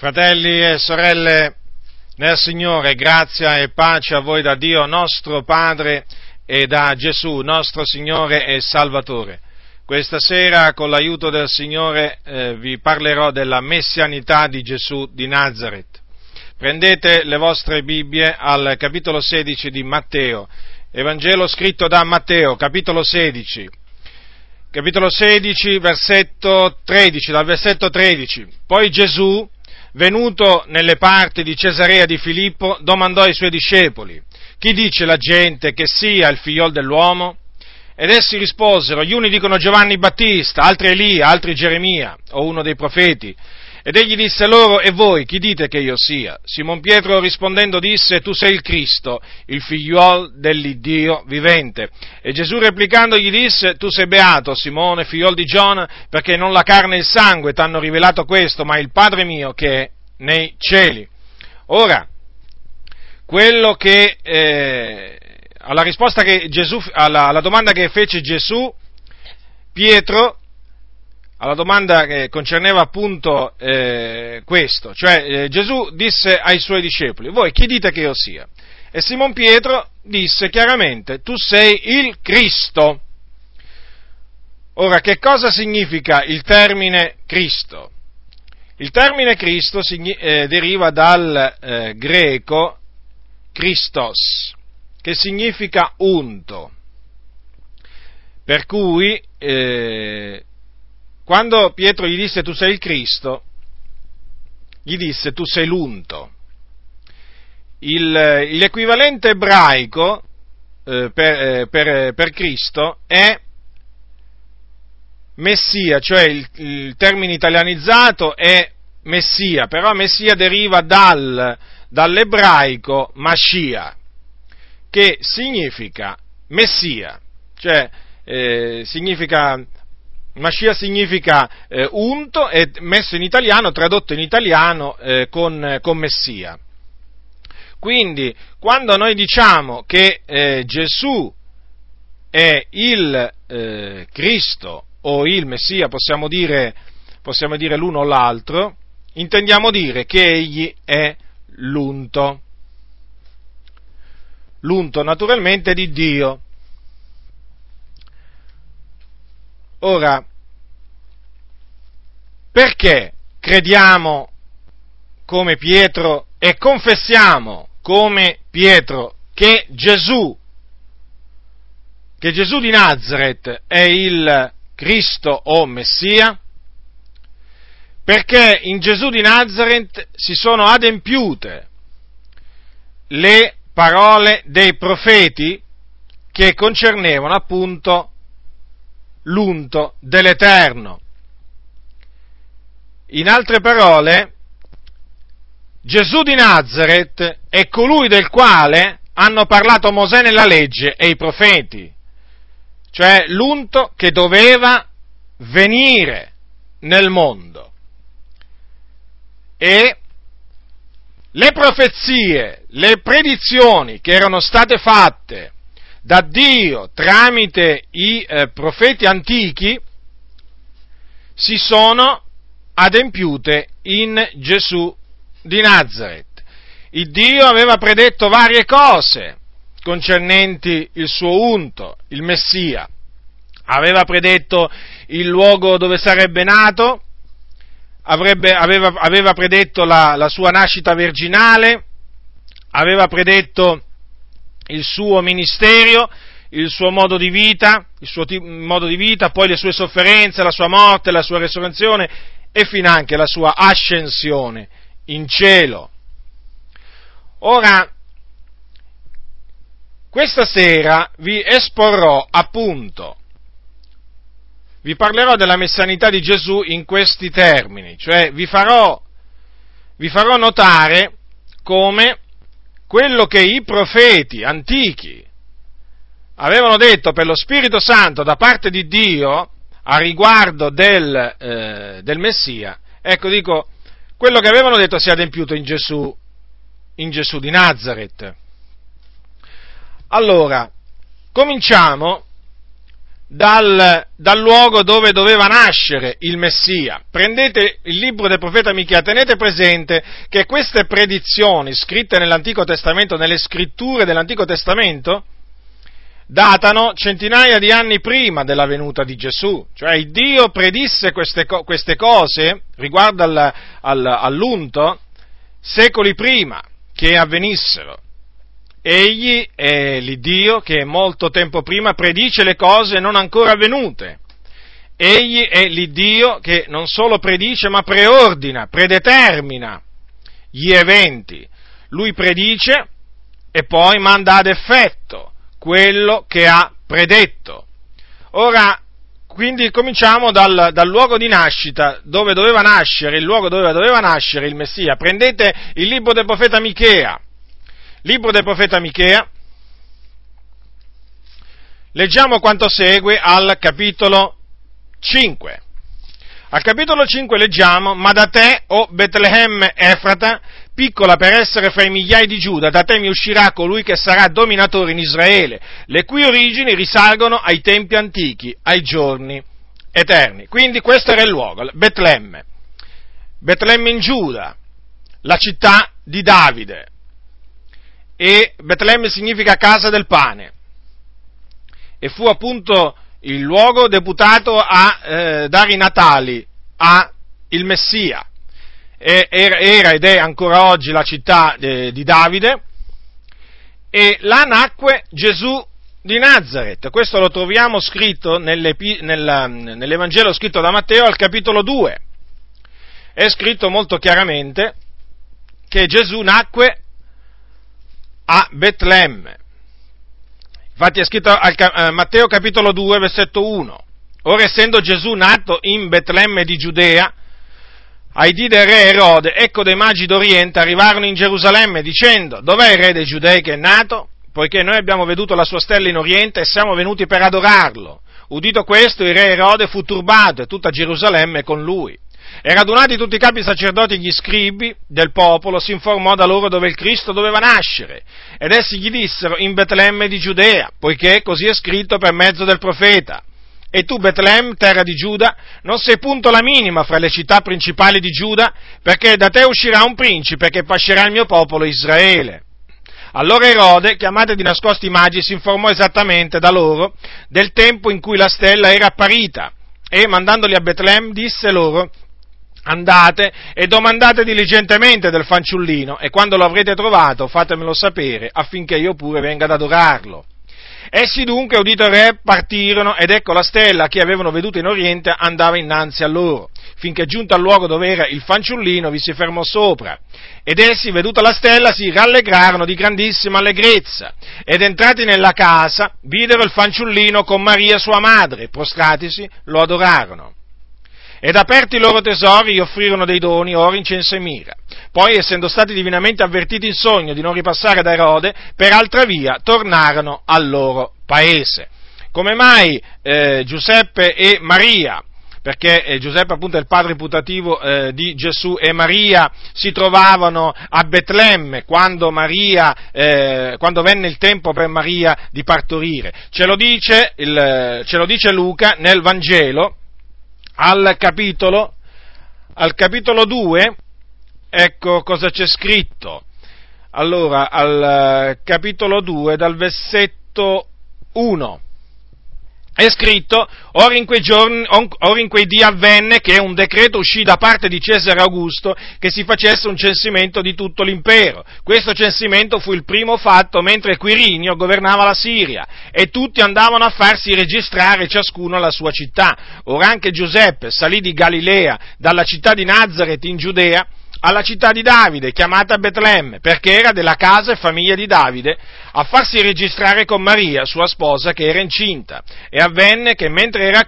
Fratelli e sorelle, nel Signore grazia e pace a voi da Dio nostro Padre e da Gesù nostro Signore e Salvatore. Questa sera con l'aiuto del Signore vi parlerò della messianità di Gesù di Nazaret. Prendete le vostre Bibbie al capitolo 16 di Matteo, Evangelo scritto da Matteo, capitolo 16, dal versetto 13. Poi Gesù, venuto nelle parti di Cesarea di Filippo, domandò ai suoi discepoli: chi dice la gente che sia il figliol dell'uomo? Ed essi risposero: gli uni dicono Giovanni Battista, altri Elia, altri Geremia o uno dei profeti. Ed egli disse loro: e voi chi dite che io sia? Simon Pietro rispondendo disse: tu sei il Cristo, il figliol dell'Iddio vivente. E Gesù replicando gli disse: tu sei beato, Simone, figliol di Giona, perché non la carne e il sangue t'hanno rivelato questo, ma il Padre mio che è nei cieli. Ora, alla risposta che Gesù, alla domanda che fece Gesù, Pietro, alla domanda che concerneva appunto questo, cioè Gesù disse ai suoi discepoli: voi chi dite che io sia? E Simon Pietro disse chiaramente: tu sei il Cristo. Ora, che cosa significa il termine Cristo? Il termine Cristo deriva dal greco Christos, che significa unto, per cui quando Pietro gli disse tu sei il Cristo, gli disse tu sei l'unto. L'equivalente ebraico per Cristo è Messia, cioè il termine italianizzato è Messia, però Messia deriva dall'ebraico Mashiach, che significa Messia, cioè Mashiach significa unto, e messo in italiano, tradotto in italiano con Messia. Quindi, quando noi diciamo che Gesù è il Cristo o il Messia, possiamo dire l'uno o l'altro, intendiamo dire che egli è l'unto. L'unto naturalmente di Dio. Ora, perché crediamo come Pietro e confessiamo come Pietro che Gesù di Nazaret è il Cristo o Messia? Perché in Gesù di Nazaret si sono adempiute le parole dei profeti che concernevano appunto l'unto dell'Eterno. In altre parole, Gesù di Nazaret è colui del quale hanno parlato Mosè nella legge e i profeti, cioè l'unto che doveva venire nel mondo. E le profezie, le predizioni che erano state fatte da Dio tramite i profeti antichi si sono adempiute in Gesù di Nazaret. Il Dio aveva predetto varie cose concernenti il suo unto, il Messia. Aveva predetto il luogo dove sarebbe nato, aveva predetto la sua nascita virginale, aveva predetto il suo ministero, il suo modo di vita, poi le sue sofferenze, la sua morte, la sua resurrezione e finanche la sua ascensione in cielo. Ora, questa sera vi parlerò della messianità di Gesù in questi termini, cioè vi farò notare come quello che i profeti antichi avevano detto per lo Spirito Santo da parte di Dio a riguardo del Messia, quello che avevano detto si è adempiuto in Gesù di Nazaret. Allora, cominciamo dal luogo dove doveva nascere il Messia. Prendete il libro del profeta Michea, tenete presente che queste predizioni scritte nell'Antico Testamento, nelle scritture dell'Antico Testamento, datano centinaia di anni prima della venuta di Gesù, cioè Dio predisse queste cose riguardo all'unto secoli prima che avvenissero. Egli è l'Iddio che molto tempo prima predice le cose non ancora avvenute. Egli è l'Iddio che non solo predice ma preordina, predetermina gli eventi. Lui predice e poi manda ad effetto quello che ha predetto. Ora, quindi cominciamo dal luogo di nascita, dove doveva nascere, il luogo dove doveva nascere il Messia. Prendete il libro del profeta Michea. Libro del profeta Michea, leggiamo quanto segue al capitolo 5. Al capitolo 5 leggiamo: ma da te, o Betlemme Efrata, piccola per essere fra i migliaia di Giuda, da te mi uscirà colui che sarà dominatore in Israele, le cui origini risalgono ai tempi antichi, ai giorni eterni. Quindi questo era il luogo, Betlemme. Betlemme in Giuda, la città di Davide. E Betlemme significa casa del pane, e fu appunto il luogo deputato a dare i natali a il Messia. Era ed è ancora oggi la città di Davide, e là nacque Gesù di Nazaret. Questo lo troviamo scritto nell'Evangelo scritto da Matteo al capitolo 2. È scritto molto chiaramente che Gesù nacque a Betlemme. Infatti è scritto a Matteo capitolo 2 versetto 1: ora essendo Gesù nato in Betlemme di Giudea, ai dì del re Erode, ecco dei magi d'Oriente arrivarono in Gerusalemme dicendo: dov'è il re dei Giudei che è nato? Poiché noi abbiamo veduto la sua stella in Oriente e siamo venuti per adorarlo. Udito questo, il re Erode fu turbato e tutta Gerusalemme con lui. E radunati tutti i capi sacerdoti e gli scribi del popolo, si informò da loro dove il Cristo doveva nascere, ed essi gli dissero: in Betlemme di Giudea, poiché così è scritto per mezzo del profeta: e tu, Betlemme, terra di Giuda, non sei punto la minima fra le città principali di Giuda, perché da te uscirà un principe che pascerà il mio popolo Israele. Allora Erode, chiamate di nascosto i magi, si informò esattamente da loro del tempo in cui la stella era apparita, e mandandoli a Betlemme disse loro: andate e domandate diligentemente del fanciullino, e quando lo avrete trovato fatemelo sapere, affinché io pure venga ad adorarlo. Essi dunque, udito il re, partirono, ed ecco la stella che avevano veduta in Oriente andava innanzi a loro, finché giunta al luogo dove era il fanciullino vi si fermò sopra. Ed essi, veduta la stella, si rallegrarono di grandissima allegrezza, ed entrati nella casa, videro il fanciullino con Maria sua madre, prostratisi lo adorarono. Ed aperti i loro tesori gli offrirono dei doni, oro, incenso e mirra. Poi, essendo stati divinamente avvertiti in sogno di non ripassare da Erode, per altra via tornarono al loro paese. Come mai Giuseppe e Maria, perché Giuseppe appunto è il padre putativo di Gesù, e Maria si trovavano a Betlemme quando quando venne il tempo per Maria di partorire? Ce lo dice Luca nel Vangelo, al capitolo 2, ecco cosa c'è scritto. Allora, al capitolo 2, dal versetto 1, è scritto: Or in quei dì avvenne che un decreto uscì da parte di Cesare Augusto che si facesse un censimento di tutto l'impero. Questo censimento fu il primo fatto mentre Quirinio governava la Siria, e tutti andavano a farsi registrare ciascuno alla sua città. Ora anche Giuseppe salì di Galilea, dalla città di Nazaret in Giudea, alla città di Davide, chiamata Betlemme, perché era della casa e famiglia di Davide, a farsi registrare con Maria, sua sposa, che era incinta. E avvenne che mentre erano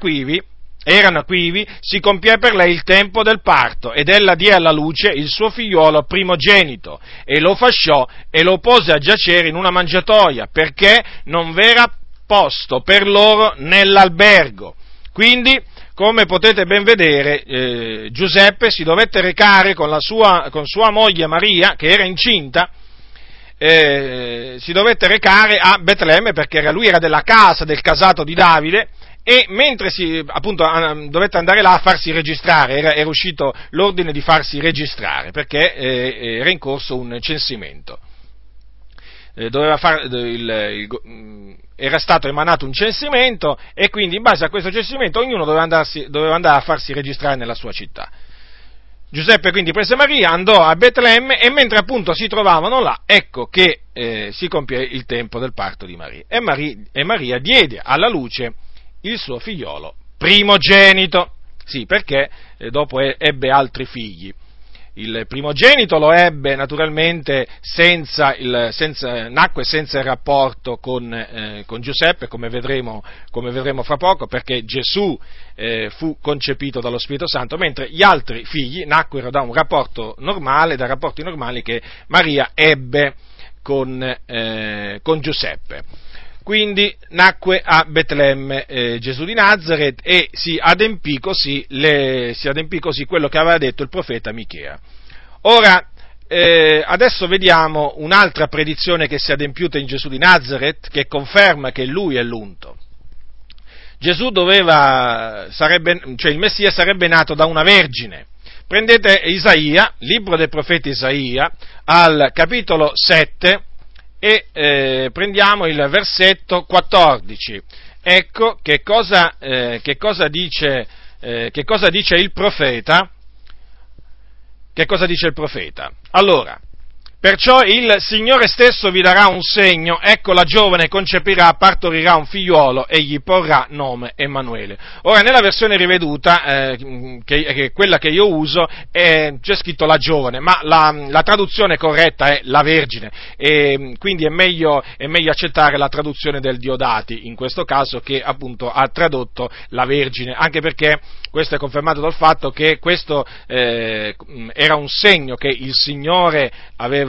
quivi, si compie per lei il tempo del parto, ed ella diè alla luce il suo figliuolo primogenito, e lo fasciò e lo pose a giacere in una mangiatoia, perché non v'era posto per loro nell'albergo. Quindi, come potete ben vedere, Giuseppe si dovette recare con sua moglie Maria, che era incinta, si dovette recare a Betlemme, perché lui era della casa, del casato di Davide, e mentre appunto dovette andare là a farsi registrare, era uscito l'ordine di farsi registrare perché era in corso un censimento. Era stato emanato un censimento e quindi in base a questo censimento ognuno doveva andare a farsi registrare nella sua città. Giuseppe quindi prese Maria, andò a Betlemme e mentre appunto si trovavano là, ecco che si compie il tempo del parto di Maria. E Maria diede alla luce il suo figliolo primogenito, sì, perché dopo ebbe altri figli. Il primogenito lo ebbe naturalmente nacque senza il rapporto con Giuseppe, come vedremo fra poco, perché Gesù fu concepito dallo Spirito Santo, mentre gli altri figli nacquero da rapporti normali che Maria ebbe con Giuseppe. Quindi nacque a Betlemme Gesù di Nazaret e si adempì così quello che aveva detto il profeta Michea. Ora, adesso vediamo un'altra predizione che si è adempiuta in Gesù di Nazaret, che conferma che lui è l'unto. Il Messia sarebbe nato da una vergine. Prendete Isaia, libro del profeta Isaia, al capitolo 7, e prendiamo il versetto 14. Ecco che cosa dice il profeta. Allora, perciò il Signore stesso vi darà un segno, ecco la giovane concepirà, partorirà un figliuolo e gli porrà nome Emanuele. Ora nella versione riveduta, che è quella che io uso, c'è scritto la giovane, ma la traduzione corretta è la vergine, e quindi è meglio accettare la traduzione del Diodati, in questo caso, che appunto ha tradotto la vergine, anche perché questo è confermato dal fatto che questo era un segno che il Signore aveva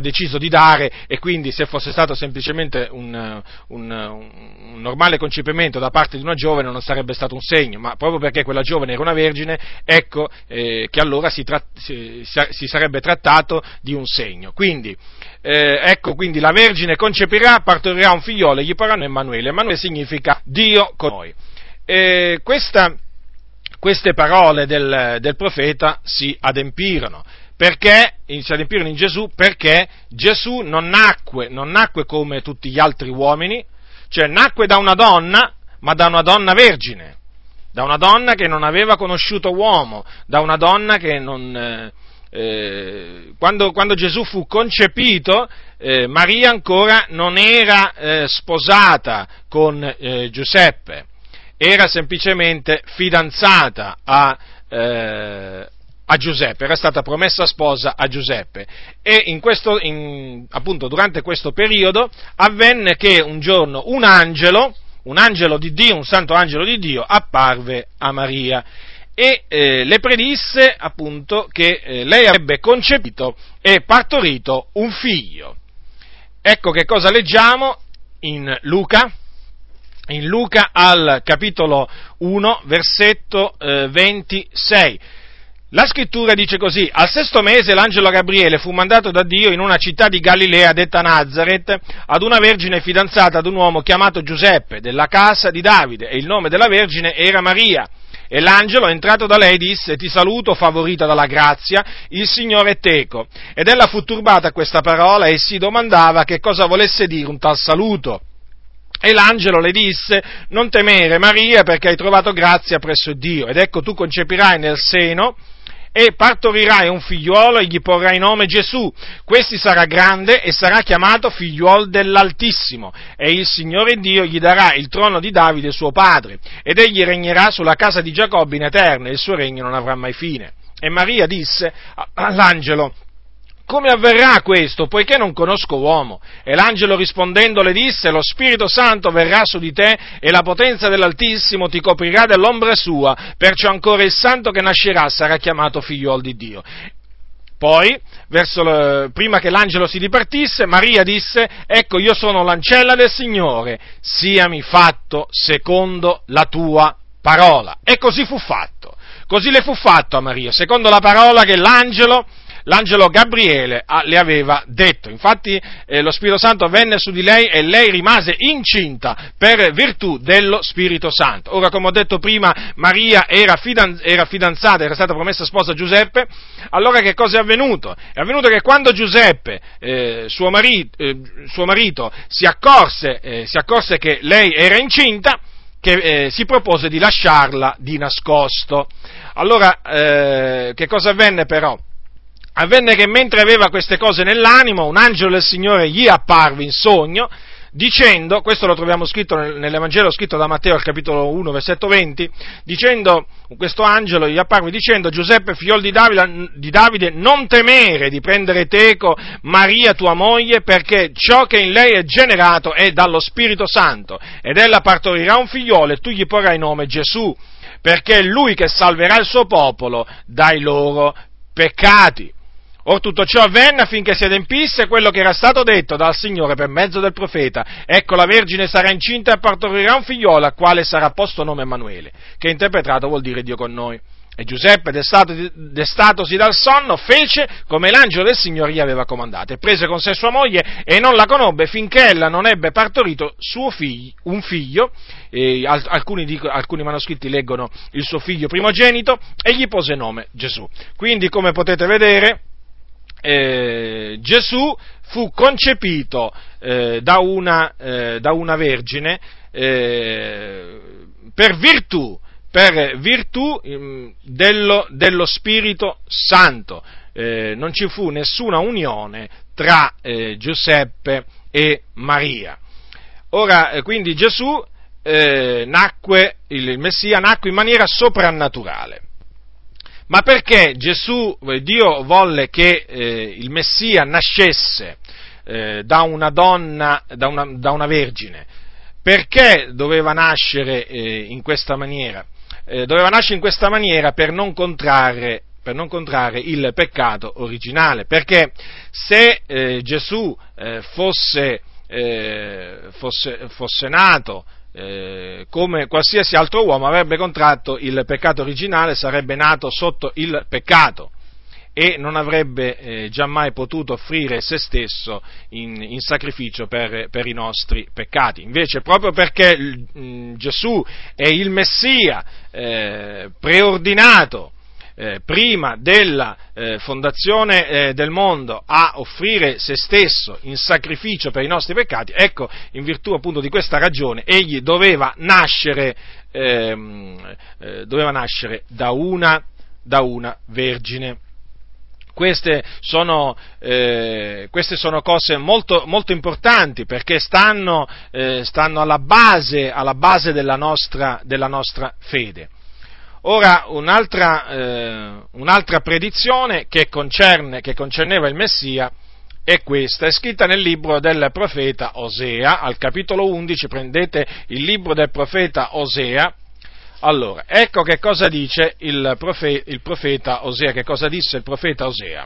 deciso di dare, e quindi se fosse stato semplicemente un normale concepimento da parte di una giovane non sarebbe stato un segno, ma proprio perché quella giovane era una vergine, ecco che allora si sarebbe trattato di un segno. Quindi ecco, quindi la vergine concepirà, partorirà un figliolo e gli porranno Emanuele. Emanuele significa Dio con noi. Queste parole del profeta si adempirono. Perché si adempirono in Gesù? Perché Gesù non nacque come tutti gli altri uomini, cioè nacque da una donna, ma da una donna vergine, da una donna che non aveva conosciuto uomo, da una donna che non... quando Gesù fu concepito, Maria ancora non era sposata con Giuseppe, era semplicemente fidanzata a Giuseppe, era stata promessa sposa a Giuseppe, e appunto durante questo periodo avvenne che un giorno un angelo di Dio, un santo angelo di Dio, apparve a Maria e le predisse appunto che lei avrebbe concepito e partorito un figlio. Ecco che cosa leggiamo in Luca al capitolo 1, versetto 26. La scrittura dice così: al 6° mese l'angelo Gabriele fu mandato da Dio in una città di Galilea detta Nazaret, ad una vergine fidanzata ad un uomo chiamato Giuseppe, della casa di Davide, e il nome della vergine era Maria. E l'angelo, entrato da lei, disse: ti saluto, favorita dalla grazia, il Signore è teco. Ed ella fu turbata a questa parola e si domandava che cosa volesse dire un tal saluto. E l'angelo le disse: non temere, Maria, perché hai trovato grazia presso Dio, ed ecco tu concepirai nel seno e partorirai un figliuolo e gli porrai nome Gesù. Questi sarà grande e sarà chiamato figliuol dell'Altissimo, e il Signore Dio gli darà il trono di Davide suo padre, ed egli regnerà sulla casa di Giacobbe in eterno, e il suo regno non avrà mai fine. E Maria disse all'angelo: come avverrà questo, poiché non conosco uomo? E l'angelo rispondendo le disse: lo Spirito Santo verrà su di te e la potenza dell'Altissimo ti coprirà dell'ombra sua, perciò ancora il santo che nascerà sarà chiamato figliol di Dio. Poi, prima che l'angelo si dipartisse, Maria disse: ecco, io sono l'ancella del Signore, siami fatto secondo la tua parola. E così fu fatto. Così le fu fatto a Maria, secondo la parola che l'angelo l'angelo Gabriele le aveva detto. Infatti lo Spirito Santo venne su di lei e lei rimase incinta per virtù dello Spirito Santo. Ora, come ho detto prima, Maria era fidanzata, era stata promessa sposa a Giuseppe. Allora che cosa è avvenuto? È avvenuto che quando Giuseppe, suo marito, si accorse che lei era incinta, che si propose di lasciarla di nascosto. Allora, che cosa avvenne però? Avvenne che mentre aveva queste cose nell'animo, un angelo del Signore gli apparve in sogno, dicendo, questo lo troviamo scritto nell'Evangelo scritto da Matteo al capitolo 1, versetto 20, dicendo, questo angelo gli apparve dicendo: Giuseppe, figliol di Davide, non temere di prendere teco Maria tua moglie, perché ciò che in lei è generato è dallo Spirito Santo, ed ella partorirà un figliolo e tu gli porrai nome Gesù, perché è lui che salverà il suo popolo dai loro peccati. Or tutto ciò avvenne affinché si adempisse quello che era stato detto dal Signore per mezzo del profeta: ecco, la Vergine sarà incinta e partorirà un figliolo, al quale sarà posto nome Emanuele, che interpretato vuol dire Dio con noi. E Giuseppe, destatosi dal sonno, fece come l'angelo del Signore gli aveva comandato, e prese con sé sua moglie, e non la conobbe finché ella non ebbe partorito un figlio, alcuni manoscritti leggono il suo figlio primogenito, e gli pose nome Gesù. Quindi, come potete vedere, Gesù fu concepito da una vergine per virtù dello Spirito Santo. Non ci fu nessuna unione tra Giuseppe e Maria. Ora, quindi Gesù il Messia nacque in maniera soprannaturale. Ma perché Dio volle che il Messia nascesse da una donna, da una vergine? Perché doveva nascere in questa maniera? Doveva nascere in questa maniera per non contrarre il peccato originale. Perché se Gesù fosse nato come qualsiasi altro uomo, avrebbe contratto il peccato originale, sarebbe nato sotto il peccato e non avrebbe giammai potuto offrire se stesso in sacrificio per i nostri peccati. Invece, proprio perché Gesù è il Messia preordinato prima della fondazione del mondo a offrire se stesso in sacrificio per i nostri peccati, ecco, in virtù appunto di questa ragione, egli doveva nascere da una vergine. Queste sono cose molto, molto importanti, perché stanno alla base della nostra fede. Ora, un'altra predizione che concerneva il Messia è questa, è scritta nel libro del profeta Osea, al capitolo 11, prendete il libro del profeta Osea. Allora, ecco che cosa dice il profeta Osea, che cosa disse il profeta Osea.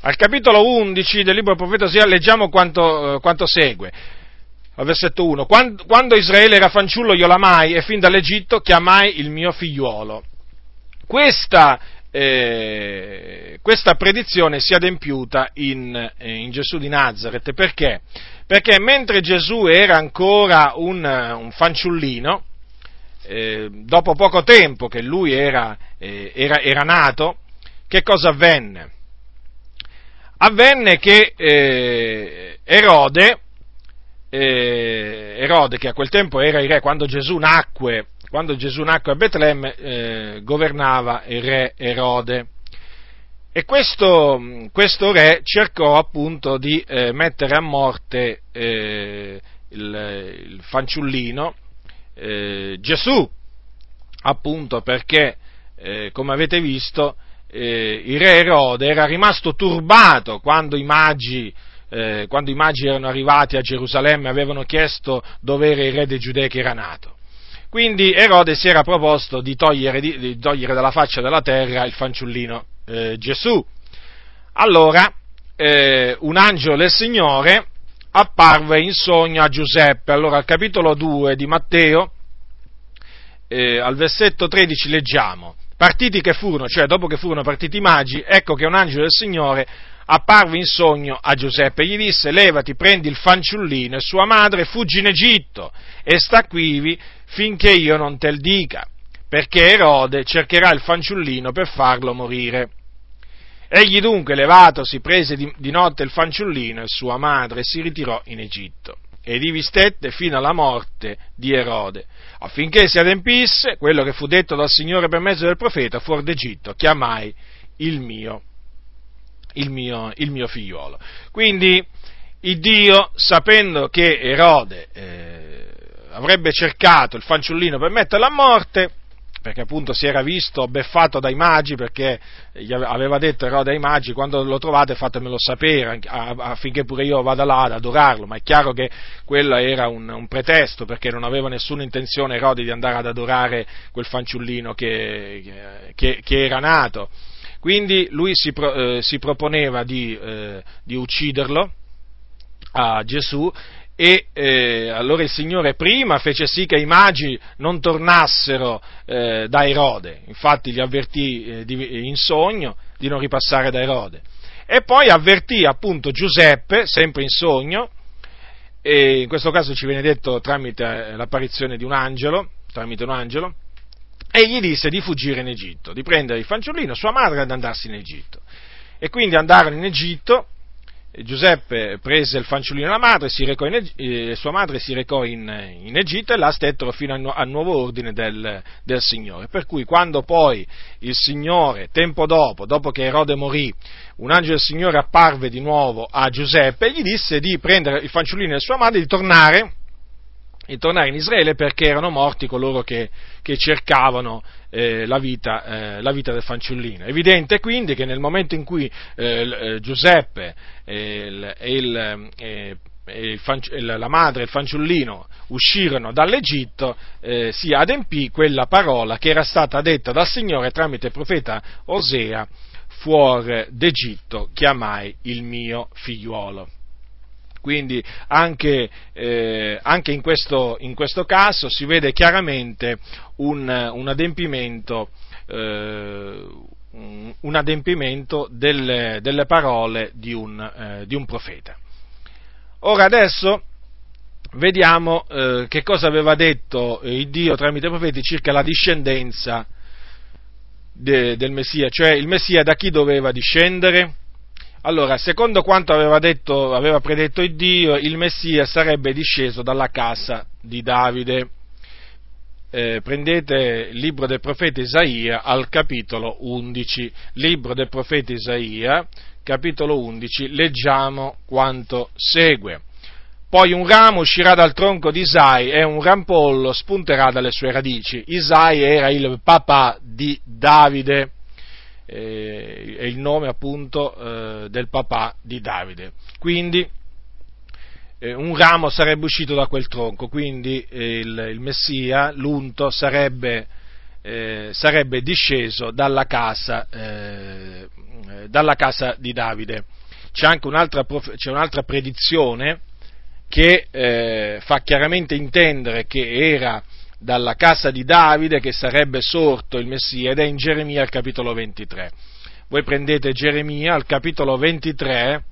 Al capitolo 11 del libro del profeta Osea leggiamo quanto segue. Al versetto 1: quando Israele era fanciullo io l'amai e fin dall'Egitto chiamai il mio figliuolo. Questa predizione si è adempiuta in Gesù di Nazaret. Perché? Perché mentre Gesù era ancora un fanciullino, dopo poco tempo che lui era nato, che cosa avvenne? Avvenne che Erode, che a quel tempo era il re, quando Gesù nacque a Betlemme, governava il re Erode, e questo re cercò appunto di mettere a morte il fanciullino Gesù, appunto perché, come avete visto, il re Erode era rimasto turbato quando i magi erano arrivati a Gerusalemme, avevano chiesto dove era il re dei Giudei che era nato. Quindi Erode si era proposto di togliere dalla faccia della terra il fanciullino Gesù. Allora un angelo del Signore apparve in sogno a Giuseppe. Allora al capitolo 2 di Matteo, al versetto 13 leggiamo: Partiti che furono, cioè dopo che furono partiti i magi, ecco che un angelo del Signore apparve in sogno a Giuseppe e gli disse: levati, prendi il fanciullino e sua madre, fuggi in Egitto e sta quivi finché io non te l dica, perché Erode cercherà il fanciullino per farlo morire. Egli dunque, levatosi, prese di notte il fanciullino e sua madre e si ritirò in Egitto. Ed ivi stette fino alla morte di Erode, affinché si adempisse quello che fu detto dal Signore per mezzo del profeta: fuor d'Egitto chiamai il mio figliuolo. Quindi il Dio, sapendo che Erode avrebbe cercato il fanciullino per metterlo a morte, perché appunto si era visto beffato dai magi, perché gli aveva detto Erode ai magi: quando lo trovate fatemelo sapere affinché pure io vada là ad adorarlo, ma è chiaro che quello era un pretesto, perché non aveva nessuna intenzione Erode di andare ad adorare quel fanciullino che era nato. Quindi lui si proponeva di ucciderlo a Gesù. E allora il Signore prima fece sì che i magi non tornassero da Erode, infatti li avvertì in sogno di non ripassare da Erode, e poi avvertì appunto Giuseppe, sempre in sogno, e in questo caso ci viene detto tramite l'apparizione di un angelo, e gli disse di fuggire in Egitto, di prendere il fanciullino, sua madre, ad andarsi in Egitto. E quindi andarono in Egitto. Giuseppe prese il fanciullino e la madre, sua madre si recò in Egitto, e là stettero fino al nuovo ordine del Signore. Per cui, quando poi il Signore, tempo dopo che Erode morì, un angelo del Signore apparve di nuovo a Giuseppe e gli disse di prendere il fanciullino e sua madre, di tornare in Israele, perché erano morti coloro che cercavano la vita del fanciullino. Evidente quindi che nel momento in cui Giuseppe la madre e il fanciullino uscirono dall'Egitto, si adempì quella parola che era stata detta dal Signore tramite il profeta Osea: fuor d'Egitto chiamai il mio figliuolo. Quindi anche in questo caso si vede chiaramente un adempimento delle parole di un profeta. Ora adesso vediamo che cosa aveva detto Dio tramite i profeti circa la discendenza del Messia, cioè il Messia da chi doveva discendere. Allora, secondo quanto aveva predetto Dio, il Messia sarebbe disceso dalla casa di Davide. Prendete il libro del profeta Isaia al capitolo 11. Libro del profeta Isaia, capitolo 11, leggiamo quanto segue. Poi un ramo uscirà dal tronco di Isai e un rampollo spunterà dalle sue radici. Isai era il papà di Davide. È il nome appunto del papà di Davide. Quindi un ramo sarebbe uscito da quel tronco, quindi il Messia, l'unto, sarebbe disceso dalla casa di Davide. C'è anche un'altra predizione che fa chiaramente intendere che era dalla casa di Davide che sarebbe sorto il Messia, ed è in Geremia al capitolo 23. Voi prendete Geremia al capitolo 23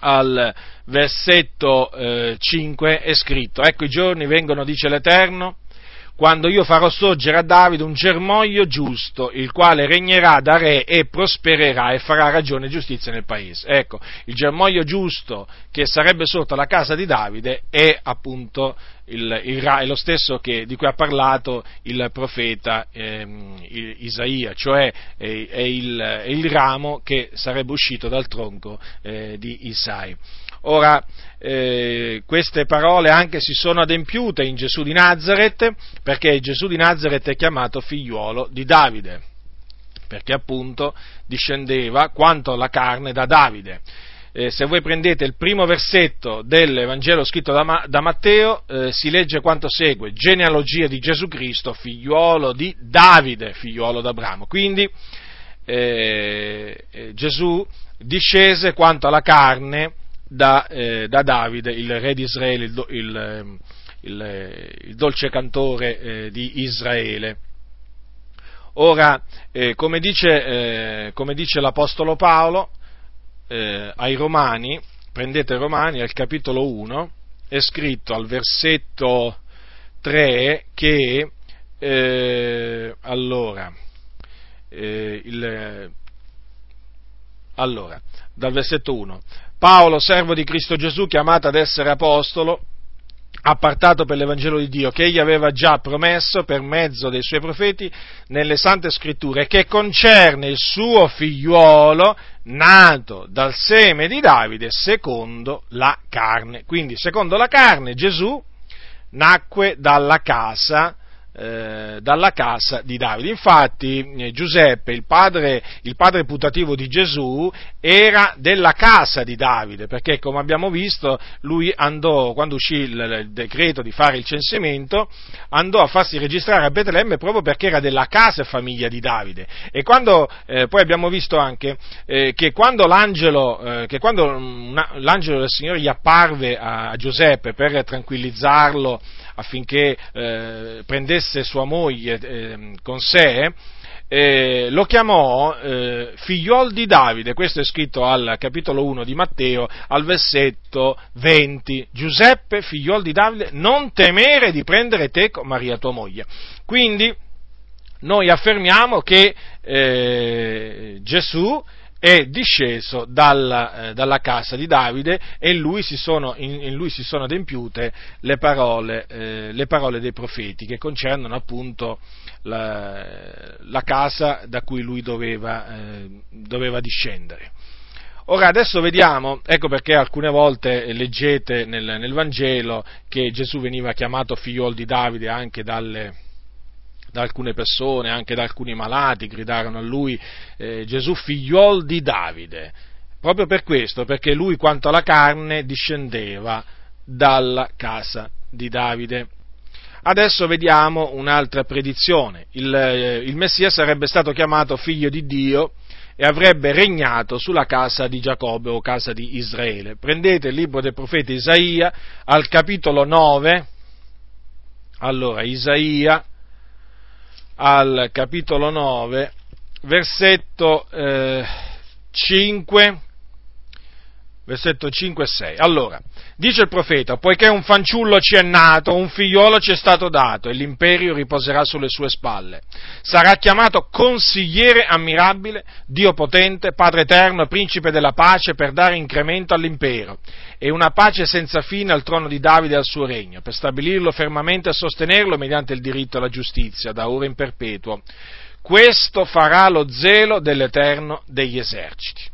al versetto 5, è scritto: ecco i giorni vengono, dice l'Eterno, quando io farò sorgere a Davide un germoglio giusto, il quale regnerà da re e prospererà e farà ragione e giustizia nel paese. Ecco, il germoglio giusto che sarebbe sorto alla casa di Davide è appunto è lo stesso di cui ha parlato il profeta Isaia, cioè è il ramo che sarebbe uscito dal tronco di Isai. Ora, queste parole anche si sono adempiute in Gesù di Nazaret, perché Gesù di Nazaret è chiamato figliuolo di Davide, perché appunto discendeva quanto la carne da Davide. Se voi prendete il primo versetto dell'Evangelo scritto da Matteo, si legge quanto segue: genealogia di Gesù Cristo, figliuolo di Davide, figliuolo d'Abramo. Quindi Gesù discese quanto la carne da Davide, il re di Israele, il dolce cantore di Israele. Ora, come dice l'Apostolo Paolo ai Romani, prendete Romani al capitolo 1, è scritto al versetto 3 che dal versetto 1: Paolo, servo di Cristo Gesù, chiamato ad essere apostolo, appartato per l'Evangelo di Dio, che egli aveva già promesso per mezzo dei suoi profeti nelle Sante Scritture, che concerne il suo figliuolo, nato dal seme di Davide, secondo la carne. Quindi, secondo la carne, Gesù nacque dalla casa di Davide. Infatti Giuseppe, il padre putativo di Gesù, era della casa di Davide, perché, come abbiamo visto, lui andò, quando uscì il decreto di fare il censimento, andò a farsi registrare a Betlemme proprio perché era della casa e famiglia di Davide. E quando poi abbiamo visto anche che quando l'angelo del Signore gli apparve a Giuseppe per tranquillizzarlo affinché prendesse sua moglie con sé, lo chiamò figliol di Davide. Questo è scritto al capitolo 1 di Matteo, al versetto 20: Giuseppe, figliol di Davide, non temere di prendere te con Maria tua moglie. Quindi noi affermiamo che Gesù è disceso dalla casa di Davide, e in lui si sono adempiute le parole dei profeti che concernono appunto la casa da cui lui doveva discendere. Ora adesso vediamo, ecco perché alcune volte leggete nel Vangelo che Gesù veniva chiamato figliol di Davide anche da alcune persone, anche da alcuni malati, gridarono a lui Gesù figliol di Davide, proprio per questo, perché lui, quanto alla carne, discendeva dalla casa di Davide. Adesso vediamo un'altra predizione: il Messia sarebbe stato chiamato figlio di Dio e avrebbe regnato sulla casa di Giacobbe o casa di Israele. Prendete il libro del profeta Isaia al capitolo 9, al capitolo 9, versetto 5, versetto 5 e 6. Allora, dice il profeta: poiché un fanciullo ci è nato, un figliolo ci è stato dato, e l'imperio riposerà sulle sue spalle. Sarà chiamato consigliere ammirabile, Dio potente, Padre eterno, principe della pace, per dare incremento all'impero, e una pace senza fine al trono di Davide e al suo regno, per stabilirlo fermamente e sostenerlo mediante il diritto alla giustizia, da ora in perpetuo. Questo farà lo zelo dell'Eterno degli eserciti.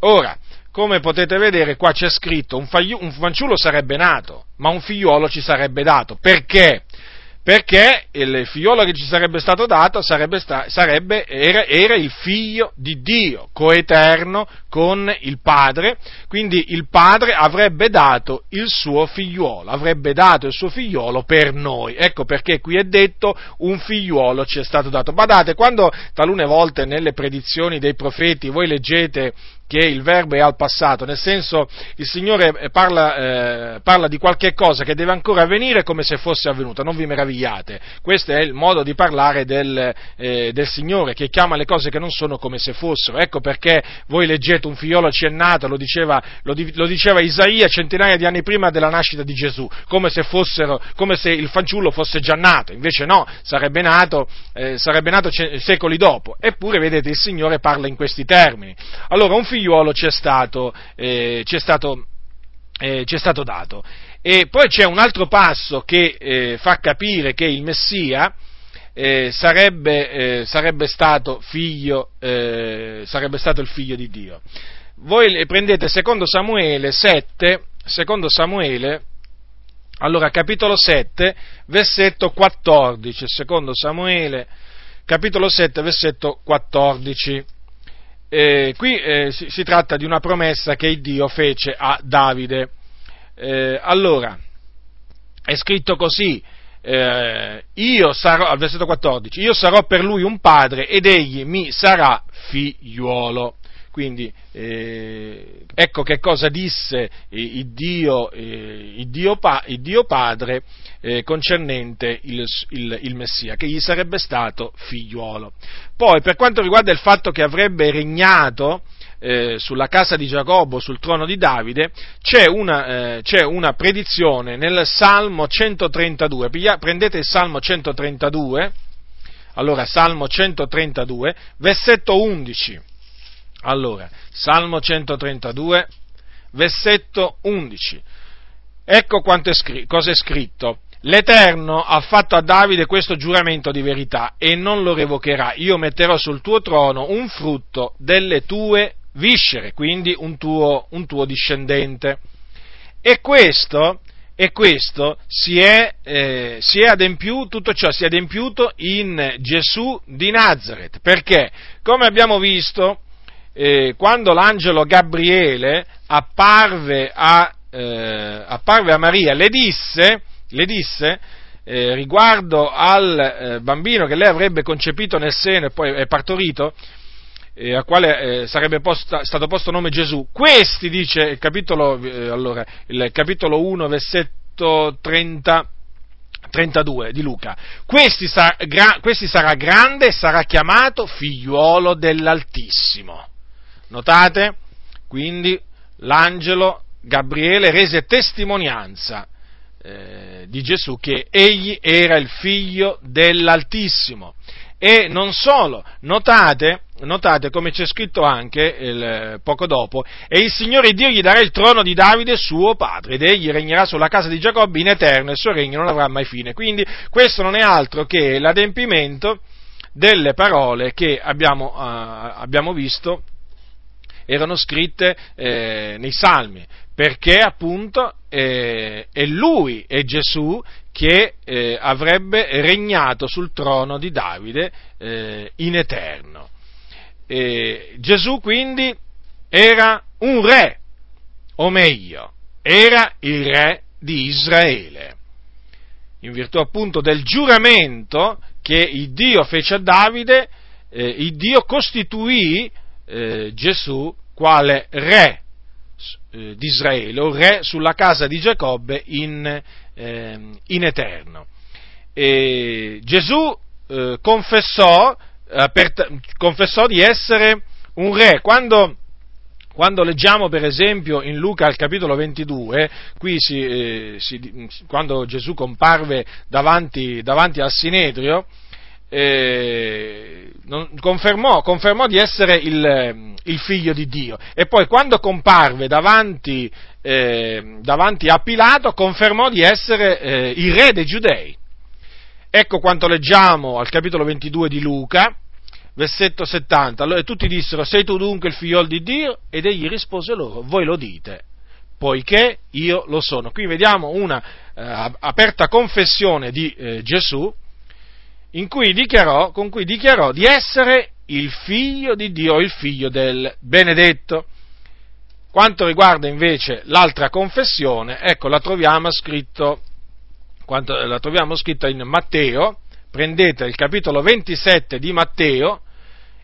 Ora, come potete vedere, qua c'è scritto: un fanciullo sarebbe nato, ma un figliolo ci sarebbe dato. Perché? Perché il figliolo che ci sarebbe stato dato era il figlio di Dio, coeterno con il padre. Quindi il padre avrebbe dato il suo figliolo per noi. Ecco perché qui è detto: un figliolo ci è stato dato. Badate, quando talune volte nelle predizioni dei profeti voi leggete che il verbo è al passato, nel senso, il Signore parla di qualche cosa che deve ancora avvenire come se fosse avvenuta, non vi meravigliate. Questo è il modo di parlare del Signore, che chiama le cose che non sono come se fossero. Ecco perché voi leggete: un figliolo ci è nato, lo diceva Isaia centinaia di anni prima della nascita di Gesù, come se il fanciullo fosse già nato. Invece no, sarebbe nato secoli dopo. Eppure, vedete, il Signore parla in questi termini. Allora, un figliuolo c'è stato dato. E poi c'è un altro passo che fa capire che il Messia sarebbe stato il figlio di Dio. Voi prendete secondo Samuele 7, allora capitolo 7, versetto 14, secondo Samuele capitolo 7, versetto 14. Qui si tratta di una promessa che Dio fece a Davide. Allora, è scritto così: al versetto 14, io sarò per lui un padre ed egli mi sarà figliuolo. Quindi ecco che cosa disse il Dio Padre concernente il Messia, che gli sarebbe stato figliuolo. Poi, per quanto riguarda il fatto che avrebbe regnato sulla casa di Giacobbe, sul trono di Davide, c'è una predizione nel Salmo 132. Prendete il Salmo 132, allora Salmo 132, versetto 11. Allora, Salmo 132, versetto 11. Ecco quanto cosa è scritto. L'Eterno ha fatto a Davide questo giuramento di verità e non lo revocherà. Io metterò sul tuo trono un frutto delle tue viscere, quindi un tuo discendente. E questo si è adempiuto, tutto ciò si è adempiuto in Gesù di Nazaret, perché, come abbiamo visto, quando l'angelo Gabriele apparve a Maria, le disse riguardo al bambino che lei avrebbe concepito nel seno e poi è partorito, a quale sarebbe stato posto nome Gesù. Questi, dice il capitolo 1, versetto 32 di Luca, questi sarà grande e sarà chiamato figliuolo dell'Altissimo. Notate, quindi l'angelo Gabriele rese testimonianza di Gesù che egli era il figlio dell'Altissimo. E non solo, notate come c'è scritto anche poco dopo: e il Signore Dio gli darà il trono di Davide suo padre, ed egli regnerà sulla casa di Giacobbe in eterno, e il suo regno non avrà mai fine. Quindi questo non è altro che l'adempimento delle parole che abbiamo visto erano scritte nei Salmi, perché appunto è lui, è Gesù che avrebbe regnato sul trono di Davide in eterno. Gesù quindi era un re, o meglio, era il re di Israele, in virtù appunto del giuramento che il Dio fece a Davide. Il Dio costituì Gesù quale re di Israele, o re sulla casa di Giacobbe in eterno. E Gesù confessò di essere un re. Quando leggiamo per esempio in Luca al capitolo 22, qui quando Gesù comparve davanti al Sinedrio, confermò di essere il figlio di Dio, e poi quando comparve davanti a Pilato confermò di essere il re dei Giudei. Ecco quanto leggiamo al capitolo 22 di Luca, versetto 70. Allora tutti dissero: sei tu dunque il figliol di Dio? Ed egli rispose loro: voi lo dite, poiché io lo sono. Qui vediamo una aperta confessione di Gesù, con cui dichiarò di essere il figlio di Dio, il figlio del benedetto. Quanto riguarda invece l'altra confessione, ecco, la troviamo scritta in Matteo. Prendete il capitolo 27 di Matteo,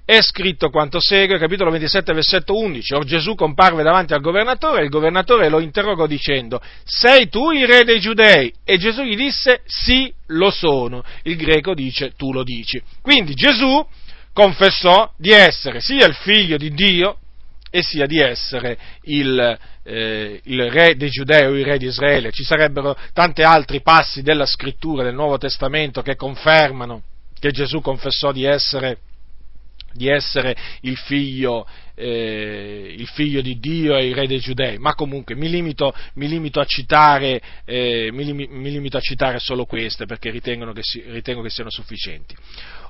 è scritto quanto segue, capitolo 27, versetto 11. Or Gesù comparve davanti al governatore, e il governatore lo interrogò dicendo: sei tu il re dei Giudei? E Gesù gli disse: sì, lo sono. Il greco dice: tu lo dici. Quindi Gesù confessò di essere sia il figlio di Dio e sia di essere il re dei Giudei o il re di Israele. Ci sarebbero tanti altri passi della Scrittura del Nuovo Testamento che confermano che Gesù confessò di essere il figlio di Dio e il re dei Giudei, ma comunque mi limito a citare solo queste, perché ritengo che siano sufficienti.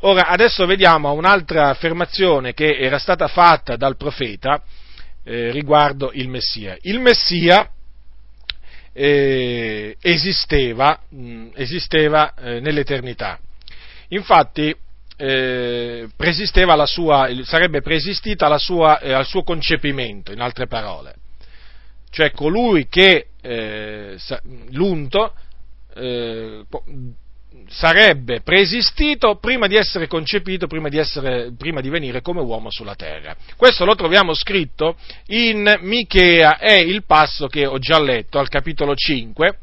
Ora, adesso vediamo un'altra affermazione che era stata fatta dal profeta riguardo il Messia. Il Messia esisteva nell'eternità. Infatti sarebbe preesistita al suo concepimento, in altre parole, cioè colui che l'unto sarebbe preesistito prima di essere concepito, prima di venire come uomo sulla terra. Questo lo troviamo scritto in Michea, è il passo che ho già letto al capitolo 5,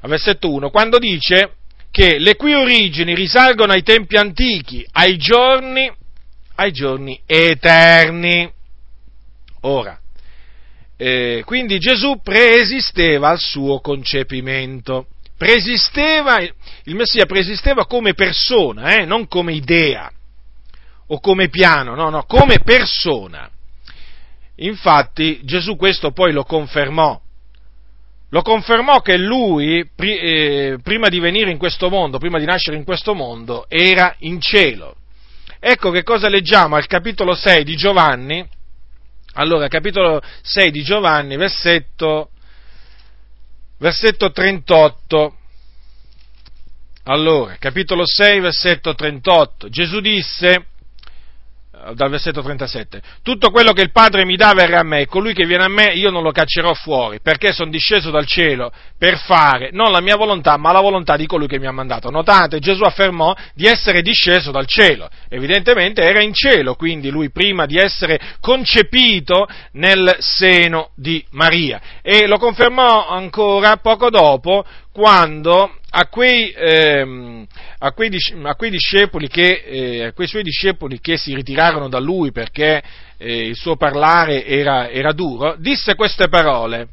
al versetto 1, quando dice che le cui origini risalgono ai tempi antichi, ai giorni eterni. Ora, quindi Gesù preesisteva al suo concepimento, il Messia preesisteva come persona, non come idea o come piano, no, come persona. Infatti Gesù questo poi lo confermò che lui, prima di venire in questo mondo, prima di nascere in questo mondo, era in cielo. Ecco che cosa leggiamo al capitolo 6 di Giovanni. Allora, capitolo 6 di Giovanni, versetto 38. Allora, capitolo 6, versetto 38. Gesù disse, dal versetto 37, tutto quello che il Padre mi dà verrà a me, e colui che viene a me io non lo caccerò fuori, perché sono disceso dal cielo per fare non la mia volontà, ma la volontà di colui che mi ha mandato. Notate, Gesù affermò di essere disceso dal cielo, evidentemente era in cielo, quindi lui prima di essere concepito nel seno di Maria, e lo confermò ancora poco dopo, quando a quei suoi discepoli che si ritirarono da lui perché il suo parlare era duro, disse queste parole.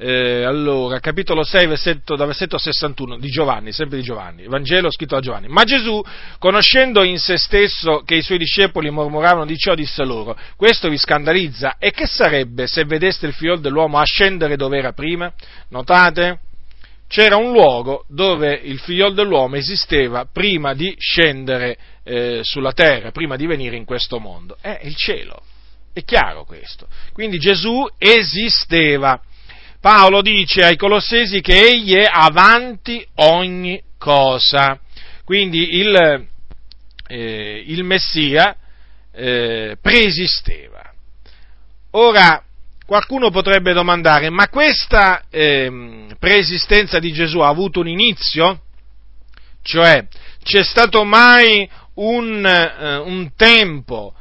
Allora, capitolo 6, da versetto 61 di Giovanni, sempre di Giovanni, Vangelo scritto da Giovanni. Ma Gesù, conoscendo in se stesso che i suoi discepoli mormoravano di ciò, disse loro: questo vi scandalizza, e che sarebbe se vedeste il figlio dell'uomo ascendere dove era prima? Notate, c'era un luogo dove il figlio dell'uomo esisteva prima di scendere sulla terra, prima di venire in questo mondo, è il cielo, è chiaro questo. Quindi Gesù esisteva. Paolo dice ai Colossesi che egli è avanti ogni cosa, quindi il Messia preesisteva. Ora, qualcuno potrebbe domandare, ma questa preesistenza di Gesù ha avuto un inizio? Cioè, c'è stato mai un tempo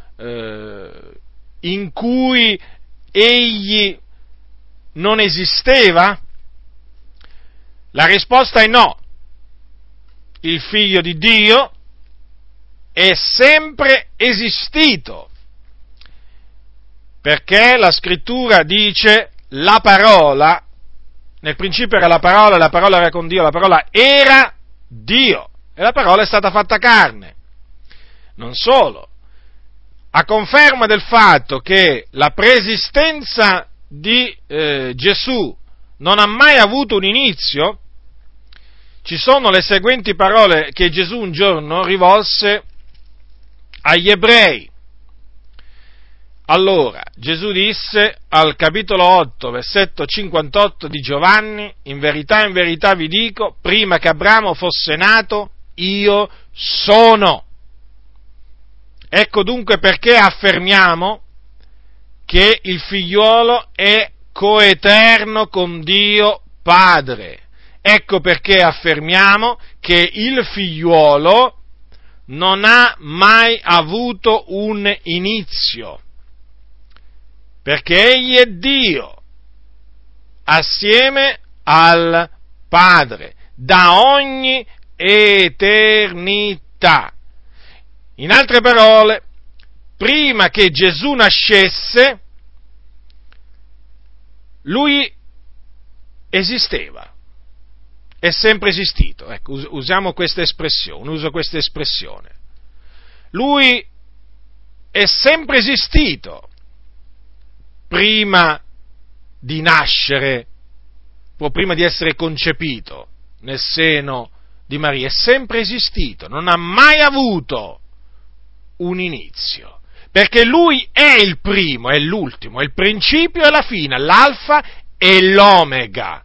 in cui egli non esisteva? La risposta è no. Il Figlio di Dio è sempre esistito, perché la Scrittura dice: la parola, nel principio era la parola era con Dio, la parola era Dio, e la parola è stata fatta carne. Non solo, a conferma del fatto che la preesistenza di Gesù non ha mai avuto un inizio, ci sono le seguenti parole che Gesù un giorno rivolse agli ebrei. Allora, Gesù disse al capitolo 8, versetto 58 di Giovanni: in verità vi dico, prima che Abramo fosse nato, io sono. Ecco dunque perché affermiamo che il figliuolo è coeterno con Dio Padre. Ecco perché affermiamo che il figliuolo non ha mai avuto un inizio, perché egli è Dio, assieme al Padre, da ogni eternità. In altre parole, prima che Gesù nascesse, lui esisteva, è sempre esistito. Ecco, uso questa espressione. Lui è sempre esistito prima di nascere, o prima di essere concepito nel seno di Maria, è sempre esistito, non ha mai avuto un inizio. Perché lui è il primo, è l'ultimo, è il principio e la fine, l'alfa e l'omega.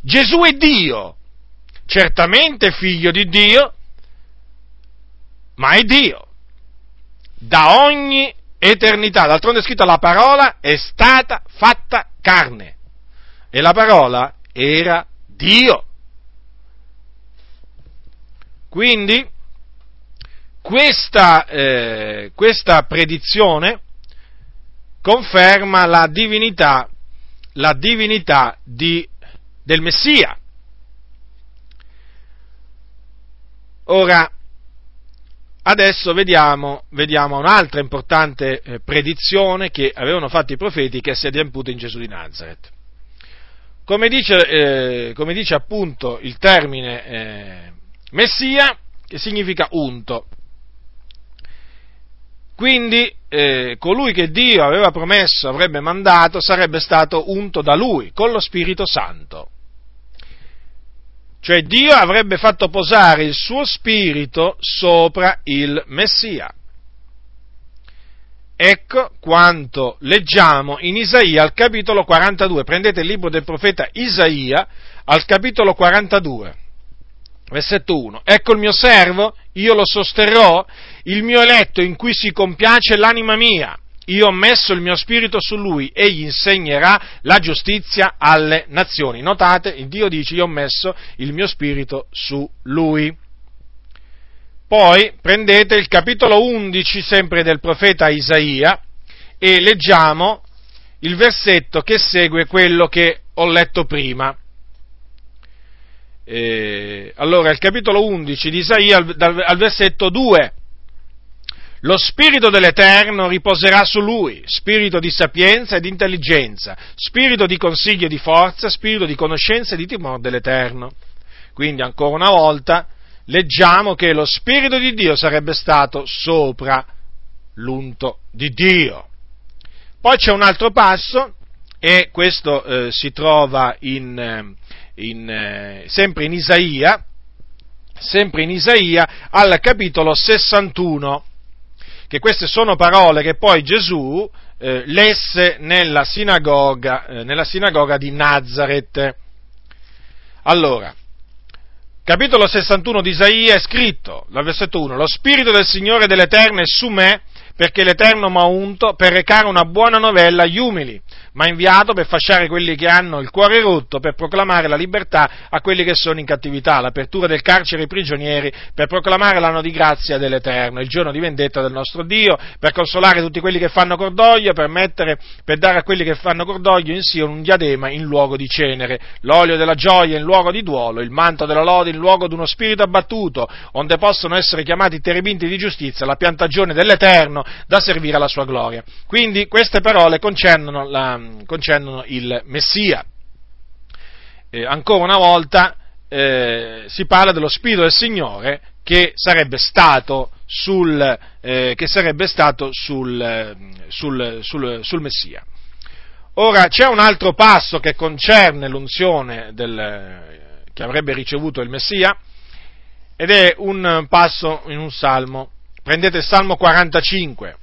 Gesù è Dio, certamente figlio di Dio, ma è Dio. Da ogni eternità, d'altronde è scritta: la parola è stata fatta carne, e la parola era Dio. Quindi questa predizione conferma la divinità del Messia. Ora, adesso vediamo un'altra importante predizione che avevano fatto i profeti, che si è adempiuta in Gesù di Nazaret. Come dice appunto il termine Messia, che significa unto. Quindi colui che Dio aveva promesso avrebbe mandato sarebbe stato unto da lui con lo Spirito Santo. Cioè Dio avrebbe fatto posare il suo spirito sopra il Messia. Ecco quanto leggiamo in Isaia al capitolo 42. Prendete il libro del profeta Isaia al capitolo 42, versetto 1. Ecco il mio servo, io lo sosterrò, il mio eletto in cui si compiace l'anima mia. Io ho messo il mio spirito su lui, egli insegnerà la giustizia alle nazioni. Notate, Dio dice, io ho messo il mio spirito su lui. Poi prendete il capitolo 11, sempre del profeta Isaia, e leggiamo il versetto che segue quello che ho letto prima. Allora, il capitolo 11 di Isaia, al versetto 2. Lo spirito dell'Eterno riposerà su lui, spirito di sapienza e di intelligenza, spirito di consiglio e di forza, spirito di conoscenza e di timore dell'Eterno. Quindi, ancora una volta, leggiamo che lo spirito di Dio sarebbe stato sopra l'unto di Dio. Poi c'è un altro passo, e questo si trova sempre in Isaia, al capitolo 61. Che queste sono parole che poi Gesù lesse nella sinagoga di Nazaret. Allora, capitolo 61 di Isaia è scritto, dal versetto 1, «Lo Spirito del Signore dell'Eterno è su me, perché l'Eterno m'ha unto per recare una buona novella agli umili, m'ha inviato per fasciare quelli che hanno il cuore rotto, per proclamare la libertà a quelli che sono in cattività, l'apertura del carcere ai prigionieri, per proclamare l'anno di grazia dell'Eterno, il giorno di vendetta del nostro Dio, per consolare tutti quelli che fanno cordoglio, per dare a quelli che fanno cordoglio in Sion un diadema in luogo di cenere, l'olio della gioia in luogo di duolo, il manto della lode in luogo di uno spirito abbattuto, onde possono essere chiamati terebinti di giustizia, la piantagione dell'Eterno, da servire alla sua gloria». Quindi queste parole concernono il Messia. Ancora una volta si parla dello Spirito del Signore che sarebbe stato sul Messia. Ora c'è un altro passo che concerne l'unzione che avrebbe ricevuto il Messia, ed è un passo in un salmo. Prendete Salmo 45.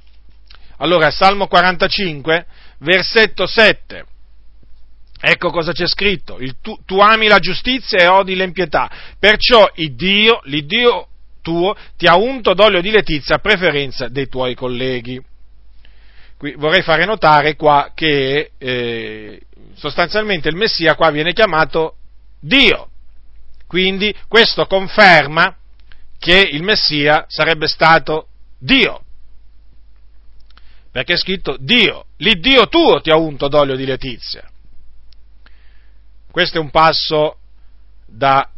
Allora, Salmo 45, versetto 7. Ecco cosa c'è scritto. Tu ami la giustizia e odi l'empietà. Perciò l'Iddio tuo, ti ha unto d'olio di letizia a preferenza dei tuoi colleghi. Qui vorrei fare notare qua che sostanzialmente il Messia qua viene chiamato Dio. Quindi questo conferma che il Messia sarebbe stato Dio, perché è scritto Dio, l'Iddio tuo ti ha unto d'olio di letizia. Questo è un passo da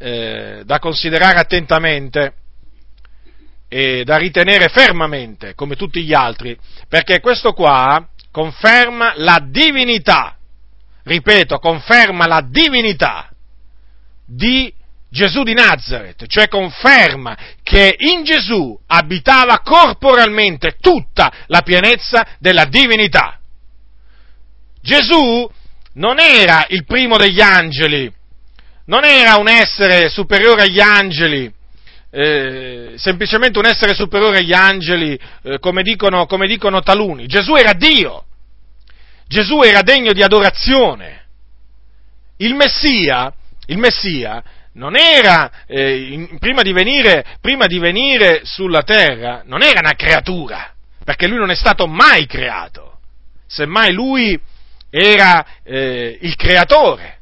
considerare attentamente e da ritenere fermamente, come tutti gli altri, perché questo qua conferma la divinità, ripeto, conferma la divinità di Gesù di Nazaret, cioè conferma che in Gesù abitava corporalmente tutta la pienezza della divinità. Gesù non era il primo degli angeli, non era un essere superiore agli angeli, semplicemente un essere superiore agli angeli, come dicono taluni. Gesù era Dio, Gesù era degno di adorazione. Il Messia non era, prima di venire sulla terra, non era una creatura, perché lui non è stato mai creato, semmai lui era il creatore,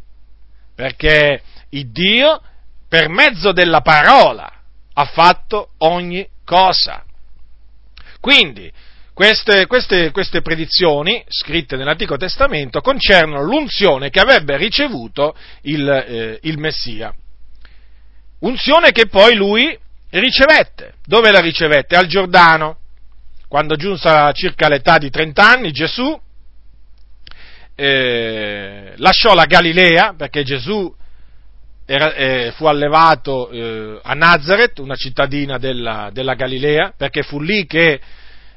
perché il Dio, per mezzo della parola, ha fatto ogni cosa. Quindi queste predizioni scritte nell'Antico Testamento concernono l'unzione che avrebbe ricevuto il Messia, unzione che poi lui ricevette. Dove la ricevette? Al Giordano, quando giunse a circa l'età di 30 anni, Gesù lasciò la Galilea, perché Gesù fu allevato a Nazaret, una cittadina della Galilea, perché fu lì che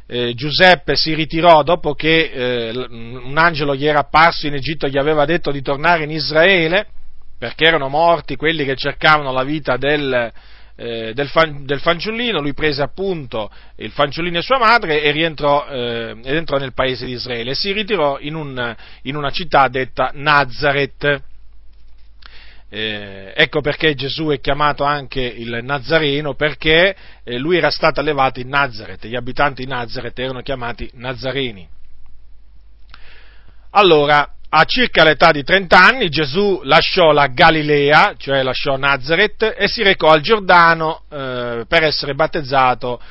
Giuseppe si ritirò dopo che un angelo gli era apparso in Egitto e gli aveva detto di tornare in Israele, perché erano morti quelli che cercavano la vita del fanciullino. Lui prese appunto il fanciullino e sua madre e rientrò ed entrò nel paese di Israele e si ritirò in una città detta Nazaret. Ecco perché Gesù è chiamato anche il Nazareno, perché lui era stato allevato in Nazaret, gli abitanti di Nazaret erano chiamati Nazareni. Allora, a circa l'età di 30 anni Gesù lasciò la Galilea, cioè lasciò Nazaret, e si recò al Giordano per essere battezzato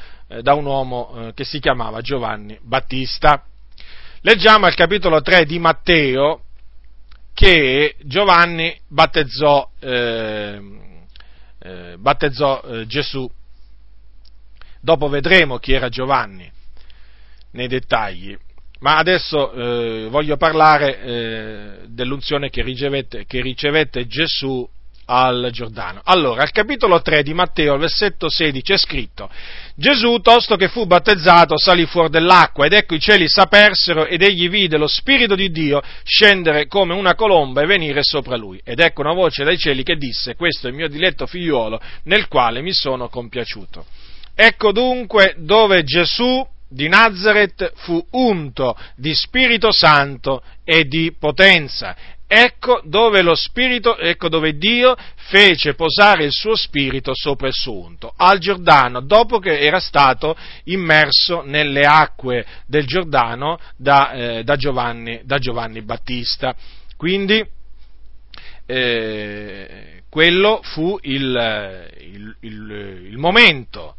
da un uomo che si chiamava Giovanni Battista. Leggiamo al capitolo 3 di Matteo che Giovanni battezzò Gesù. Dopo vedremo chi era Giovanni nei dettagli, ma adesso voglio parlare dell'unzione che ricevette Gesù al Giordano. Allora, al capitolo 3 di Matteo, al versetto 16, è scritto: Gesù, tosto che fu battezzato, salì fuori dell'acqua, ed ecco i cieli s'apersero, ed egli vide lo Spirito di Dio scendere come una colomba e venire sopra lui. Ed ecco una voce dai cieli che disse: questo è il mio diletto figliuolo, nel quale mi sono compiaciuto. Ecco dunque dove Gesù di Nazaret fu unto di Spirito Santo e di potenza. Ecco dove Dio fece posare il suo spirito sopra il suo unto, al Giordano, dopo che era stato immerso nelle acque del Giordano da Giovanni Battista. Quindi quello fu il momento,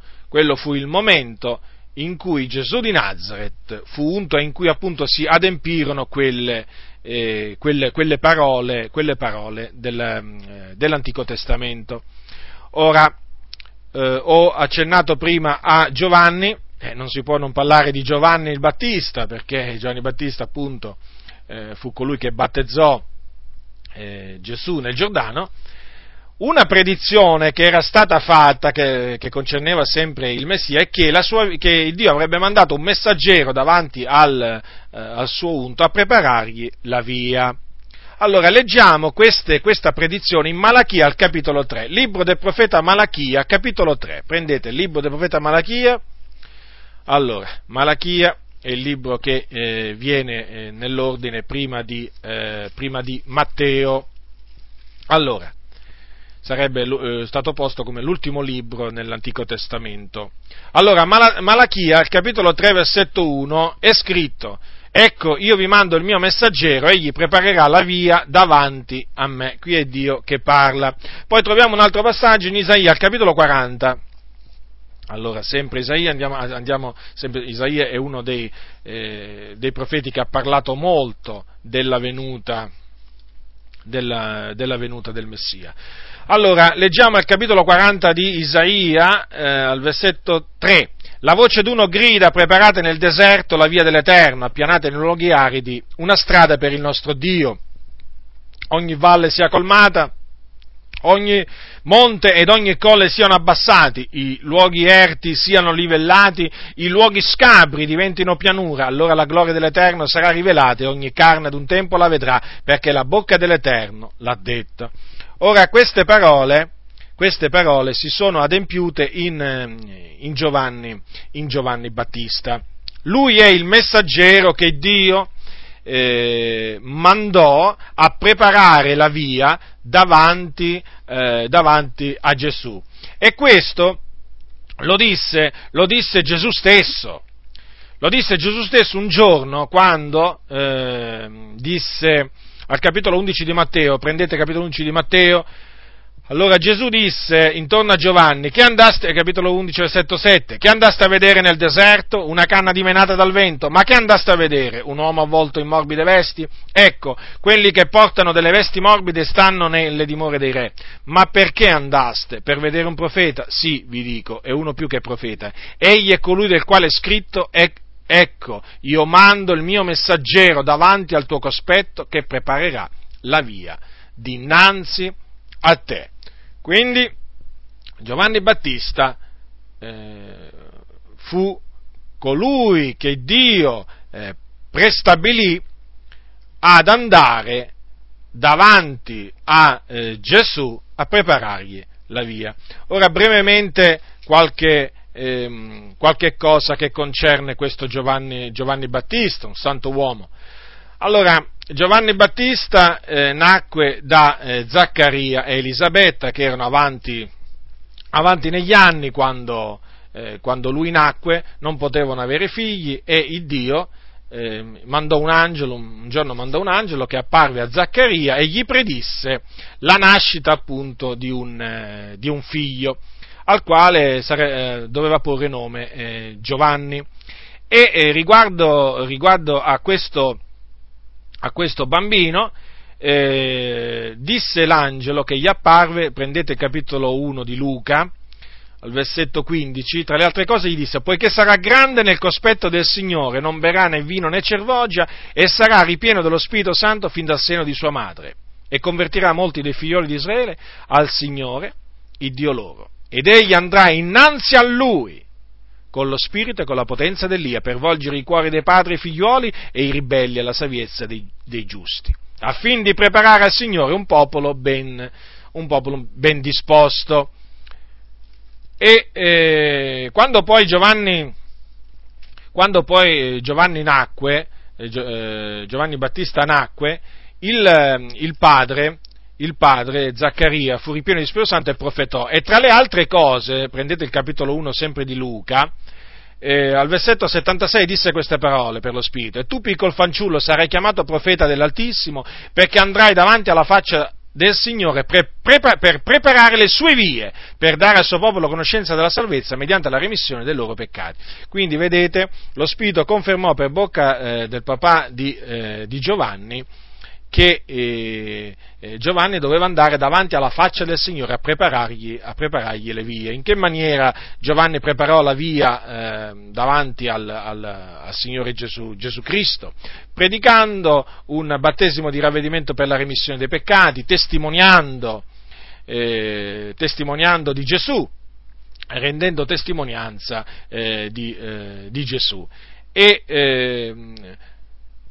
in cui Gesù di Nazaret fu unto e in cui appunto si adempirono quelle parole dell'Antico Testamento. Ora, ho accennato prima a Giovanni, non si può non parlare di Giovanni il Battista, perché Giovanni Battista appunto fu colui che battezzò Gesù nel Giordano. Una predizione che era stata fatta, che concerneva sempre il Messia, è che Dio avrebbe mandato un messaggero davanti al suo unto a preparargli la via. Allora, leggiamo questa predizione in Malachia, al capitolo 3, libro del profeta Malachia, capitolo 3. Prendete il libro del profeta Malachia. Allora, Malachia è il libro che viene nell'ordine prima di Matteo. Allora, sarebbe stato posto come l'ultimo libro nell'Antico Testamento. Allora, Malachia, al capitolo 3, versetto 1, è scritto: ecco, io vi mando il mio messaggero, egli preparerà la via davanti a me. Qui è Dio che parla. Poi troviamo un altro passaggio in Isaia, al capitolo 40. Allora, sempre Isaia, sempre Isaia è uno dei profeti che ha parlato molto della venuta del Messia. Allora, leggiamo al capitolo 40 di Isaia, al versetto 3. La voce d'uno grida: preparate nel deserto la via dell'Eterno, appianate nei luoghi aridi una strada per il nostro Dio. Ogni valle sia colmata, ogni monte ed ogni colle siano abbassati, i luoghi erti siano livellati, i luoghi scabri diventino pianura. Allora la gloria dell'Eterno sarà rivelata e ogni carne ad un tempo la vedrà, perché la bocca dell'Eterno l'ha detta. Ora, queste parole si sono adempiute in Giovanni Battista. Lui è il messaggero che Dio mandò a preparare la via davanti a Gesù. E questo lo disse Gesù stesso. Lo disse Gesù stesso un giorno quando disse al capitolo 11 di Matteo, prendete capitolo 11 di Matteo, Allora Gesù disse intorno a Giovanni che andaste, capitolo 11, versetto 7, che andaste a vedere nel deserto una canna dimenata dal vento, ma che andaste a vedere un uomo avvolto in morbide vesti? Ecco, quelli che portano delle vesti morbide stanno nelle dimore dei re. Ma perché andaste? Per vedere un profeta? Sì, vi dico, è uno più che profeta. Egli è colui del quale è scritto, ecco, io mando il mio messaggero davanti al tuo cospetto che preparerà la via dinanzi a te. Quindi Giovanni Battista fu colui che Dio prestabilì ad andare davanti a Gesù a preparargli la via. Ora brevemente qualche cosa che concerne questo Giovanni Battista, un santo uomo. Allora, Giovanni Battista nacque da Zaccaria e Elisabetta, che erano avanti negli anni quando lui nacque. Non potevano avere figli e il Dio mandò un angelo che apparve a Zaccaria e gli predisse la nascita appunto di un figlio, al quale doveva porre nome Giovanni. E riguardo a questo bambino disse l'angelo che gli apparve, prendete il capitolo 1 di Luca, al versetto 15, tra le altre cose gli disse: poiché sarà grande nel cospetto del Signore, non berrà né vino né cervogia, e sarà ripieno dello Spirito Santo fin dal seno di sua madre, e convertirà molti dei figlioli di Israele al Signore, il Dio loro, ed egli andrà innanzi a Lui con lo spirito e con la potenza dell'Ia, per volgere i cuori dei padri e figliuoli e i ribelli alla saviezza dei giusti, affin di preparare al Signore un popolo ben disposto. Giovanni Battista nacque, il padre Zaccaria fu ripieno di Spirito Santo e profetò. E tra le altre cose, prendete il capitolo 1 sempre di Luca, al versetto 76 disse queste parole per lo Spirito: e tu, piccol fanciullo, sarai chiamato profeta dell'Altissimo, perché andrai davanti alla faccia del Signore per preparare le sue vie, per dare al suo popolo conoscenza della salvezza mediante la remissione dei loro peccati. Quindi vedete, lo Spirito confermò per bocca del papà di Giovanni che Giovanni doveva andare davanti alla faccia del Signore a preparargli le vie. In che maniera Giovanni preparò la via davanti al Signore Gesù Cristo? Predicando un battesimo di ravvedimento per la remissione dei peccati, testimoniando di Gesù, rendendo testimonianza di Gesù.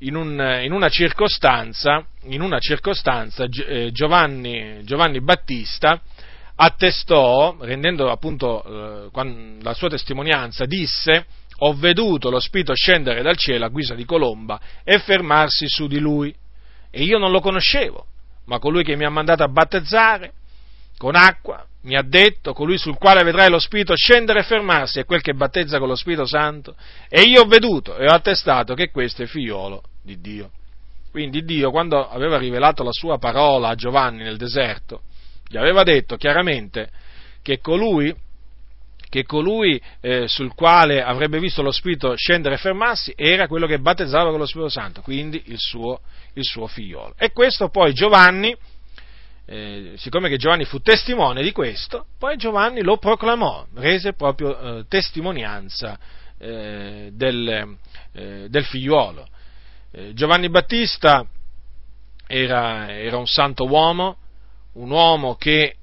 In una circostanza Giovanni Battista attestò, rendendo appunto la sua testimonianza, disse: ho veduto lo Spirito scendere dal cielo a guisa di colomba e fermarsi su di lui, e io non lo conoscevo, ma colui che mi ha mandato a battezzare con acqua mi ha detto: colui sul quale vedrai lo Spirito scendere e fermarsi è quel che battezza con lo Spirito Santo, e io ho veduto e ho attestato che questo è figliolo di Dio. Quindi Dio, quando aveva rivelato la sua parola a Giovanni nel deserto, gli aveva detto chiaramente che colui sul quale avrebbe visto lo Spirito scendere e fermarsi era quello che battezzava con lo Spirito Santo, quindi il suo figliolo. E questo poi Giovanni, siccome che Giovanni fu testimone di questo, poi Giovanni lo proclamò, rese proprio testimonianza del figliuolo. Giovanni Battista era un santo uomo, un uomo che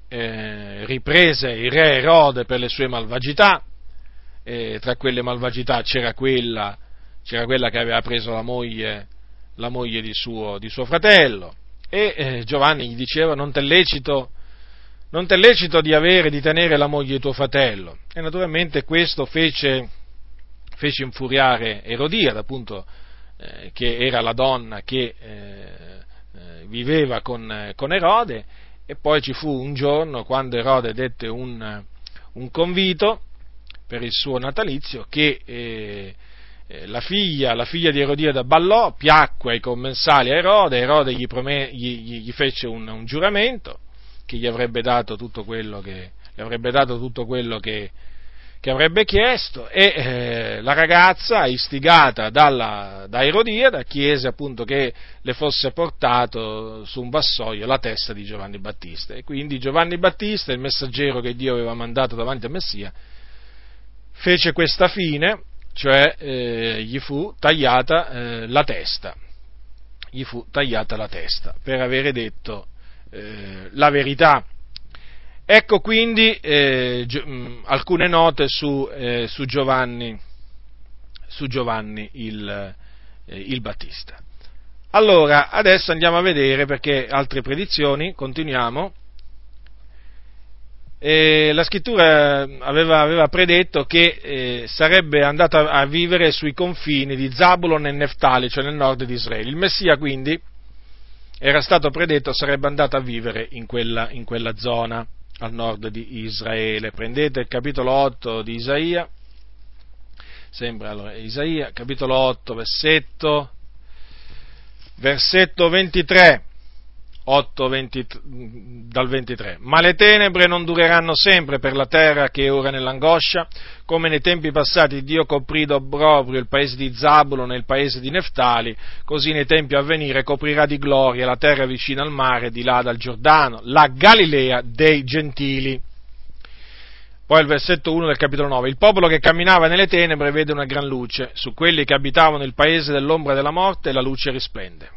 riprese il re Erode per le sue malvagità. Tra quelle malvagità c'era quella che aveva preso la moglie di suo fratello. E Giovanni gli diceva: non t'è lecito di tenere la moglie di tuo fratello. E naturalmente questo fece infuriare Erodia, appunto, che era la donna che viveva con Erode. E poi ci fu un giorno, quando Erode dette un convito per il suo natalizio, che la figlia di Erodiada ballò, piacque ai commensali a Erode. Erode gli fece un giuramento, che gli avrebbe dato tutto quello che avrebbe chiesto, e la ragazza, istigata da Erodiada, chiese appunto che le fosse portato su un vassoio la testa di Giovanni Battista, e quindi Giovanni Battista, il messaggero che Dio aveva mandato davanti a Messia, fece questa fine, cioè gli fu tagliata la testa, per avere detto la verità. Ecco quindi alcune note su Giovanni il Battista. Allora, adesso andiamo a vedere, perché altre predizioni, continuiamo. La scrittura aveva predetto che sarebbe andato a vivere sui confini di Zabulon e Neftali, cioè nel nord di Israele. Il Messia quindi era stato predetto sarebbe andato a vivere in quella zona, al nord di Israele. Prendete il capitolo 8 di Isaia, sembra, allora, Isaia, capitolo 8, versetto 23, 8, dal 23. Ma le tenebre non dureranno sempre per la terra che è ora nell'angoscia, come nei tempi passati Dio coprì d'obbrobrio il paese di Zabulon e il paese di Neftali, così nei tempi a venire coprirà di gloria la terra vicina al mare, di là dal Giordano, la Galilea dei Gentili. Poi il versetto 1 del capitolo 9. Il popolo che camminava nelle tenebre vede una gran luce, su quelli che abitavano il paese dell'ombra della morte la luce risplende.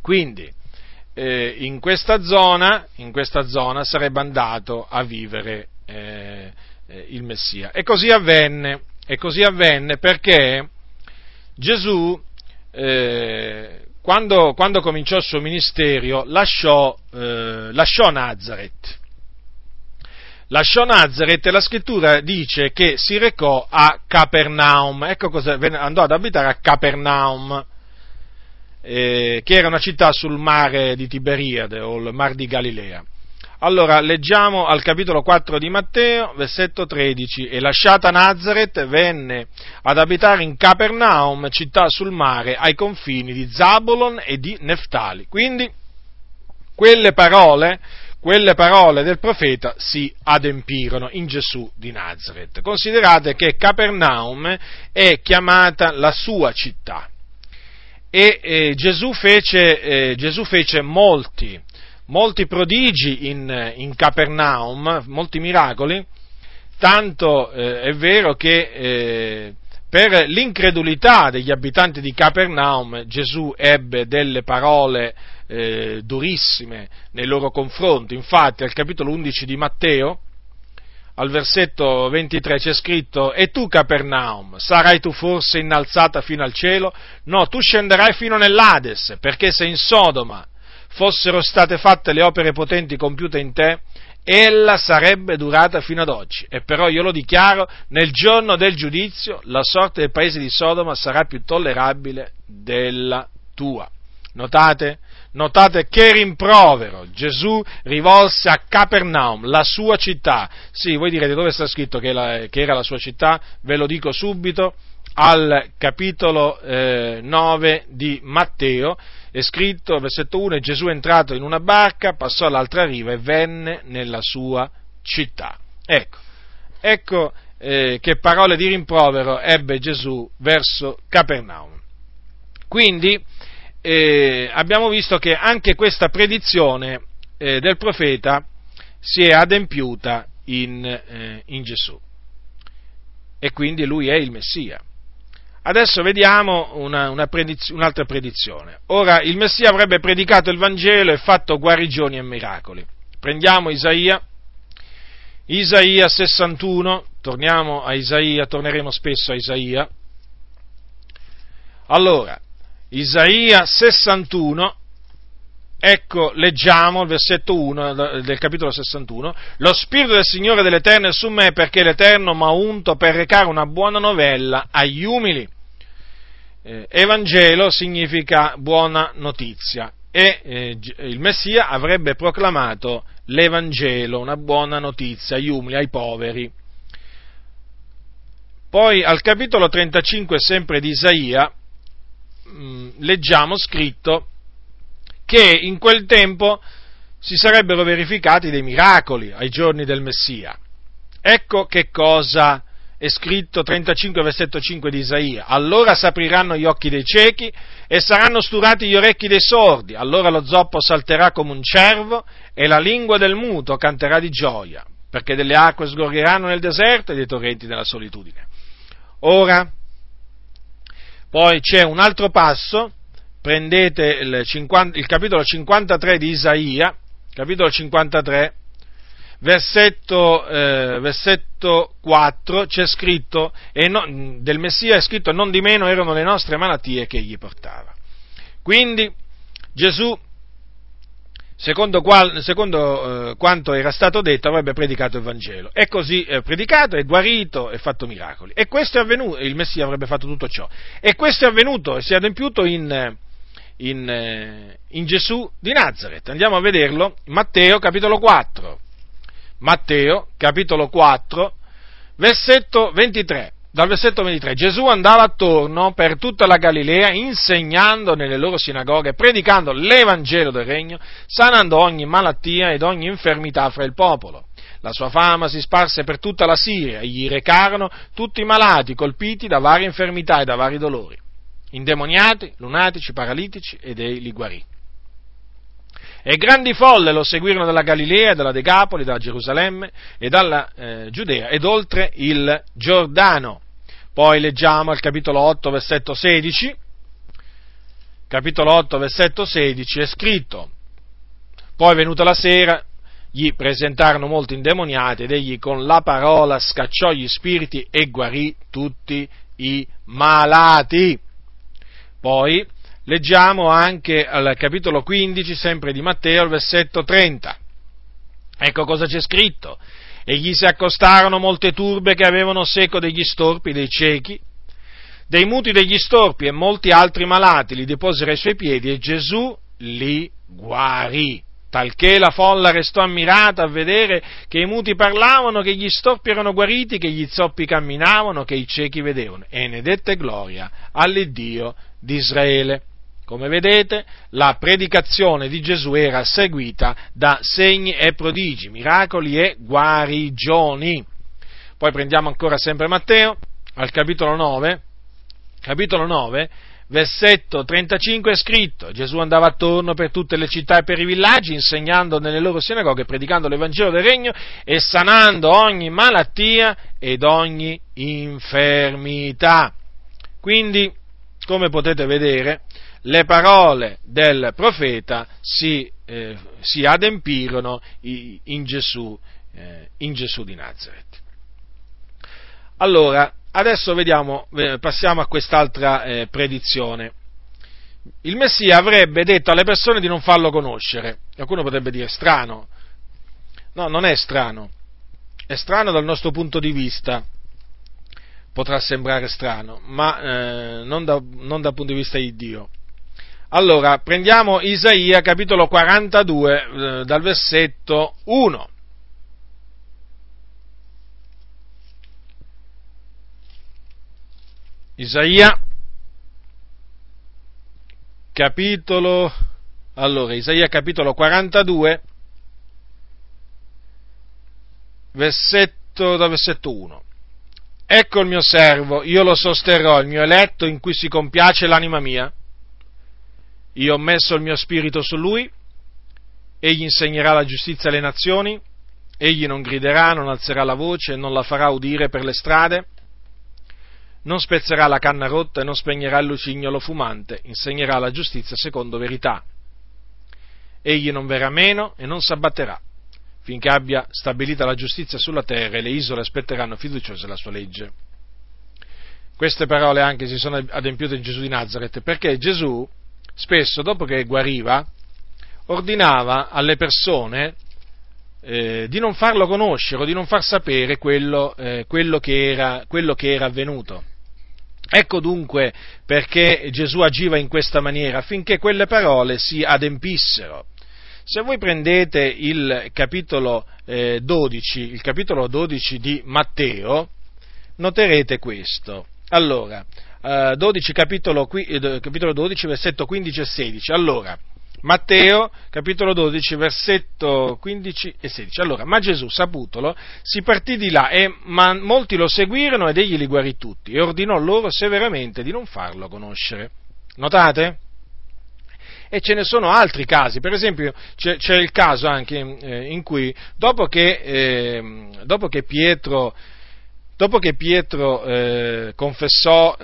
Quindi in questa zona sarebbe andato a vivere il Messia. E così avvenne perché Gesù, quando cominciò il suo ministero, lasciò Nazaret, e la scrittura dice che si recò a Capernaum. Ecco cosa andò ad abitare a Capernaum, che era una città sul mare di Tiberiade, o il mar di Galilea. Allora, leggiamo al capitolo 4 di Matteo, versetto 13, e lasciata Nazaret venne ad abitare in Capernaum, città sul mare, ai confini di Zabulon e di Neftali. Quindi, quelle parole del profeta si adempirono in Gesù di Nazaret. Considerate che Capernaum è chiamata la sua città. E Gesù fece molti prodigi in Capernaum, molti miracoli, tanto è vero che per l'incredulità degli abitanti di Capernaum Gesù ebbe delle parole durissime nei loro confronti. Infatti al capitolo 11 di Matteo, al versetto 23 c'è scritto: e tu Capernaum, sarai tu forse innalzata fino al cielo? No, tu scenderai fino nell'Ades, perché se in Sodoma fossero state fatte le opere potenti compiute in te, ella sarebbe durata fino ad oggi. E però io lo dichiaro, nel giorno del giudizio la sorte del paese di Sodoma sarà più tollerabile della tua. Notate che rimprovero Gesù rivolse a Capernaum, la sua città. Sì, voi direte dove sta scritto che era la sua città? Ve lo dico subito, al capitolo 9 di Matteo è scritto, versetto 1, e Gesù è entrato in una barca, passò all'altra riva e venne nella sua città. Ecco, che parole di rimprovero ebbe Gesù verso Capernaum. Quindi abbiamo visto che anche questa predizione del profeta si è adempiuta in Gesù, e quindi lui è il Messia. Adesso vediamo un'altra predizione. Ora, il Messia avrebbe predicato il Vangelo e fatto guarigioni e miracoli. Prendiamo Isaia 61, torneremo spesso a Isaia. Allora, Isaia 61, ecco, leggiamo il versetto 1 del capitolo 61. Lo Spirito del Signore dell'Eterno è su me, perché l'Eterno m'ha unto per recare una buona novella agli umili. Evangelo significa buona notizia, e il Messia avrebbe proclamato l'Evangelo, una buona notizia agli umili, ai poveri. Poi al capitolo 35, sempre di Isaia, leggiamo scritto che in quel tempo si sarebbero verificati dei miracoli ai giorni del Messia. Ecco che cosa è scritto 35 versetto 5 di Isaia: allora s'apriranno gli occhi dei ciechi e saranno sturati gli orecchi dei sordi, allora lo zoppo salterà come un cervo e la lingua del muto canterà di gioia, perché delle acque sgorgeranno nel deserto e dei torrenti della solitudine. Ora, poi c'è un altro passo, prendete il capitolo 53 di Isaia, capitolo 53, versetto 4, c'è scritto, del Messia è scritto: non di meno erano le nostre malattie che egli portava. Quindi Gesù, secondo quanto era stato detto, avrebbe predicato il Vangelo. E così predicato, è guarito, è fatto miracoli. E questo è avvenuto, il Messia avrebbe fatto tutto ciò. E questo è avvenuto e si è adempiuto in Gesù di Nazaret. Andiamo a vederlo, Matteo capitolo 4. Matteo, capitolo 4, versetto 23. Dal versetto 23: Gesù andava attorno per tutta la Galilea, insegnando nelle loro sinagoghe, predicando l'Evangelo del Regno, sanando ogni malattia ed ogni infermità fra il popolo. La sua fama si sparse per tutta la Siria, e gli recarono tutti i malati, colpiti da varie infermità e da vari dolori, indemoniati, lunatici, paralitici, ed egli li guarì. E grandi folle lo seguirono dalla Galilea, dalla Decapoli, da Gerusalemme e dalla Giudea ed oltre il Giordano. Poi leggiamo il capitolo 8, versetto 16. Capitolo 8, versetto 16 è scritto: poi, venuta la sera, gli presentarono molti indemoniati ed egli con la parola scacciò gli spiriti e guarì tutti i malati. Poi leggiamo anche al capitolo 15, sempre di Matteo, al versetto 30. Ecco cosa c'è scritto: e gli si accostarono molte turbe che avevano seco degli storpi, dei ciechi, dei muti, degli storpi e molti altri malati, li deposero ai suoi piedi e Gesù li guarì. Talché la folla restò ammirata a vedere che i muti parlavano, che gli storpi erano guariti, che gli zoppi camminavano, che i ciechi vedevano, e ne dette gloria all'Iddio di Israele. Come vedete, la predicazione di Gesù era seguita da segni e prodigi, miracoli e guarigioni. Poi prendiamo ancora sempre Matteo, al capitolo 9, versetto 35 è scritto: Gesù andava attorno per tutte le città e per i villaggi, insegnando nelle loro sinagoghe, predicando l'Evangelo del Regno e sanando ogni malattia ed ogni infermità. Quindi, come potete vedere, le parole del profeta si adempirono in Gesù di Nazaret. Allora, adesso passiamo a quest'altra predizione. Il Messia avrebbe detto alle persone di non farlo conoscere. Qualcuno potrebbe dire: strano. No, non è strano. È strano dal nostro punto di vista. Potrà sembrare strano, ma non dal punto di vista di Dio. Allora, prendiamo Isaia capitolo 42 dal versetto 1. Isaia capitolo 42 dal versetto 1. Ecco il mio servo, io lo sosterrò, il mio eletto in cui si compiace l'anima mia. Io ho messo il mio spirito su lui, egli insegnerà la giustizia alle nazioni, egli non griderà, non alzerà la voce, non la farà udire per le strade, non spezzerà la canna rotta e non spegnerà il lucignolo fumante, insegnerà la giustizia secondo verità. Egli non verrà meno e non s'abbatterà, finché abbia stabilita la giustizia sulla terra, e le isole aspetteranno fiduciose la sua legge. Queste parole anche si sono adempiute in Gesù di Nazaret, perché Gesù spesso, dopo che guariva, ordinava alle persone di non farlo conoscere, o di non far sapere quello che era avvenuto. Ecco dunque perché Gesù agiva in questa maniera, affinché quelle parole si adempissero. Se voi prendete il capitolo 12 di Matteo, noterete questo. Allora, capitolo 12, versetto 15 e 16. Allora, Matteo, capitolo 12, versetto 15 e 16. Allora, ma Gesù, saputolo, si partì di là, ma molti lo seguirono ed egli li guarì tutti e ordinò loro severamente di non farlo conoscere. Notate? E ce ne sono altri casi, per esempio c'è il caso anche in cui dopo che Pietro gli confessò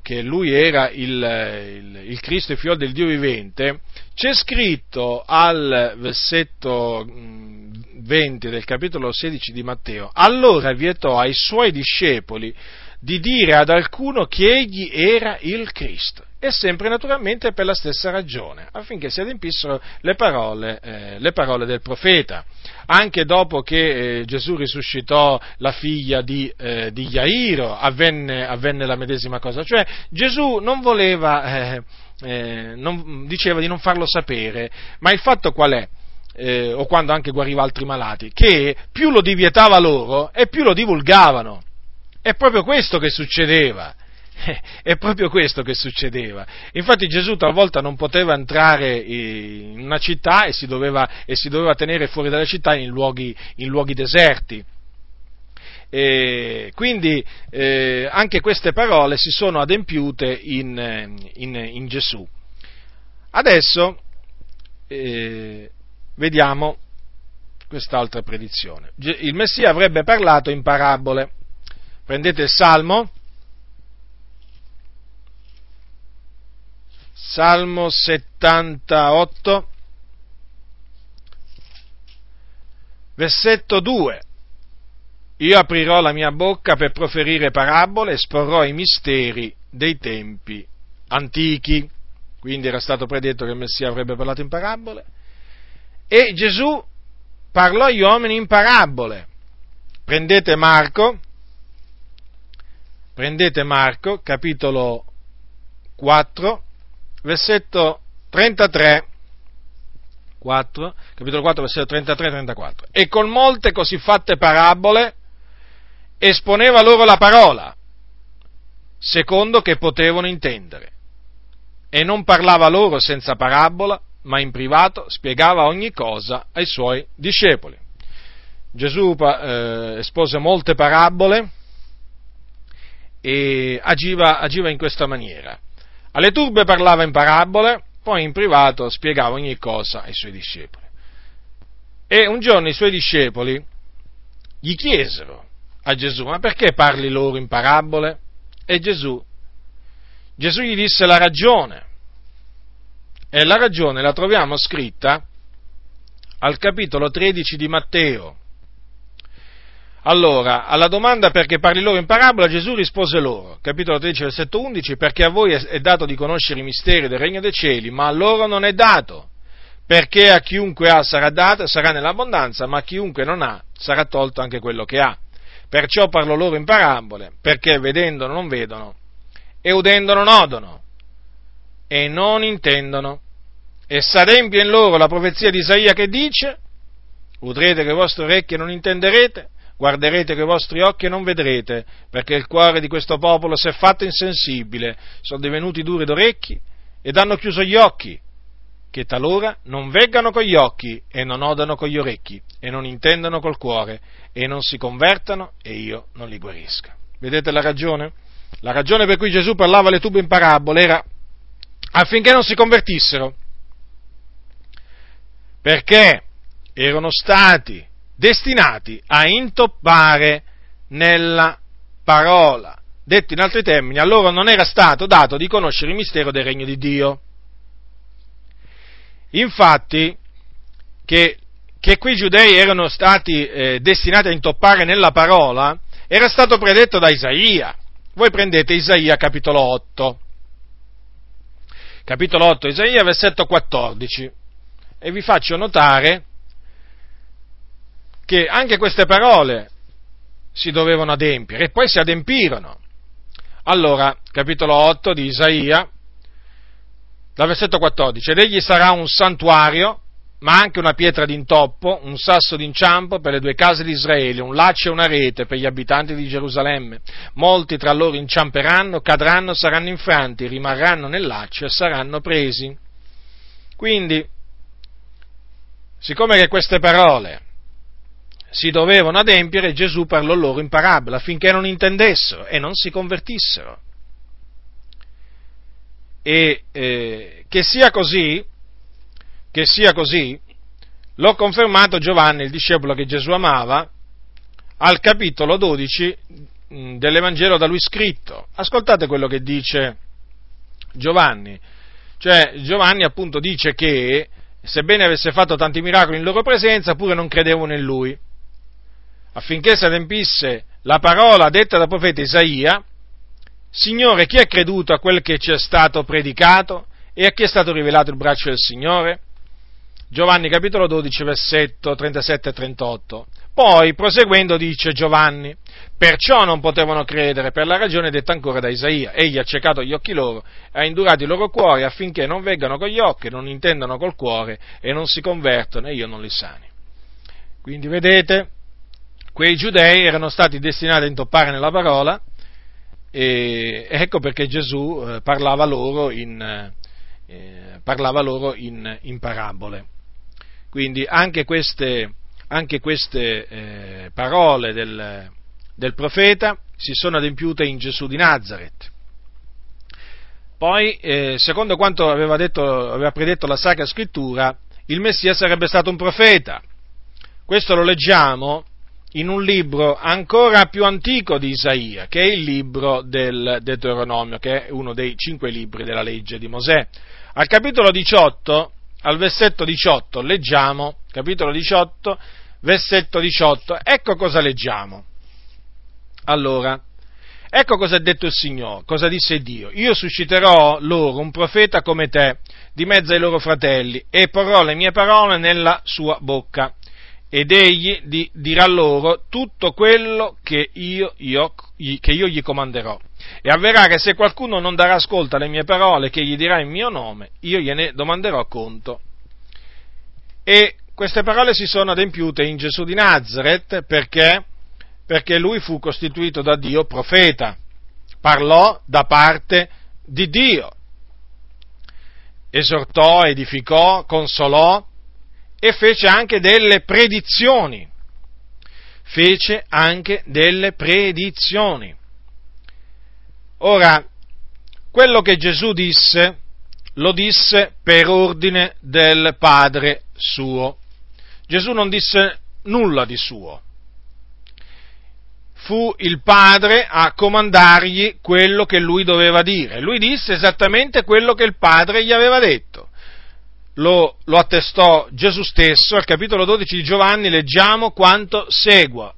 che lui era il Cristo, il figlio del Dio vivente, c'è scritto al versetto 20 del capitolo 16 di Matteo: allora vietò ai suoi discepoli di dire ad alcuno che egli era il Cristo, e sempre naturalmente per la stessa ragione, affinché si adempissero le parole del profeta. Anche dopo che Gesù risuscitò la figlia di Iairo, avvenne la medesima cosa, cioè Gesù non voleva, diceva di non farlo sapere, ma il fatto qual è? O quando anche guariva altri malati, che più lo divietava loro e più lo divulgavano. È proprio questo che succedeva. Infatti Gesù talvolta non poteva entrare in una città e si doveva tenere fuori dalla città in luoghi deserti. E quindi anche queste parole si sono adempiute in Gesù. Adesso vediamo quest'altra predizione. Il Messia avrebbe parlato in parabole. Prendete il Salmo 78, versetto 2. Io aprirò la mia bocca per proferire parabole, esporrò i misteri dei tempi antichi. Quindi era stato predetto che il Messia avrebbe parlato in parabole. E Gesù parlò agli uomini in parabole. Prendete Marco, capitolo 4, versetto 33, 4, capitolo 4, versetto 33-34. E con molte così fatte parabole esponeva loro la parola, secondo che potevano intendere. E non parlava loro senza parabola, ma in privato spiegava ogni cosa ai suoi discepoli. Gesù espose molte parabole e agiva in questa maniera. Alle turbe parlava in parabole, poi in privato spiegava ogni cosa ai suoi discepoli. E un giorno i suoi discepoli gli chiesero a Gesù: ma perché parli loro in parabole? E Gesù gli disse la ragione, e la ragione la troviamo scritta al capitolo 13 di Matteo. Allora, alla domanda perché parli loro in parabola, Gesù rispose loro, capitolo 13, versetto 11, perché a voi è dato di conoscere i misteri del regno dei cieli, ma a loro non è dato, perché a chiunque ha sarà dato e sarà nell'abbondanza, ma a chiunque non ha sarà tolto anche quello che ha. Perciò parlo loro in parabole, perché vedendo non vedono, e udendo non odono, e non intendono, e s'adempie in loro la profezia di Isaia che dice: udrete che vostre orecchie non intenderete, guarderete coi vostri occhi e non vedrete, perché il cuore di questo popolo si è fatto insensibile, sono divenuti duri d'orecchi ed hanno chiuso gli occhi, che talora non veggano con gli occhi e non odano con gli orecchi e non intendano col cuore e non si convertano e io non li guarisca. Vedete la ragione? La ragione per cui Gesù parlava alle turbe in parabole era affinché non si convertissero, perché erano stati destinati a intoppare nella parola. Detto in altri termini, a loro non era stato dato di conoscere il mistero del regno di Dio. Infatti, che quei giudei erano stati destinati a intoppare nella parola, era stato predetto da Isaia. Voi prendete Isaia capitolo 8, Isaia versetto 14, e vi faccio notare che anche queste parole si dovevano adempiere e poi si adempirono. Allora, capitolo 8 di Isaia, dal versetto 14: ed egli sarà un santuario, ma anche una pietra d'intoppo, un sasso d'inciampo per le due case di Israele, un laccio e una rete per gli abitanti di Gerusalemme. Molti tra loro inciamperanno, cadranno, saranno infranti, rimarranno nel laccio e saranno presi. Quindi, siccome che queste parole si dovevano adempiere, Gesù parlò loro in parabola affinché non intendessero e non si convertissero. E che sia così, l'ho confermato Giovanni, il discepolo che Gesù amava, al capitolo 12 dell'Evangelo da lui scritto. Ascoltate quello che dice Giovanni. Cioè, Giovanni appunto dice che, sebbene avesse fatto tanti miracoli in loro presenza, pure non credevano in lui, affinché si adempisse la parola detta dal profeta Isaia: Signore, chi ha creduto a quel che ci è stato predicato e a chi è stato rivelato il braccio del Signore? Giovanni capitolo 12, versetto 37 e 38. Poi, proseguendo, dice Giovanni: perciò non potevano credere, per la ragione detta ancora da Isaia: egli ha accecato gli occhi loro, ha indurato i loro cuori, affinché non veggano con gli occhi, non intendano col cuore e non si convertono, e io non li sani. Quindi vedete, quei giudei erano stati destinati a intoppare nella parola, e ecco perché Gesù parlava loro in parabole. Quindi anche queste parole del profeta si sono adempiute in Gesù di Nazaret. Poi, secondo quanto aveva predetto la Sacra Scrittura, il Messia sarebbe stato un profeta. Questo lo leggiamo in un libro ancora più antico di Isaia, che è il libro del Deuteronomio, che è uno dei 5 libri della legge di Mosè. Al capitolo 18, al versetto 18, leggiamo, capitolo 18, versetto 18, ecco cosa leggiamo. Allora, ecco cosa ha detto il Signore, cosa disse Dio: io susciterò loro un profeta come te, di mezzo ai loro fratelli, e porrò le mie parole nella sua bocca. Ed egli dirà loro tutto quello che io gli comanderò. E avverrà che se qualcuno non darà ascolto alle mie parole che gli dirà in mio nome, io gliene domanderò conto. E queste parole si sono adempiute in Gesù di Nazaret, perché lui fu costituito da Dio profeta, parlò da parte di Dio, esortò, edificò, consolò, e fece anche delle predizioni. Ora, quello che Gesù disse, lo disse per ordine del Padre suo. Gesù non disse nulla di suo. Fu il Padre a comandargli quello che lui doveva dire. Lui disse esattamente quello che il Padre gli aveva detto. Lo attestò Gesù stesso. Al capitolo 12 di Giovanni leggiamo quanto segue.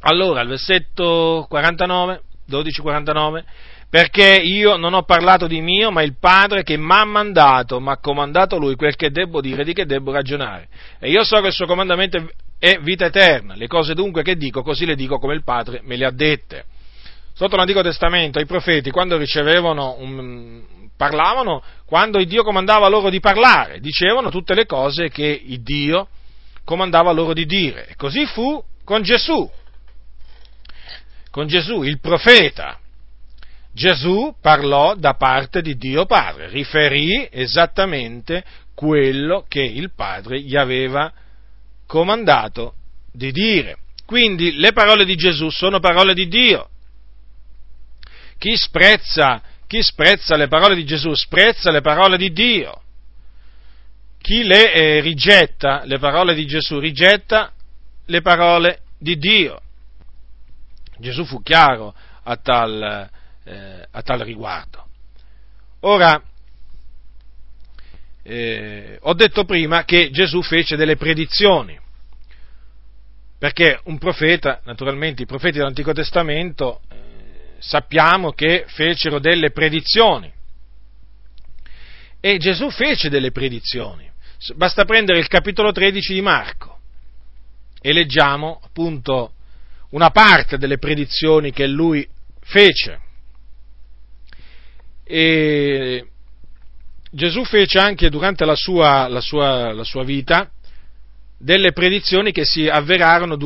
Allora, al versetto 49, 12-49, perché io non ho parlato di mio, ma il Padre che m'ha mandato, m'ha comandato lui quel che debbo dire, di che debbo ragionare. E io so che il suo comandamento è vita eterna. Le cose dunque che dico, così le dico come il Padre me le ha dette. Sotto l'Antico Testamento i profeti, quando ricevevano parlavano quando il Dio comandava loro di parlare, dicevano tutte le cose che il Dio comandava loro di dire. E così fu con Gesù. Con Gesù, il profeta. Gesù parlò da parte di Dio Padre, riferì esattamente quello che il Padre gli aveva comandato di dire. Quindi le parole di Gesù sono parole di Dio. Chi sprezza le parole di Gesù sprezza le parole di Dio. Chi le rigetta, le parole di Gesù, rigetta le parole di Dio. Gesù fu chiaro a tal riguardo. Ora, ho detto prima che Gesù fece delle predizioni, perché un profeta, naturalmente i profeti dell'Antico Testamento, sappiamo che fecero delle predizioni, e Gesù fece delle predizioni. Basta prendere il capitolo 13 di Marco e leggiamo appunto una parte delle predizioni che lui fece. E Gesù fece anche durante la sua vita delle predizioni che si avverarono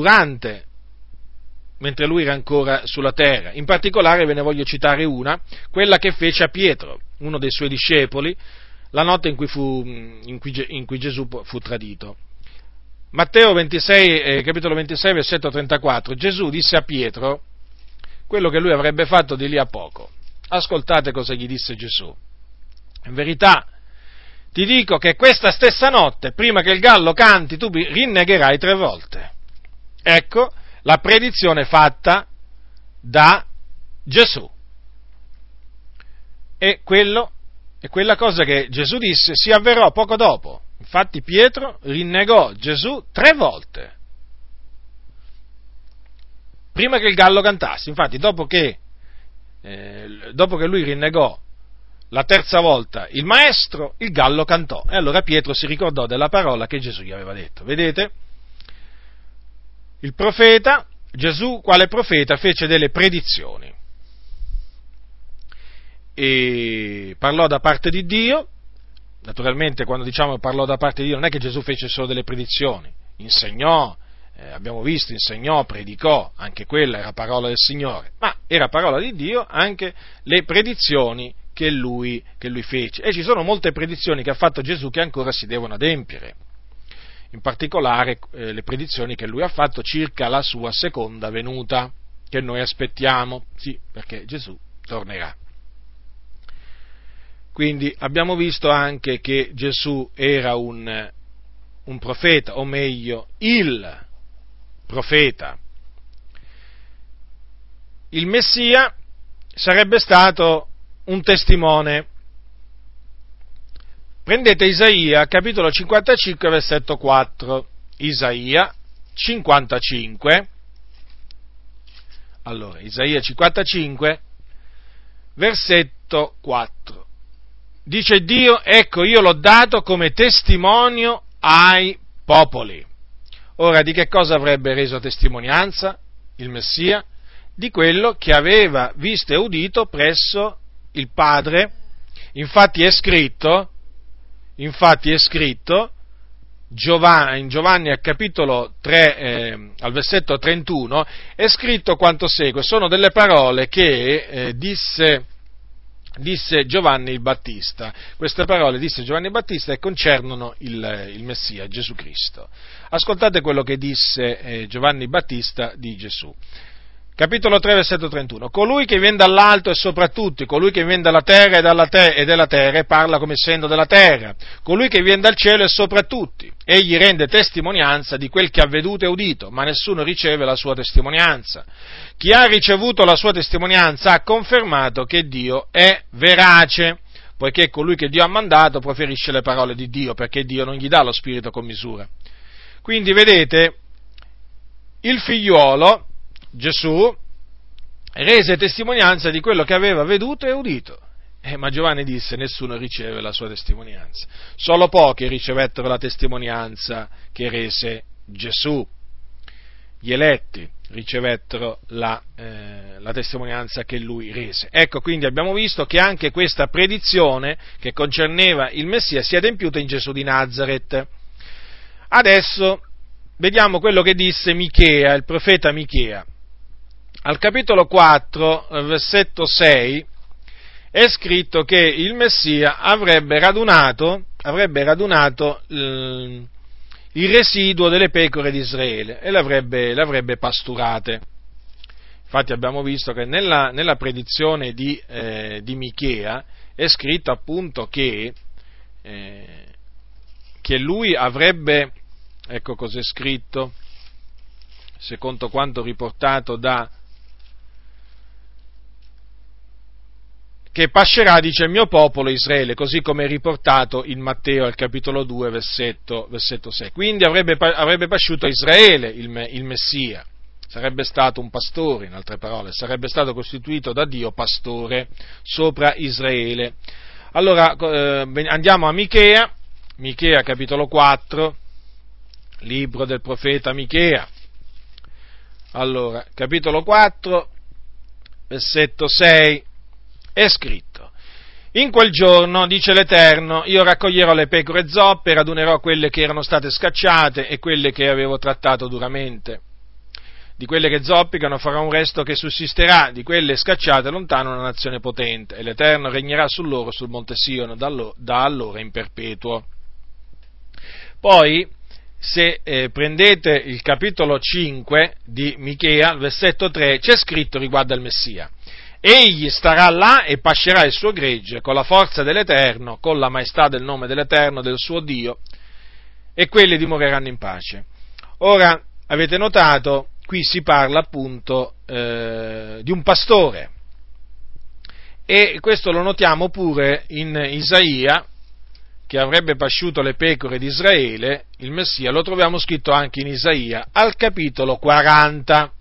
mentre lui era ancora sulla terra. In particolare ve ne voglio citare una, quella che fece a Pietro, uno dei suoi discepoli, la notte in cui Gesù fu tradito. Matteo 26, capitolo 26, versetto 34. Gesù disse a Pietro quello che lui avrebbe fatto di lì a poco. Ascoltate cosa gli disse Gesù. In verità ti dico che questa stessa notte, prima che il gallo canti, tu rinnegherai 3 volte. Ecco la predizione fatta da Gesù. E quella cosa che Gesù disse si avverò poco dopo. Infatti Pietro rinnegò Gesù 3 volte. Prima che il gallo cantasse. Infatti dopo che lui rinnegò la 3ª volta il maestro, il gallo cantò. E allora Pietro si ricordò della parola che Gesù gli aveva detto. Vedete? Il profeta, Gesù quale profeta, fece delle predizioni. E parlò da parte di Dio. Naturalmente, quando diciamo parlò da parte di Dio, non è che Gesù fece solo delle predizioni. Insegnò, abbiamo visto, insegnò, predicò, anche quella era parola del Signore, ma era parola di Dio anche le predizioni che lui fece. E ci sono molte predizioni che ha fatto Gesù che ancora si devono adempiere, in particolare le predizioni che lui ha fatto circa la sua 2ª venuta, che noi aspettiamo, sì, perché Gesù tornerà. Quindi abbiamo visto anche che Gesù era un profeta, o meglio, il profeta. Il Messia sarebbe stato un testimone. Prendete Isaia, capitolo 55, versetto 4. Isaia 55. Allora, Isaia 55, versetto 4. Dice Dio: ecco, io l'ho dato come testimonio ai popoli. Ora, di che cosa avrebbe reso testimonianza il Messia? Di quello che aveva visto e udito presso il Padre. Infatti è scritto in Giovanni al capitolo 3, al versetto 31, è scritto quanto segue. Sono delle parole che disse Giovanni il Battista. Queste parole disse Giovanni Battista e concernono il Messia, Gesù Cristo. Ascoltate quello che disse Giovanni Battista di Gesù. Capitolo 3, versetto 31. Colui che viene dall'alto e soprattutto colui che viene dalla terra e della terra e parla come essendo della terra. Colui che viene dal cielo e soprattutto. Egli rende testimonianza di quel che ha veduto e udito, ma nessuno riceve la sua testimonianza. Chi ha ricevuto la sua testimonianza ha confermato che Dio è verace, poiché colui che Dio ha mandato proferisce le parole di Dio, perché Dio non gli dà lo spirito con misura. Quindi vedete, il figliuolo, Gesù, rese testimonianza di quello che aveva veduto e udito. Ma Giovanni disse: nessuno riceve la sua testimonianza. Solo pochi ricevettero la testimonianza che rese Gesù. Gli eletti ricevettero la testimonianza che lui rese. Ecco, quindi abbiamo visto che anche questa predizione che concerneva il Messia si è adempiuta in Gesù di Nazaret. Adesso vediamo quello che disse Michea, il profeta Michea. Al capitolo 4, versetto 6, è scritto che il Messia avrebbe radunato il residuo delle pecore di Israele e l'avrebbe pasturate. Infatti abbiamo visto che nella predizione di Michea è scritto appunto che lui avrebbe, ecco cos'è scritto, secondo quanto riportato che pascerà, dice, il mio popolo Israele, così come è riportato in Matteo al capitolo 2, versetto 6. Quindi avrebbe pasciuto Israele il Messia, sarebbe stato un pastore, in altre parole, sarebbe stato costituito da Dio pastore sopra Israele. Allora andiamo a Michea capitolo 4, libro del profeta Michea. Allora, capitolo 4, versetto 6. È scritto: in quel giorno, dice l'Eterno, io raccoglierò le pecore zoppe, radunerò quelle che erano state scacciate e quelle che avevo trattato duramente. di quelle che zoppicano farà un resto che sussisterà, di quelle scacciate lontano una nazione potente, e l'Eterno regnerà su loro sul monte Sion da allora in perpetuo. Poi, se prendete il capitolo 5 di Michea, versetto 3, c'è scritto riguardo al Messia: egli starà là e pascerà il suo gregge con la forza dell'Eterno, con la maestà del nome dell'Eterno, del suo Dio, e quelli dimoreranno in pace. Ora, avete notato, qui si parla appunto di un pastore, e questo lo notiamo pure in Isaia, che avrebbe pasciuto le pecore di Israele. Il Messia lo troviamo scritto anche in Isaia, al capitolo 40.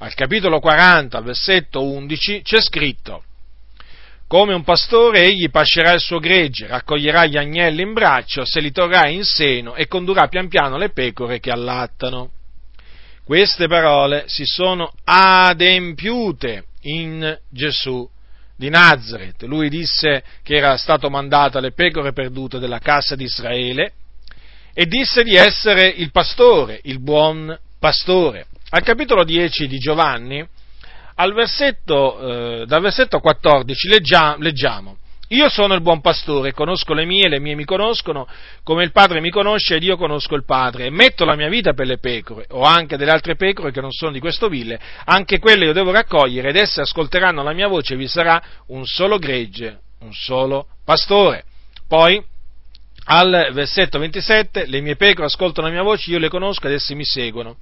Al capitolo 40, versetto 11, c'è scritto: come un pastore egli pascerà il suo gregge, raccoglierà gli agnelli in braccio, se li torrà in seno e condurrà pian piano le pecore che allattano. Queste parole si sono adempiute in Gesù di Nazaret. Lui disse che era stato mandato alle pecore perdute della casa di Israele, e disse di essere il pastore, il buon pastore. Al capitolo 10 di Giovanni, dal versetto 14, leggiamo: io sono il buon pastore, conosco le mie mi conoscono, come il Padre mi conosce ed io conosco il Padre, e metto la mia vita per le pecore. Ho anche delle altre pecore che non sono di questo vile, anche quelle io devo raccogliere, ed esse ascolteranno la mia voce, e vi sarà un solo gregge, un solo pastore. Poi, al versetto 27, le mie pecore ascoltano la mia voce, io le conosco ed esse mi seguono.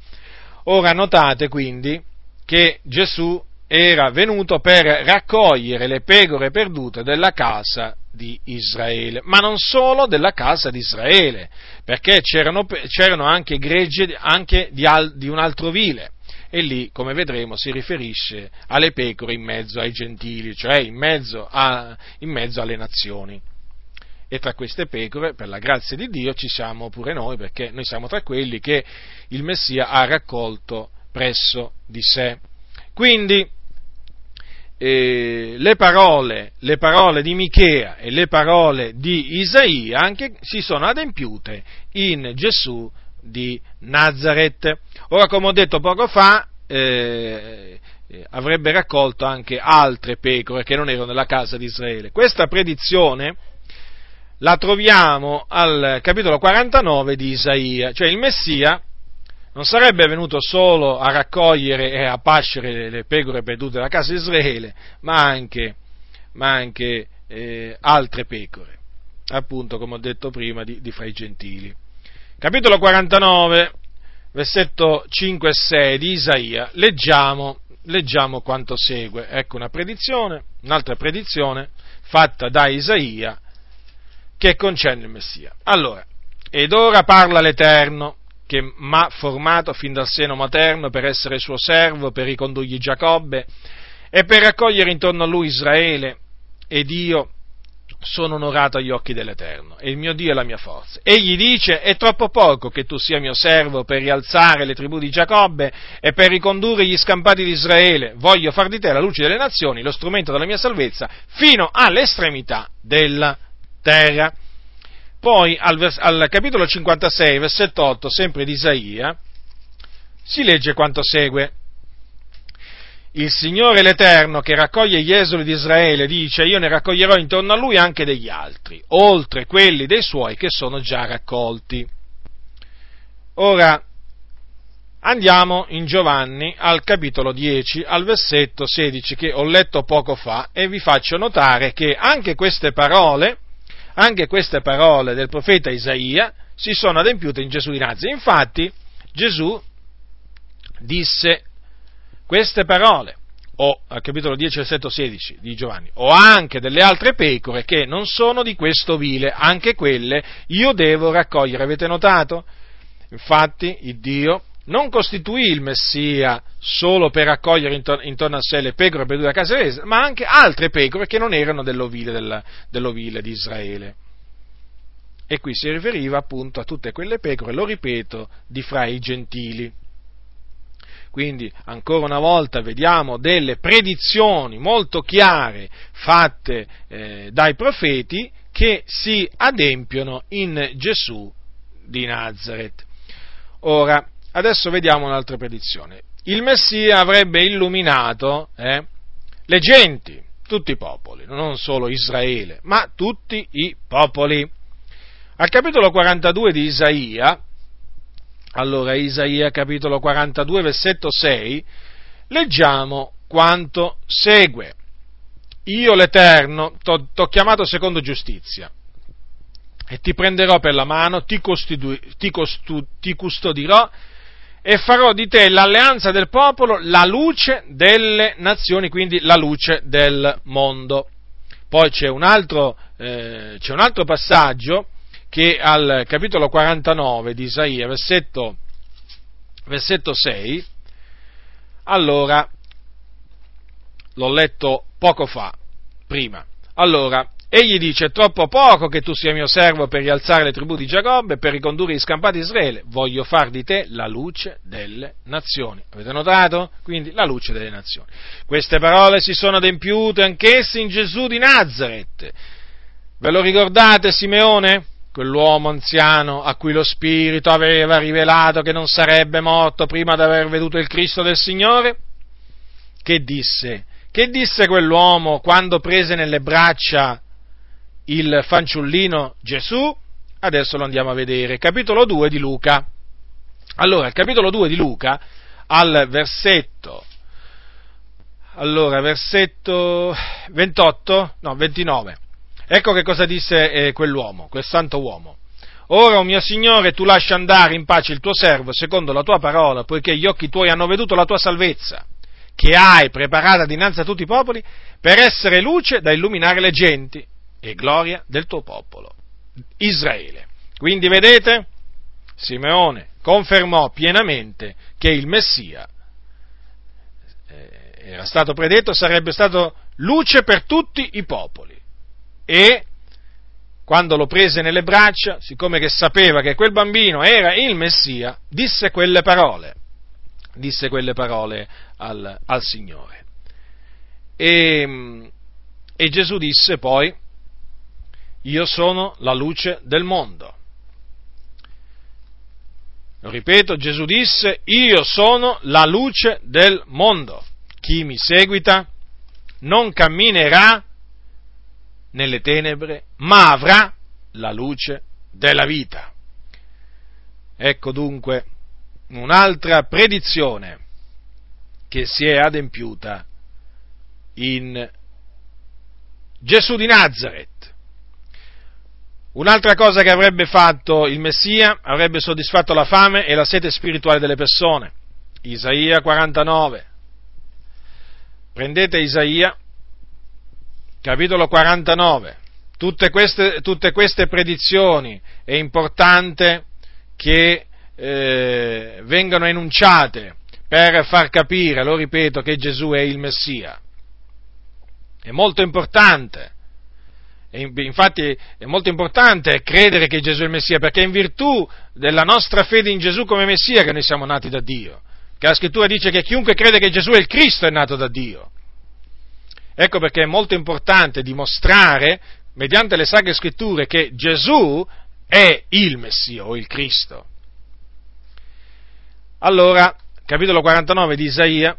Ora notate quindi che Gesù era venuto per raccogliere le pecore perdute della casa di Israele, ma non solo della casa di Israele, perché c'erano anche gregge anche di un altro vile, e lì, come vedremo, si riferisce alle pecore in mezzo ai gentili, cioè in mezzo alle nazioni. E tra queste pecore, per la grazia di Dio, ci siamo pure noi, perché noi siamo tra quelli che il Messia ha raccolto presso di sé. Quindi le parole di Michea e le parole di Isaia anche si sono adempiute in Gesù di Nazaret. Ora, come ho detto poco fa, avrebbe raccolto anche altre pecore che non erano nella casa di Israele. Questa predizione la troviamo al capitolo 49 di Isaia, cioè il Messia non sarebbe venuto solo a raccogliere e a pascere le pecore perdute della casa di Israele, ma anche altre pecore, appunto, come ho detto prima, di fra i gentili. Capitolo 49, versetto 5 e 6 di Isaia, leggiamo quanto segue. Ecco un'altra predizione fatta da Isaia, che concerne il Messia. Allora: ed ora parla l'Eterno, che m'ha formato fin dal seno materno per essere suo servo, per ricondurgli Giacobbe e per raccogliere intorno a lui Israele, ed io sono onorato agli occhi dell'Eterno, e il mio Dio è la mia forza. Egli dice: è troppo poco che tu sia mio servo per rialzare le tribù di Giacobbe e per ricondurre gli scampati di Israele. Voglio far di te la luce delle nazioni, lo strumento della mia salvezza, fino all'estremità della terra. Poi al capitolo 56, versetto 8, sempre di Isaia, si legge quanto segue: il Signore l'Eterno, che raccoglie gli esuli di Israele, dice: io ne raccoglierò intorno a lui anche degli altri, oltre quelli dei suoi che sono già raccolti. Ora andiamo in Giovanni al capitolo 10, al versetto 16, che ho letto poco fa, e vi faccio notare che anche queste parole del profeta Isaia si sono adempiute in Gesù di Nazaret. Infatti Gesù disse queste parole, al capitolo 10, versetto 16 di Giovanni: ho anche delle altre pecore che non sono di questo vile, anche quelle io devo raccogliere. Avete notato? Infatti il Dio non costituì il Messia solo per raccogliere intorno a sé le pecore perdute della casa di Israele, ma anche altre pecore che non erano dell'ovile di Israele. E qui si riferiva appunto a tutte quelle pecore, lo ripeto, di fra i gentili. Quindi, ancora una volta, vediamo delle predizioni molto chiare fatte dai profeti, che si adempiono in Gesù di Nazaret. Ora, adesso vediamo un'altra predizione. il Messia avrebbe illuminato le genti, tutti i popoli, non solo Israele, ma tutti i popoli. Al capitolo 42 di Isaia, allora Isaia capitolo 42 versetto 6, leggiamo quanto segue. Io l'Eterno t'ho chiamato secondo giustizia e ti prenderò per la mano, ti custodirò e farò di te l'alleanza del popolo, la luce delle nazioni, quindi la luce del mondo. Poi c'è un altro passaggio che al capitolo 49 di Isaia, versetto 6, allora, l'ho letto poco fa, prima. Allora, egli dice: troppo poco che tu sia mio servo per rialzare le tribù di Giacobbe, per ricondurre gli scampati di Israele, voglio far di te la luce delle nazioni. Avete notato? Quindi la luce delle nazioni. Queste parole si sono adempiute anch'esse in Gesù di Nazaret. Ve lo ricordate Simeone? Quell'uomo anziano a cui lo Spirito aveva rivelato che non sarebbe morto prima di aver veduto il Cristo del Signore? Che disse quell'uomo quando prese nelle braccia il fanciullino Gesù? Adesso lo andiamo a vedere. Capitolo 2 di Luca. Allora, il capitolo 2 di Luca, versetto 28, no, 29. Ecco che cosa disse quell'uomo, quel santo uomo. Ora, o mio Signore, tu lascia andare in pace il tuo servo, secondo la tua parola, poiché gli occhi tuoi hanno veduto la tua salvezza, che hai preparata dinanzi a tutti i popoli, per essere luce da illuminare le genti e gloria del tuo popolo Israele. Quindi vedete, Simeone confermò pienamente che il Messia era stato predetto, sarebbe stato luce per tutti i popoli, e quando lo prese nelle braccia, siccome che sapeva che quel bambino era il Messia, disse quelle parole al Signore. E Gesù disse poi: io sono la luce del mondo. Lo ripeto, Gesù disse: io sono la luce del mondo. Chi mi seguita non camminerà nelle tenebre, ma avrà la luce della vita. Ecco dunque un'altra predizione che si è adempiuta in Gesù di Nazaret. Un'altra cosa che avrebbe fatto il Messia: avrebbe soddisfatto la fame e la sete spirituale delle persone. Isaia 49. Prendete Isaia capitolo 49. Tutte queste predizioni è importante che vengano enunciate per far capire, lo ripeto, che Gesù è il Messia. È molto importante, infatti è molto importante credere che Gesù è il Messia, perché è in virtù della nostra fede in Gesù come Messia che noi siamo nati da Dio, che la Scrittura dice che chiunque crede che Gesù è il Cristo è nato da Dio. Ecco perché è molto importante dimostrare, mediante le Sacre Scritture, che Gesù è il Messia o il Cristo. Allora, capitolo 49 di Isaia,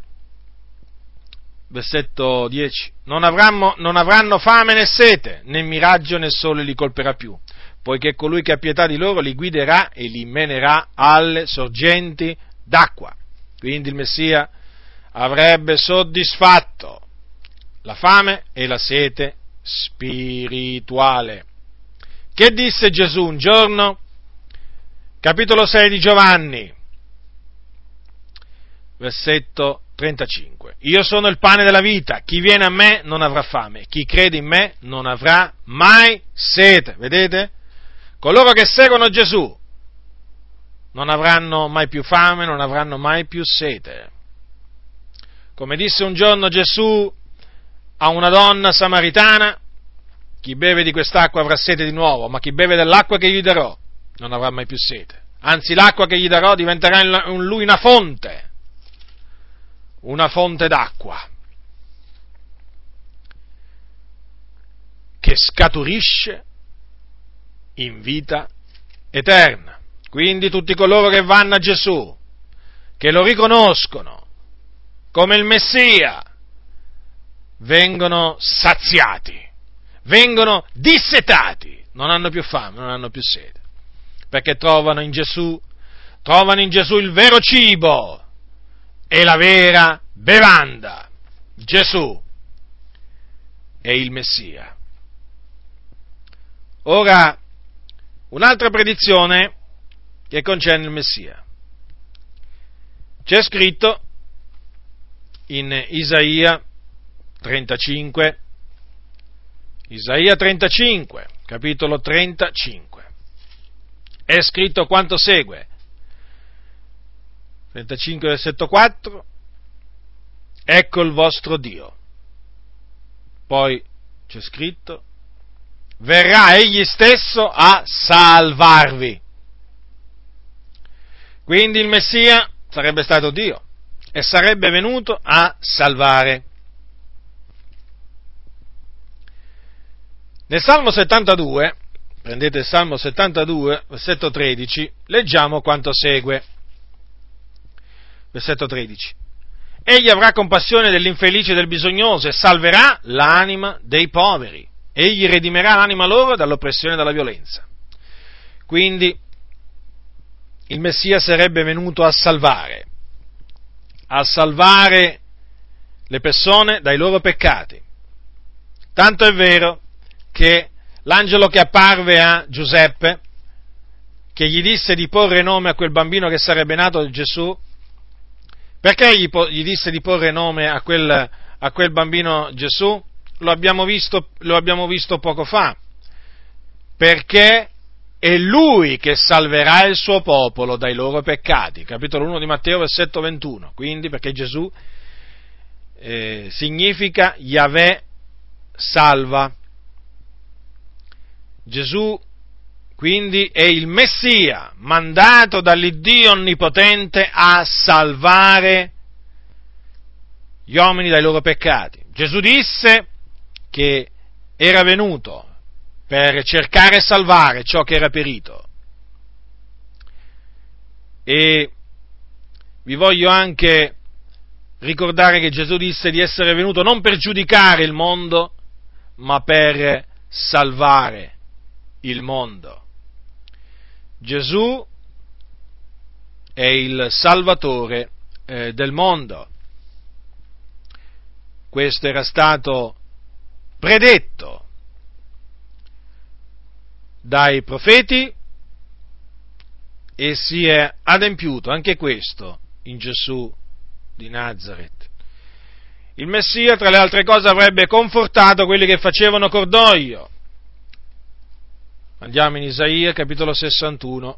versetto 10. Non avranno fame né sete, né miraggio né sole li colperà più, poiché colui che ha pietà di loro li guiderà e li menerà alle sorgenti d'acqua. Quindi il Messia avrebbe soddisfatto la fame e la sete spirituale. Che disse Gesù un giorno? Capitolo 6 di Giovanni, versetto 35. Io sono il pane della vita, chi viene a me non avrà fame, chi crede in me non avrà mai sete. Vedete? Coloro che seguono Gesù non avranno mai più fame, non avranno mai più sete. Come disse un giorno Gesù a una donna samaritana: chi beve di quest'acqua avrà sete di nuovo, ma chi beve dell'acqua che gli darò non avrà mai più sete. Anzi, l'acqua che gli darò diventerà in lui una fonte d'acqua che scaturisce in vita eterna. Quindi tutti coloro che vanno a Gesù, che lo riconoscono come il Messia, vengono saziati, vengono dissetati, non hanno più fame, non hanno più sete, perché trovano in Gesù il vero cibo e la vera bevanda. Gesù è il Messia. Ora, un'altra predizione che concerne il Messia. C'è scritto in Isaia 35, capitolo 35. È scritto quanto segue. 35 versetto 4. Ecco il vostro Dio. Poi c'è scritto: verrà egli stesso a salvarvi. Quindi il Messia sarebbe stato Dio e sarebbe venuto a salvare. Nel Salmo 72, prendete il Salmo 72, versetto 13, leggiamo quanto segue. Versetto 13. Egli avrà compassione dell'infelice e del bisognoso e salverà l'anima dei poveri. Egli redimerà l'anima loro dall'oppressione e dalla violenza. Quindi il Messia sarebbe venuto a salvare le persone dai loro peccati. Tanto è vero che l'angelo che apparve a Giuseppe, che gli disse di porre nome a quel bambino che sarebbe nato Gesù, perché gli disse di porre nome a quel bambino Gesù? Lo abbiamo visto poco fa, perché è lui che salverà il suo popolo dai loro peccati, capitolo 1 di Matteo, versetto 21, quindi perché Gesù significa Yahweh salva. Gesù quindi è il Messia, mandato dall'Iddio Onnipotente a salvare gli uomini dai loro peccati. Gesù disse che era venuto per cercare e salvare ciò che era perito. E vi voglio anche ricordare che Gesù disse di essere venuto non per giudicare il mondo, ma per salvare il mondo. Gesù è il Salvatore del mondo. Questo era stato predetto dai profeti e si è adempiuto anche questo in Gesù di Nazaret. Il Messia, tra le altre cose, avrebbe confortato quelli che facevano cordoglio. Andiamo in Isaia, capitolo 61,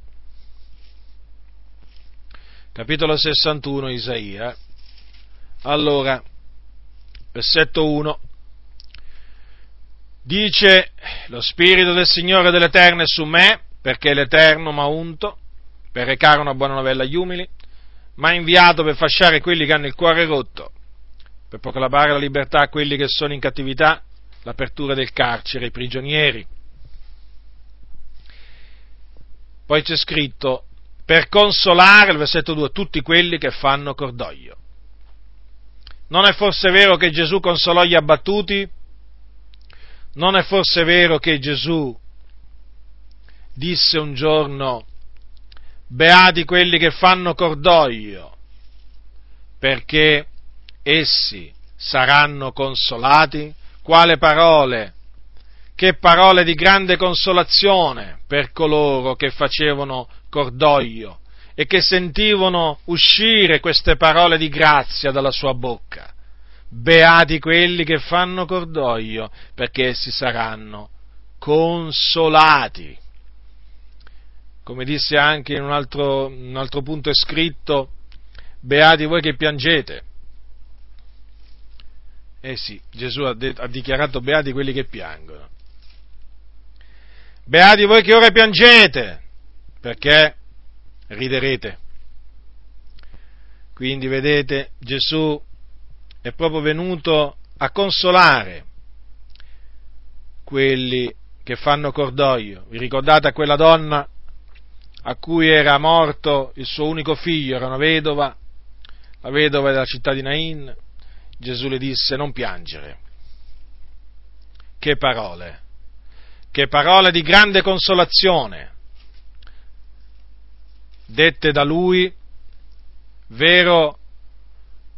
Isaia. Allora, versetto 1, dice: lo Spirito del Signore dell'Eterno è su me, perché l'Eterno m'ha unto per recare una buona novella agli umili, m'ha inviato per fasciare quelli che hanno il cuore rotto, per proclamare la libertà a quelli che sono in cattività, l'apertura del carcere ai prigionieri. Poi c'è scritto: per consolare, il versetto 2, tutti quelli che fanno cordoglio. Non è forse vero che Gesù consolò gli abbattuti? Non è forse vero che Gesù disse un giorno: beati quelli che fanno cordoglio, perché essi saranno consolati? Quale parole? Che parole di grande consolazione per coloro che facevano cordoglio e che sentivano uscire queste parole di grazia dalla sua bocca. Beati quelli che fanno cordoglio, perché essi saranno consolati. Come disse anche in un altro punto, è scritto: beati voi che piangete. Sì, Gesù ha dichiarato beati quelli che piangono. Beati voi che ora piangete, perché riderete. Quindi vedete, Gesù è proprio venuto a consolare quelli che fanno cordoglio. Vi ricordate a quella donna a cui era morto il suo unico figlio, era una vedova, la vedova della città di Nain, Gesù le disse: non piangere. Che parole! Che parole di grande consolazione, dette da lui, vero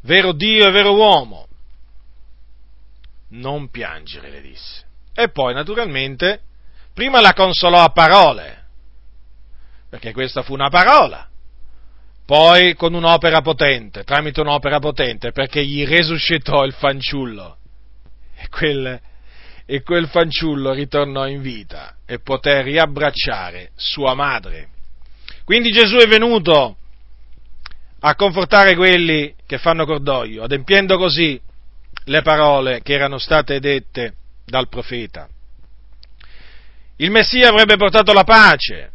Dio e vero uomo. Non piangere, le disse. E poi, naturalmente, prima la consolò a parole, perché questa fu una parola, poi con un'opera potente, tramite un'opera potente, perché gli resuscitò il fanciullo, e quel fanciullo ritornò in vita e poté riabbracciare sua madre. Quindi Gesù è venuto a confortare quelli che fanno cordoglio, adempiendo così le parole che erano state dette dal profeta. Il Messia avrebbe portato la pace.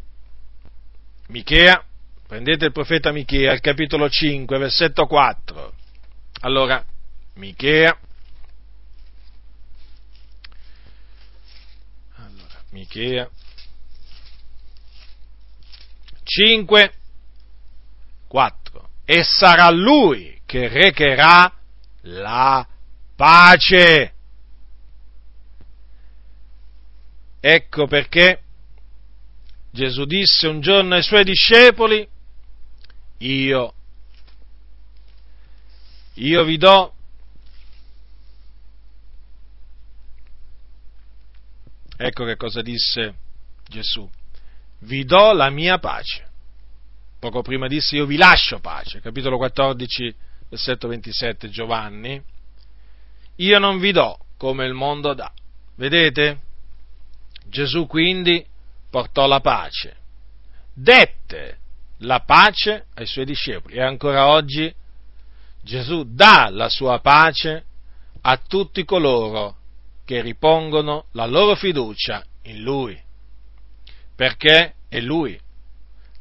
Michea, prendete il profeta Michea, il capitolo 5, versetto 4. Allora, Michea 5, 4. E sarà lui che recherà la pace. Ecco perché Gesù disse un giorno ai suoi discepoli: io vi do, ecco che cosa disse Gesù, vi do la mia pace. Poco prima disse: io vi lascio pace, capitolo 14, versetto 27, Giovanni, io non vi do come il mondo dà. Vedete? Gesù quindi portò la pace, dette la pace ai suoi discepoli, e ancora oggi Gesù dà la sua pace a tutti coloro che ripongono la loro fiducia in Lui, perché è Lui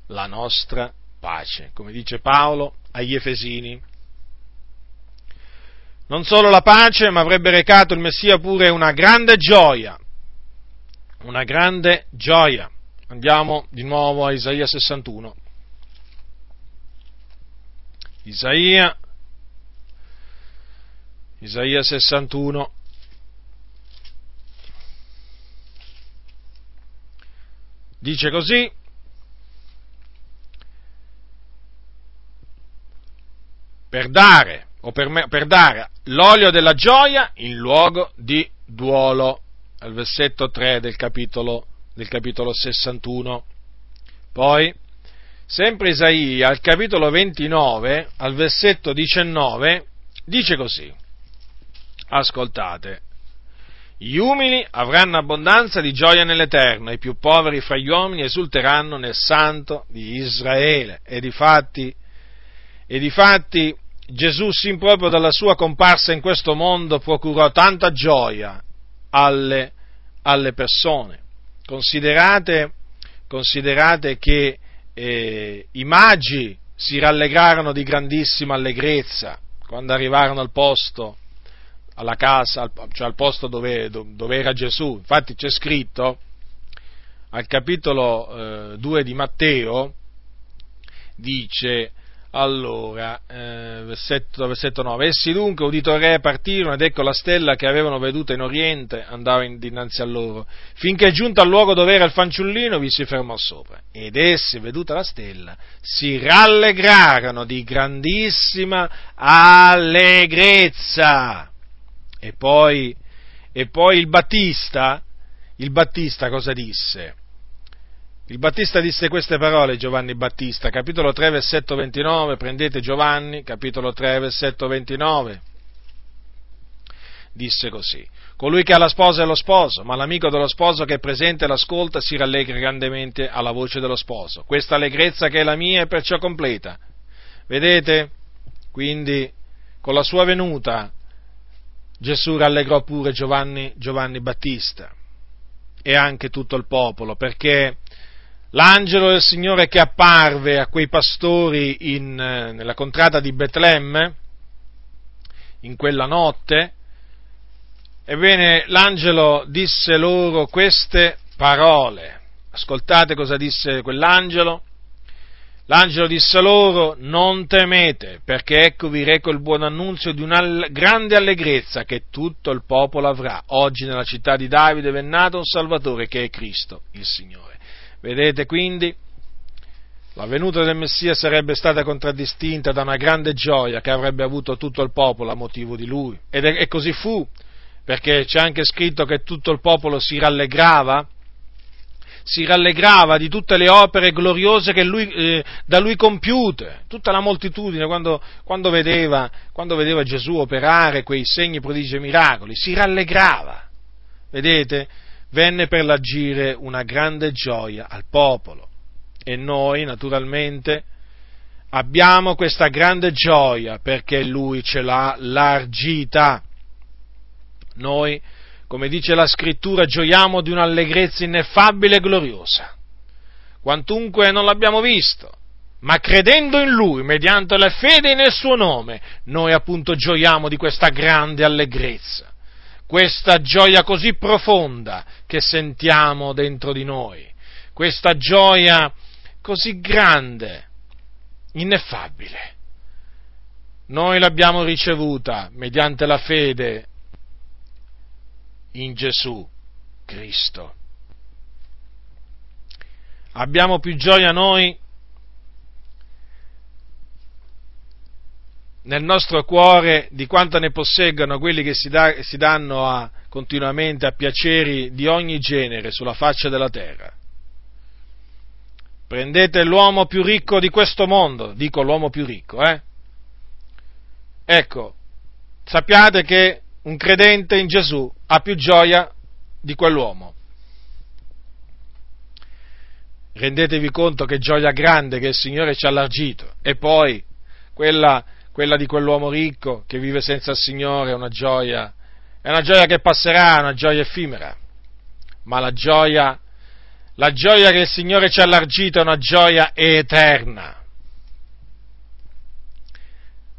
la nostra pace, come dice Paolo agli Efesini. Non solo la pace, ma avrebbe recato il Messia pure una grande gioia. Andiamo di nuovo a Isaia 61. Isaia 61. Dice così: per dare l'olio della gioia in luogo di duolo. Al versetto 3 del capitolo 61. Poi, sempre Isaia, al capitolo 29, al versetto 19, dice così, ascoltate: gli umili avranno abbondanza di gioia nell'Eterno, i più poveri fra gli uomini esulteranno nel Santo di Israele. E difatti Gesù, sin proprio dalla sua comparsa in questo mondo, procurò tanta gioia alle persone. Considerate che i magi si rallegrarono di grandissima allegrezza quando arrivarono al posto, alla casa, cioè al posto dove era Gesù. Infatti c'è scritto al capitolo 2 di Matteo, dice, allora, versetto 9: essi dunque, udito il re, partirono, ed ecco la stella che avevano veduta in oriente andava dinanzi a loro, finché giunta al luogo dove era il fanciullino vi si fermò sopra, ed essi, veduta la stella, si rallegrarono di grandissima allegrezza. E poi il Battista cosa disse? Il Battista disse queste parole, Giovanni Battista, capitolo 3, versetto 29, prendete Giovanni, capitolo 3, versetto 29, disse così: colui che ha la sposa è lo sposo, ma l'amico dello sposo che è presente e l'ascolta si rallegra grandemente alla voce dello sposo. Questa allegrezza che è la mia è perciò completa. Vedete? Quindi, con la sua venuta, Gesù rallegrò pure Giovanni Battista e anche tutto il popolo, perché l'angelo del Signore che apparve a quei pastori nella contrada di Betlemme, in quella notte, ebbene l'angelo disse loro queste parole. Ascoltate cosa disse quell'angelo. L'angelo disse loro: non temete, perché ecco vi reco il buon annunzio di una grande allegrezza che tutto il popolo avrà. Oggi nella città di Davide è nato un Salvatore che è Cristo, il Signore. Vedete quindi, la venuta del Messia sarebbe stata contraddistinta da una grande gioia che avrebbe avuto tutto il popolo a motivo di lui. E così fu, perché c'è anche scritto che tutto il popolo si rallegrava di tutte le opere gloriose che da lui compiute. Tutta la moltitudine, quando vedeva Gesù operare quei segni, prodigi e miracoli, si rallegrava. Vedete? Venne per l'agire una grande gioia al popolo, e noi naturalmente abbiamo questa grande gioia perché lui ce l'ha largita. Noi, come dice la Scrittura, gioiamo di un'allegrezza ineffabile e gloriosa, quantunque non l'abbiamo visto, ma credendo in Lui, mediante la fede nel Suo nome, noi appunto gioiamo di questa grande allegrezza, questa gioia così profonda che sentiamo dentro di noi, questa gioia così grande, ineffabile. Noi l'abbiamo ricevuta mediante la fede in Gesù Cristo. Abbiamo più gioia noi nel nostro cuore di quanto ne posseggano quelli che si danno continuamente a piaceri di ogni genere sulla faccia della terra. Prendete l'uomo più ricco di questo mondo, dico l'uomo più ricco, Ecco, sappiate che un credente in Gesù ha più gioia di quell'uomo. Rendetevi conto che gioia grande che il Signore ci ha allargito. E poi quella di quell'uomo ricco che vive senza il Signore è una gioia che passerà, è una gioia effimera. Ma la gioia che il Signore ci ha allargito è una gioia eterna.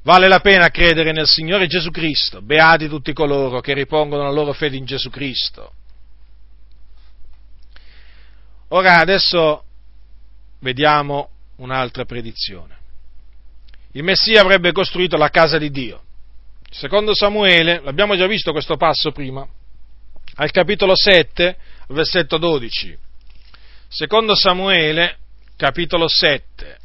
Vale la pena credere nel Signore Gesù Cristo. Beati tutti coloro che ripongono la loro fede in Gesù Cristo. Ora adesso vediamo un'altra predizione. Il Messia avrebbe costruito la casa di Dio. Secondo Samuele, l'abbiamo già visto questo passo prima, al capitolo 7, versetto 12. Secondo Samuele, capitolo 7.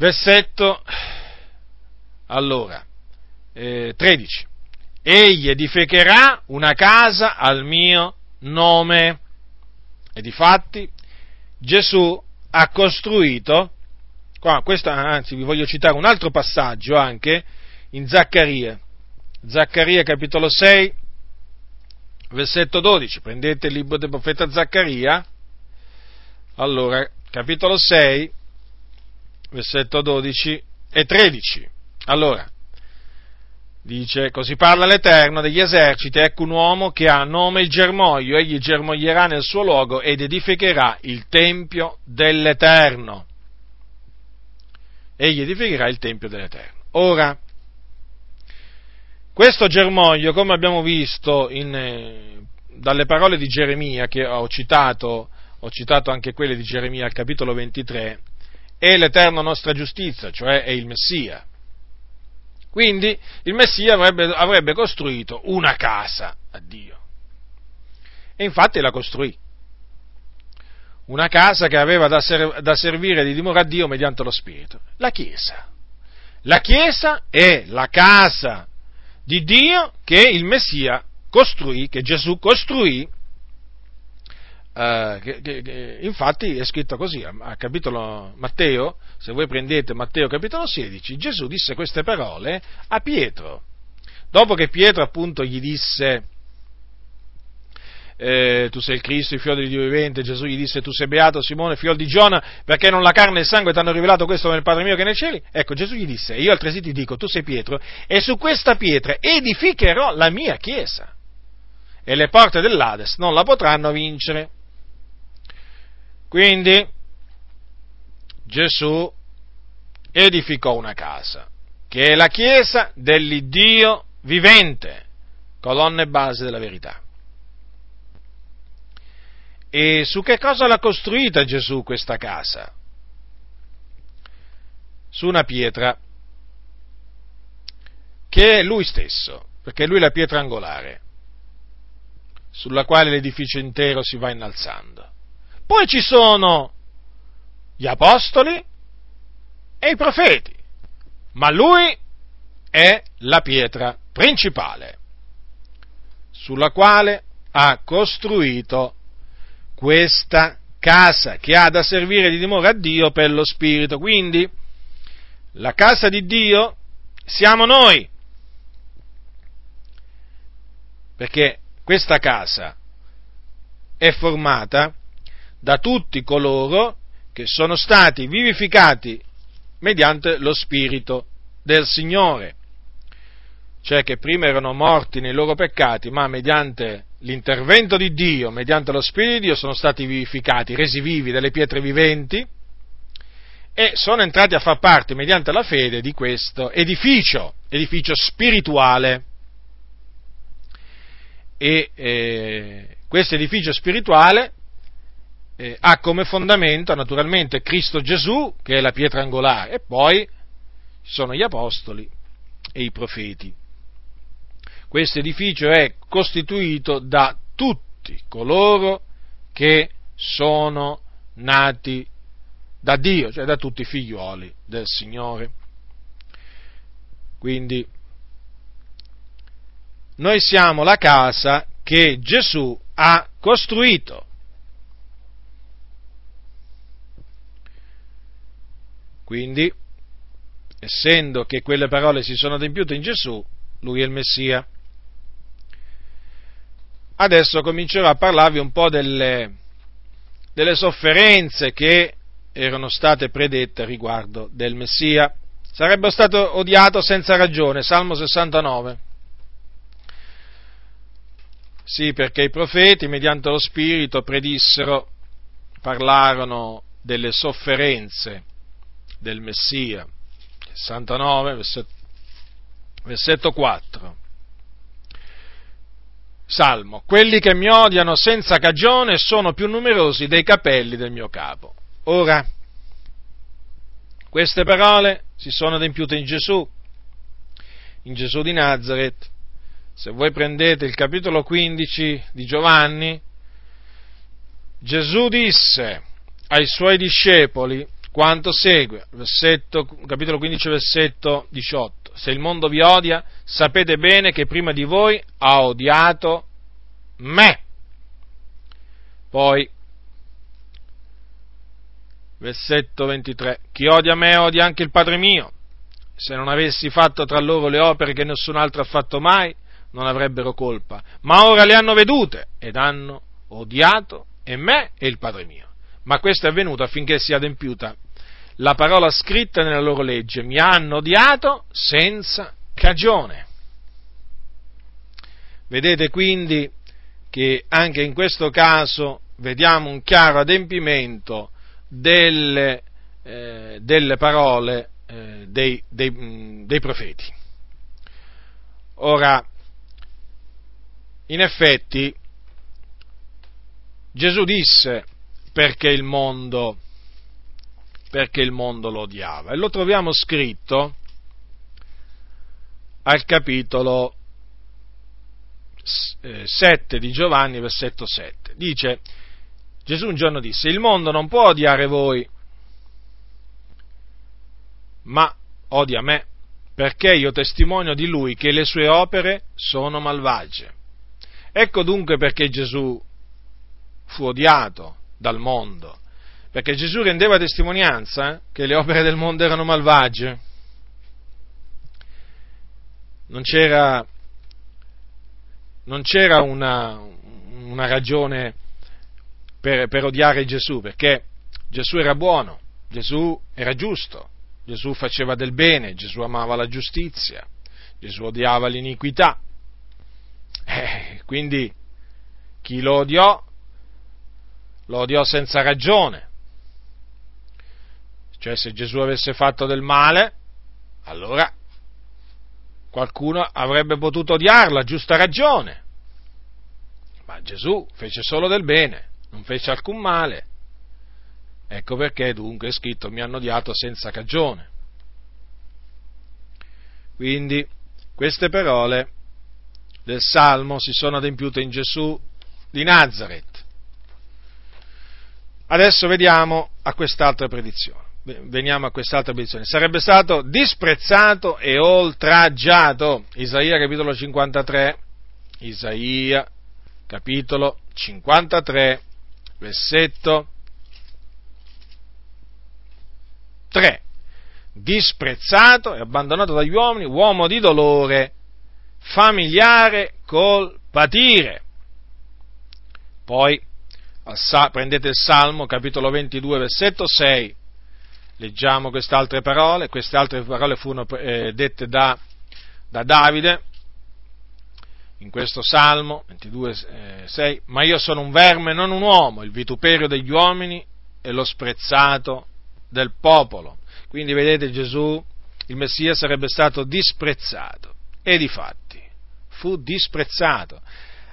Versetto 13. Egli edificherà una casa al mio nome. E difatti Gesù ha costruito, vi voglio citare un altro passaggio anche in Zaccaria capitolo 6, versetto 12. Prendete il libro del profeta Zaccaria, capitolo 6, versetto 12 e 13. Dice: così parla l'Eterno degli eserciti, ecco un uomo che ha nome il germoglio, egli germoglierà nel suo luogo ed edificherà il tempio dell'Eterno. Ora, questo germoglio, come abbiamo visto dalle parole di Geremia, che ho citato anche quelle di Geremia al capitolo 23, è l'eterna nostra giustizia, cioè è il Messia. Quindi il Messia avrebbe costruito una casa a Dio. E infatti la costruì. Una casa che aveva da servire di dimora a Dio mediante lo Spirito. La Chiesa. La Chiesa è la casa di Dio che il Messia costruì, che Gesù costruì. Infatti è scritto così a capitolo Matteo, se voi prendete Matteo capitolo 16, Gesù disse queste parole a Pietro, dopo che Pietro appunto gli disse tu sei il Cristo, il figlio di Dio vivente. Gesù gli disse: tu sei beato Simone, figlio di Giona, perché non la carne e il sangue ti hanno rivelato questo nel Padre mio che è nei cieli. Ecco, Gesù gli disse: io altresì ti dico, tu sei Pietro, e su questa pietra edificherò la mia chiesa, e le porte dell'Ades non la potranno vincere. Quindi Gesù edificò una casa, che è la chiesa dell'Iddio vivente, colonna e base della verità. E su che cosa l'ha costruita Gesù questa casa? Su una pietra, che è lui stesso, perché lui è la pietra angolare, sulla quale l'edificio intero si va innalzando. Poi ci sono gli apostoli e i profeti, ma lui è la pietra principale, sulla quale ha costruito questa casa, che ha da servire di dimora a Dio per lo Spirito. Quindi la casa di Dio siamo noi, perché questa casa è formata da tutti coloro che sono stati vivificati mediante lo Spirito del Signore, cioè che prima erano morti nei loro peccati, ma mediante l'intervento di Dio, mediante lo Spirito di Dio, sono stati vivificati, resi vivi dalle pietre viventi, e sono entrati a far parte, mediante la fede, di questo edificio spirituale. E questo edificio spirituale ha come fondamento, naturalmente, Cristo Gesù, che è la pietra angolare, e poi sono gli apostoli e i profeti. Questo edificio è costituito da tutti coloro che sono nati da Dio, cioè da tutti i figlioli del Signore. Quindi noi siamo la casa che Gesù ha costruito. Quindi, essendo che quelle parole si sono adempiute in Gesù, lui è il Messia. Adesso comincerò a parlarvi un po' delle sofferenze che erano state predette riguardo del Messia. Sarebbe stato odiato senza ragione, Salmo 69. Sì, perché i profeti, mediante lo Spirito, predissero, parlarono delle sofferenze del Messia. 69, versetto 4. Salmo: quelli che mi odiano senza cagione sono più numerosi dei capelli del mio capo. Ora, queste parole si sono adempiute in Gesù di Nazaret. Se voi prendete il capitolo 15 di Giovanni, Gesù disse ai suoi discepoli quanto segue, capitolo 15, versetto 18: se il mondo vi odia, sapete bene che prima di voi ha odiato me. Poi, versetto 23: chi odia me odia anche il Padre mio. Se non avessi fatto tra loro le opere che nessun altro ha fatto mai, non avrebbero colpa, ma ora le hanno vedute ed hanno odiato e me e il Padre mio. Ma questo è avvenuto affinché sia adempiuta la parola scritta nella loro legge: mi hanno odiato senza cagione. Vedete quindi che anche in questo caso vediamo un chiaro adempimento delle parole dei profeti. Ora, in effetti, Gesù disse perché il mondo lo odiava, e lo troviamo scritto al capitolo 7 di Giovanni, versetto 7. Dice: Gesù un giorno disse: il mondo non può odiare voi, ma odia me, perché io testimonio di lui che le sue opere sono malvagie. Ecco dunque perché Gesù fu odiato dal mondo, perché Gesù rendeva testimonianza che le opere del mondo erano malvagie. Non c'era una ragione per odiare Gesù, perché Gesù era buono, Gesù era giusto, Gesù faceva del bene, Gesù amava la giustizia, Gesù odiava l'iniquità. Quindi chi lo odiò senza ragione. Cioè, se Gesù avesse fatto del male, allora qualcuno avrebbe potuto odiarlo a giusta ragione, ma Gesù fece solo del bene, non fece alcun male, ecco perché dunque è scritto: mi hanno odiato senza cagione. Quindi queste parole del Salmo si sono adempiute in Gesù di Nazaret. Adesso vediamo a quest'altra predizione. Veniamo a quest'altra predizione. Sarebbe stato disprezzato e oltraggiato. Isaia capitolo 53. Isaia capitolo 53, versetto 3. Disprezzato e abbandonato dagli uomini, uomo di dolore, familiare col patire. Poi prendete il Salmo capitolo 22, versetto 6. Leggiamo quest'altre parole. Queste altre parole furono dette da Davide in questo Salmo 22, 6. Ma io sono un verme, non un uomo, il vituperio degli uomini e lo sprezzato del popolo. Quindi vedete, Gesù, il Messia, sarebbe stato disprezzato e difatti fu disprezzato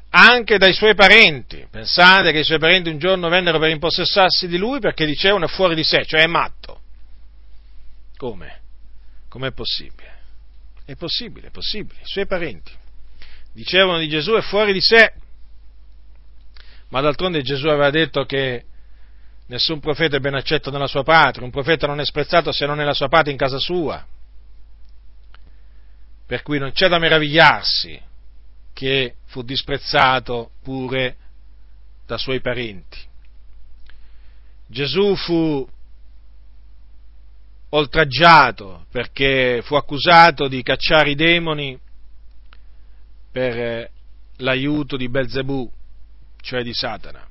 anche dai suoi parenti. Pensate che i suoi parenti un giorno vennero per impossessarsi di lui perché dicevano: è fuori di sé, cioè è matto. Come? Com'è possibile? È possibile. I suoi parenti dicevano di Gesù: è fuori di sé. Ma d'altronde Gesù aveva detto che nessun profeta è ben accetto nella sua patria, un profeta non è sprezzato se non nella sua patria, in casa sua. Per cui non c'è da meravigliarsi che fu disprezzato pure da suoi parenti. Gesù fu oltraggiato perché fu accusato di cacciare i demoni per l'aiuto di Belzebù, cioè di Satana.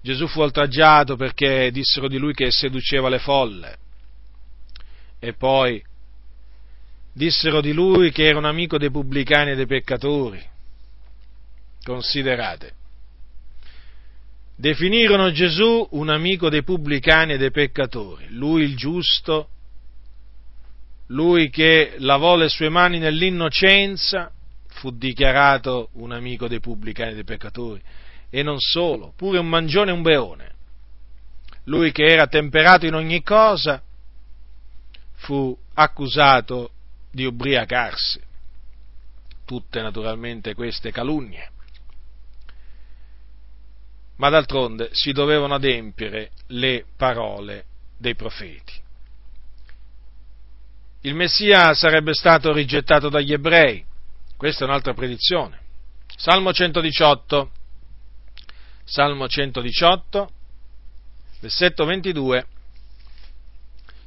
Gesù fu oltraggiato perché dissero di lui che seduceva le folle, e poi dissero di lui che era un amico dei pubblicani e dei peccatori. Considerate, definirono Gesù un amico dei pubblicani e dei peccatori, lui il giusto, lui che lavò le sue mani nell'innocenza. Fu dichiarato un amico dei pubblicani e dei peccatori, e non solo, pure un mangione e un beone. Lui che era temperato in ogni cosa fu accusato di ubriacarsi. Tutte naturalmente queste calunnie. Ma d'altronde si dovevano adempiere le parole dei profeti. Il Messia sarebbe stato rigettato dagli ebrei. Questa è un'altra predizione. Salmo 118, versetto 22.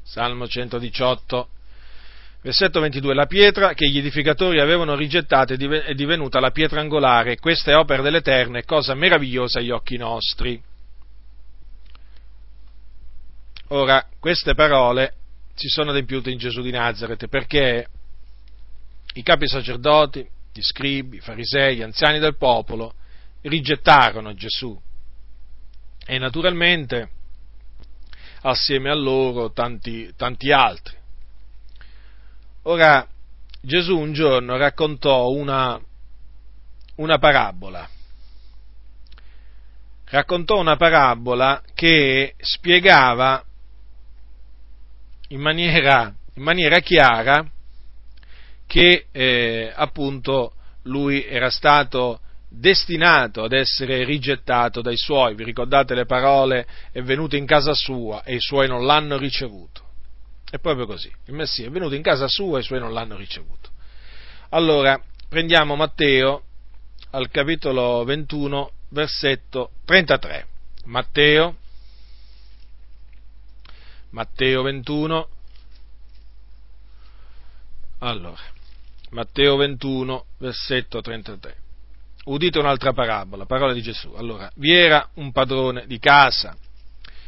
Salmo 118, versetto 22. La pietra che gli edificatori avevano rigettata è divenuta la pietra angolare. Questa è opera dell'Eterno e cosa meravigliosa agli occhi nostri. Ora, queste parole si sono adempiute in Gesù di Nazaret, perché i capi sacerdoti, gli scribi, i farisei, gli anziani del popolo rigettarono Gesù, e naturalmente assieme a loro tanti altri. Ora, Gesù un giorno raccontò una parabola. Raccontò una parabola che spiegava in maniera chiara che appunto lui era stato destinato ad essere rigettato dai suoi. Vi ricordate le parole: è venuto in casa sua e i suoi non l'hanno ricevuto. È proprio così, il Messia è venuto in casa sua e i suoi non l'hanno ricevuto. Allora, prendiamo Matteo al capitolo 21, versetto 33. Matteo 21. Allora, Matteo 21, versetto 33. Udite un'altra parabola, parola di Gesù. Allora, vi era un padrone di casa,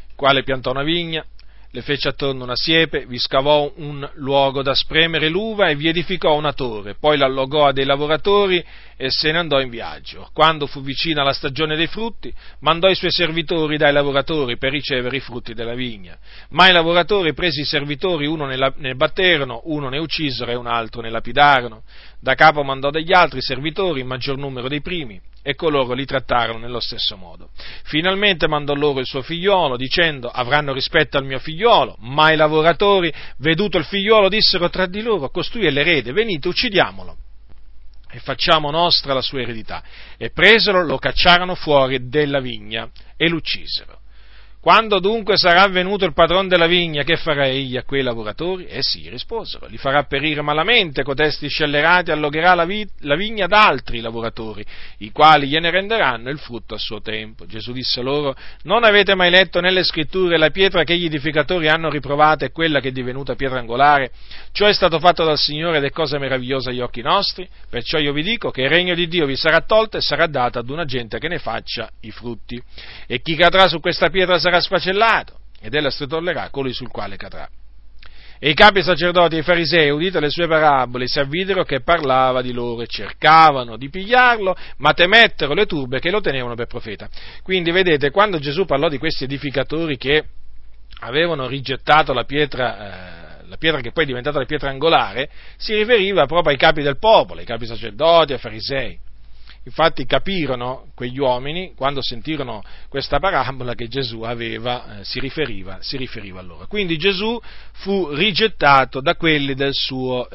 il quale piantò una vigna, le fece attorno una siepe, vi scavò un luogo da spremere l'uva e vi edificò una torre, poi l'allogò a dei lavoratori e se ne andò in viaggio. Quando fu vicina la stagione dei frutti, mandò i suoi servitori dai lavoratori per ricevere i frutti della vigna. Ma i lavoratori, presi i servitori, uno ne batterono, uno ne uccisero e un altro ne lapidarono. Da capo mandò degli altri servitori, il maggior numero dei primi, e coloro li trattarono nello stesso modo. Finalmente mandò loro il suo figliolo, dicendo: avranno rispetto al mio figliolo. Ma i lavoratori, veduto il figliolo, dissero tra di loro: costui è l'erede, venite, uccidiamolo e facciamo nostra la sua eredità. E presolo, lo cacciarono fuori della vigna e l'uccisero. Quando dunque sarà venuto il padron della vigna, che farà egli a quei lavoratori? Essi risposero: li farà perire malamente, cotesti scellerati allogherà la vigna ad altri lavoratori, i quali gliene renderanno il frutto a suo tempo. Gesù disse loro: non avete mai letto nelle scritture: la pietra che gli edificatori hanno riprovata è quella che è divenuta pietra angolare? Ciò è stato fatto dal Signore ed è cosa meravigliosa agli occhi nostri. Perciò io vi dico che il regno di Dio vi sarà tolto e sarà data ad una gente che ne faccia i frutti. E chi cadrà su questa pietra sarà sfracellato, ed ella stritollerà colui sul quale cadrà. E i capi sacerdoti e i farisei, udite le sue parabole, si avvidero che parlava di loro e cercavano di pigliarlo, ma temettero le turbe che lo tenevano per profeta. Quindi vedete, quando Gesù parlò di questi edificatori che avevano rigettato la pietra che poi è diventata la pietra angolare, si riferiva proprio ai capi del popolo, ai capi sacerdoti e ai farisei. Infatti capirono quegli uomini, quando sentirono questa parabola, che Gesù si riferiva a loro. Quindi Gesù fu rigettato da quelli del suo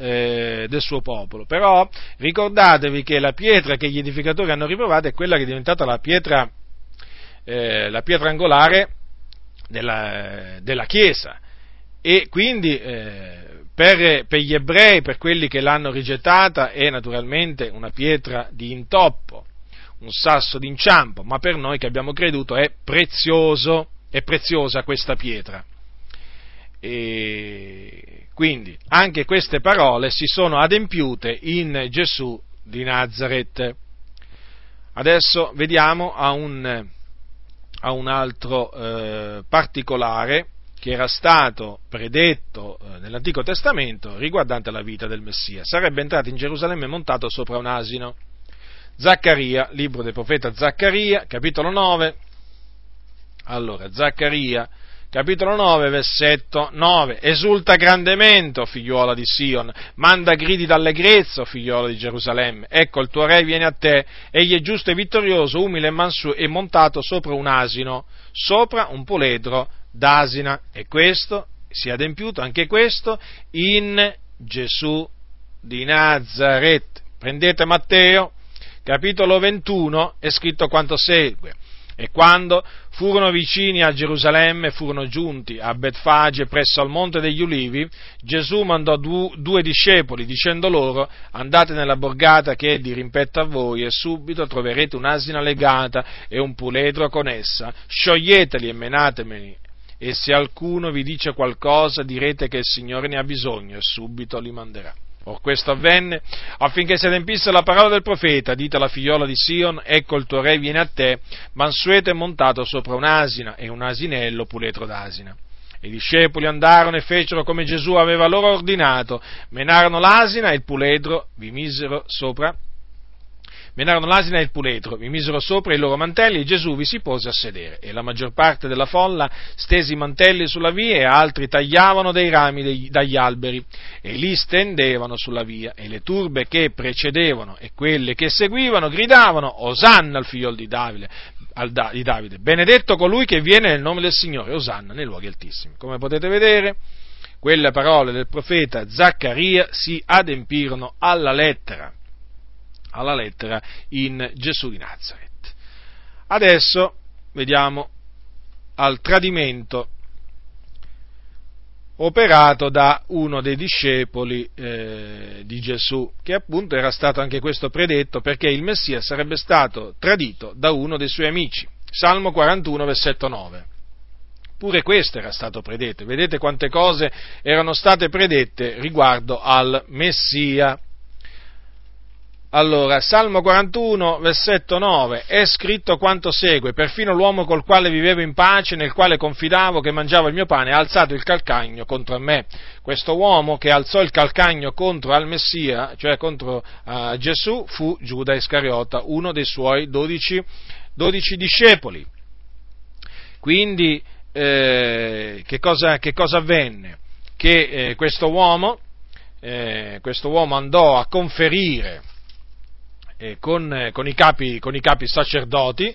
popolo. Però ricordatevi che la pietra che gli edificatori hanno riprovato è quella che è diventata la pietra angolare della Chiesa. E quindi per gli ebrei, per quelli che l'hanno rigettata, è naturalmente una pietra di intoppo, un sasso d'inciampo, ma per noi che abbiamo creduto è preziosa questa pietra. E quindi anche queste parole si sono adempiute in Gesù di Nazaret. Adesso vediamo a un altro particolare che era stato predetto nell'Antico Testamento riguardante la vita del Messia. Sarebbe entrato in Gerusalemme montato sopra un asino. Zaccaria, libro del profeta Zaccaria, capitolo 9. Allora, Zaccaria, capitolo 9, versetto 9. Esulta grandemente, o figliuola di Sion, manda gridi d'allegrezza, o figliuola di Gerusalemme. Ecco, il tuo re viene a te, egli è giusto e vittorioso, umile e mansueto, e montato sopra un asino, sopra un poledro d'asina. E questo si è adempiuto, anche questo, in Gesù di Nazaret. Prendete Matteo, capitolo 21, è scritto quanto segue: e quando furono vicini a Gerusalemme, furono giunti a Betfage presso al Monte degli Ulivi, Gesù mandò due discepoli dicendo loro: andate nella borgata che è di rimpetto a voi e subito troverete un'asina legata e un puledro con essa, scioglieteli e menatemeli. E se alcuno vi dice qualcosa, direte che il Signore ne ha bisogno e subito li manderà. Or questo avvenne affinché si adempisse la parola del profeta: dite alla figliola di Sion, ecco il tuo re viene a te, mansueto e montato sopra un'asina e un asinello puledro d'asina. I discepoli andarono e fecero come Gesù aveva loro ordinato, menarono l'asina e il puledro, vi misero sopra i loro mantelli e Gesù vi si pose a sedere. E la maggior parte della folla stese i mantelli sulla via e altri tagliavano dei rami dagli alberi e li stendevano sulla via. E le turbe che precedevano e quelle che seguivano gridavano: Osanna al figlio di Davide, benedetto colui che viene nel nome del Signore, Osanna nei luoghi altissimi. Come potete vedere, quelle parole del profeta Zaccaria si adempirono alla lettera in Gesù di Nazaret. Adesso vediamo al tradimento operato da uno dei discepoli di Gesù, che appunto era stato anche questo predetto, perché il Messia sarebbe stato tradito da uno dei suoi amici. Salmo 41, versetto 9. Pure questo era stato predetto. Vedete quante cose erano state predette riguardo al Messia. Allora, Salmo 41, versetto 9, è scritto quanto segue: perfino l'uomo col quale vivevo in pace, nel quale confidavo, che mangiava il mio pane, ha alzato il calcagno contro me. Questo uomo che alzò il calcagno contro al Messia, cioè contro Gesù, fu Giuda Iscariota, uno dei suoi 12 discepoli. Quindi, che cosa avvenne? Che questo uomo questo uomo andò a conferire con i capi sacerdoti.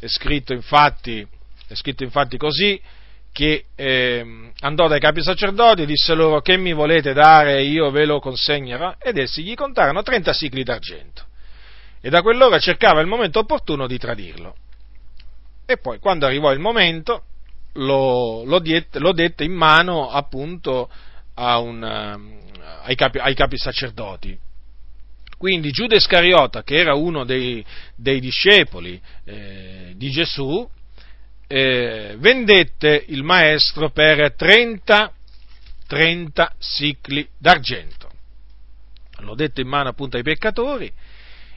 È scritto infatti così, che andò dai capi sacerdoti e disse loro: che mi volete dare, io ve lo consegnerò. Ed essi gli contarono 30 sicli d'argento, e da quell'ora cercava il momento opportuno di tradirlo. E poi, quando arrivò il momento, lo dette in mano appunto ai capi sacerdoti. Quindi Giuda Iscariota, che era uno dei discepoli di Gesù, vendette il maestro per 30 sicli d'argento. Lo dette in mano appunto ai peccatori,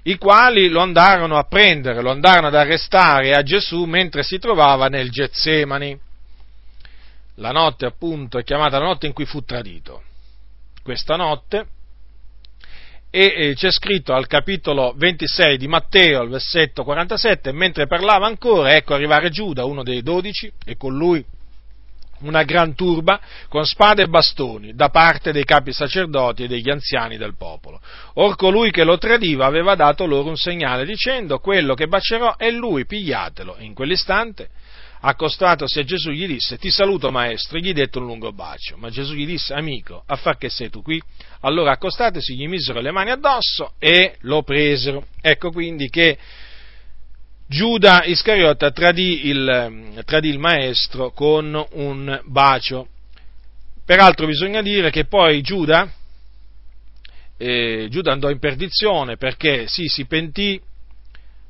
i quali lo andarono a prendere, lo andarono ad arrestare a Gesù mentre si trovava nel Getsemani. La notte appunto è chiamata la notte in cui fu tradito. Questa notte. E c'è scritto al capitolo 26 di Matteo, al versetto 47, mentre parlava ancora, ecco arrivare Giuda, uno dei 12, e con lui una gran turba, con spade e bastoni, da parte dei capi sacerdoti e degli anziani del popolo. Or colui che lo tradiva aveva dato loro un segnale, dicendo: quello che bacerò è lui, pigliatelo. E in quell'istante, accostatosi a Gesù, gli disse: ti saluto, maestro. E gli dette un lungo bacio. Ma Gesù gli disse: amico, a far che sei tu qui? Allora, accostatesi, gli misero le mani addosso e lo presero. Ecco quindi che Giuda Iscariota tradì il maestro con un bacio. Peraltro bisogna dire che poi Giuda andò in perdizione, perché si pentì.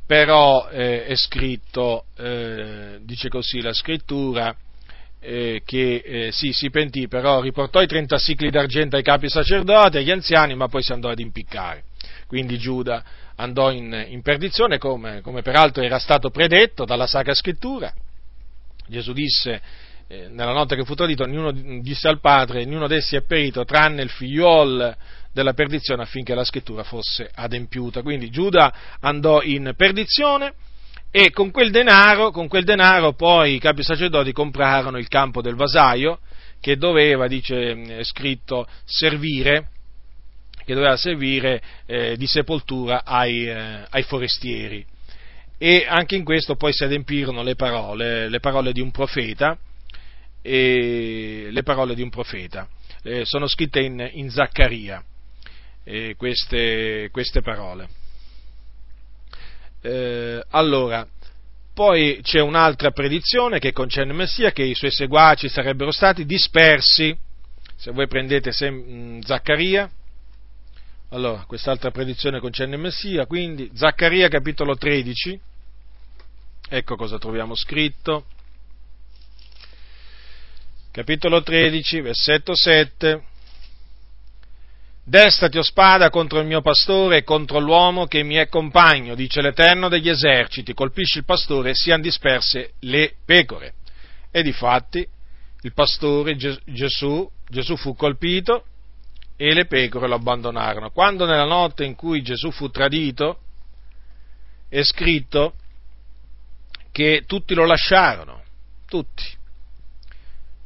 Però è scritto, dice così la scrittura, si pentì, però riportò i 30 sicli d'argento ai capi sacerdoti, agli anziani, ma poi si andò ad impiccare. Quindi Giuda andò in perdizione, come peraltro era stato predetto dalla Sacra Scrittura. Gesù disse, nella notte che fu tradito, ognuno disse al padre: ognuno d'essi è perito, tranne il figliol della perdizione, affinché la scrittura fosse adempiuta. Quindi Giuda andò in perdizione, e con quel denaro poi i capi sacerdoti comprarono il campo del vasaio, che doveva, dice, è scritto, servire di sepoltura ai forestieri. E anche in questo poi si adempirono le parole di un profeta. Sono scritte in Zaccaria. Queste parole. Allora, poi c'è un'altra predizione che concerne Messia, che i suoi seguaci sarebbero stati dispersi. Se voi prendete Zaccaria, allora quest'altra predizione concerne Messia, quindi Zaccaria capitolo 13, ecco cosa troviamo scritto. Capitolo 13, versetto 7. Destati, o spada, contro il mio pastore e contro l'uomo che mi è compagno, dice l'Eterno degli eserciti, colpisci il pastore e siano disperse le pecore. E difatti il pastore, Gesù fu colpito e le pecore lo abbandonarono. Quando nella notte in cui Gesù fu tradito, è scritto che tutti lo lasciarono, tutti.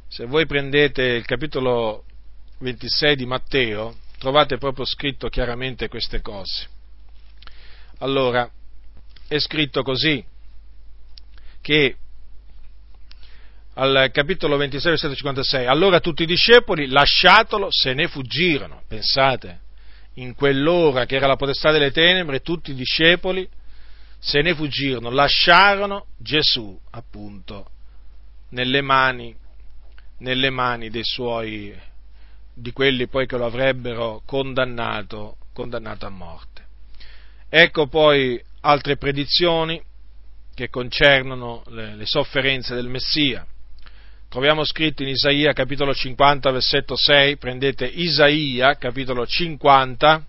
Se voi prendete il capitolo 26 di Matteo, trovate proprio scritto chiaramente queste cose. Allora, è scritto così, che al capitolo 26, versetto 56, allora tutti i discepoli, lasciatolo, se ne fuggirono. Pensate, in quell'ora che era la potestà delle tenebre, tutti i discepoli se ne fuggirono, lasciarono Gesù, appunto, nelle mani dei suoi, di quelli poi che lo avrebbero condannato a morte. Ecco poi altre predizioni che concernono le sofferenze del Messia. Troviamo scritto in Isaia capitolo 50 versetto 6, prendete Isaia capitolo 50.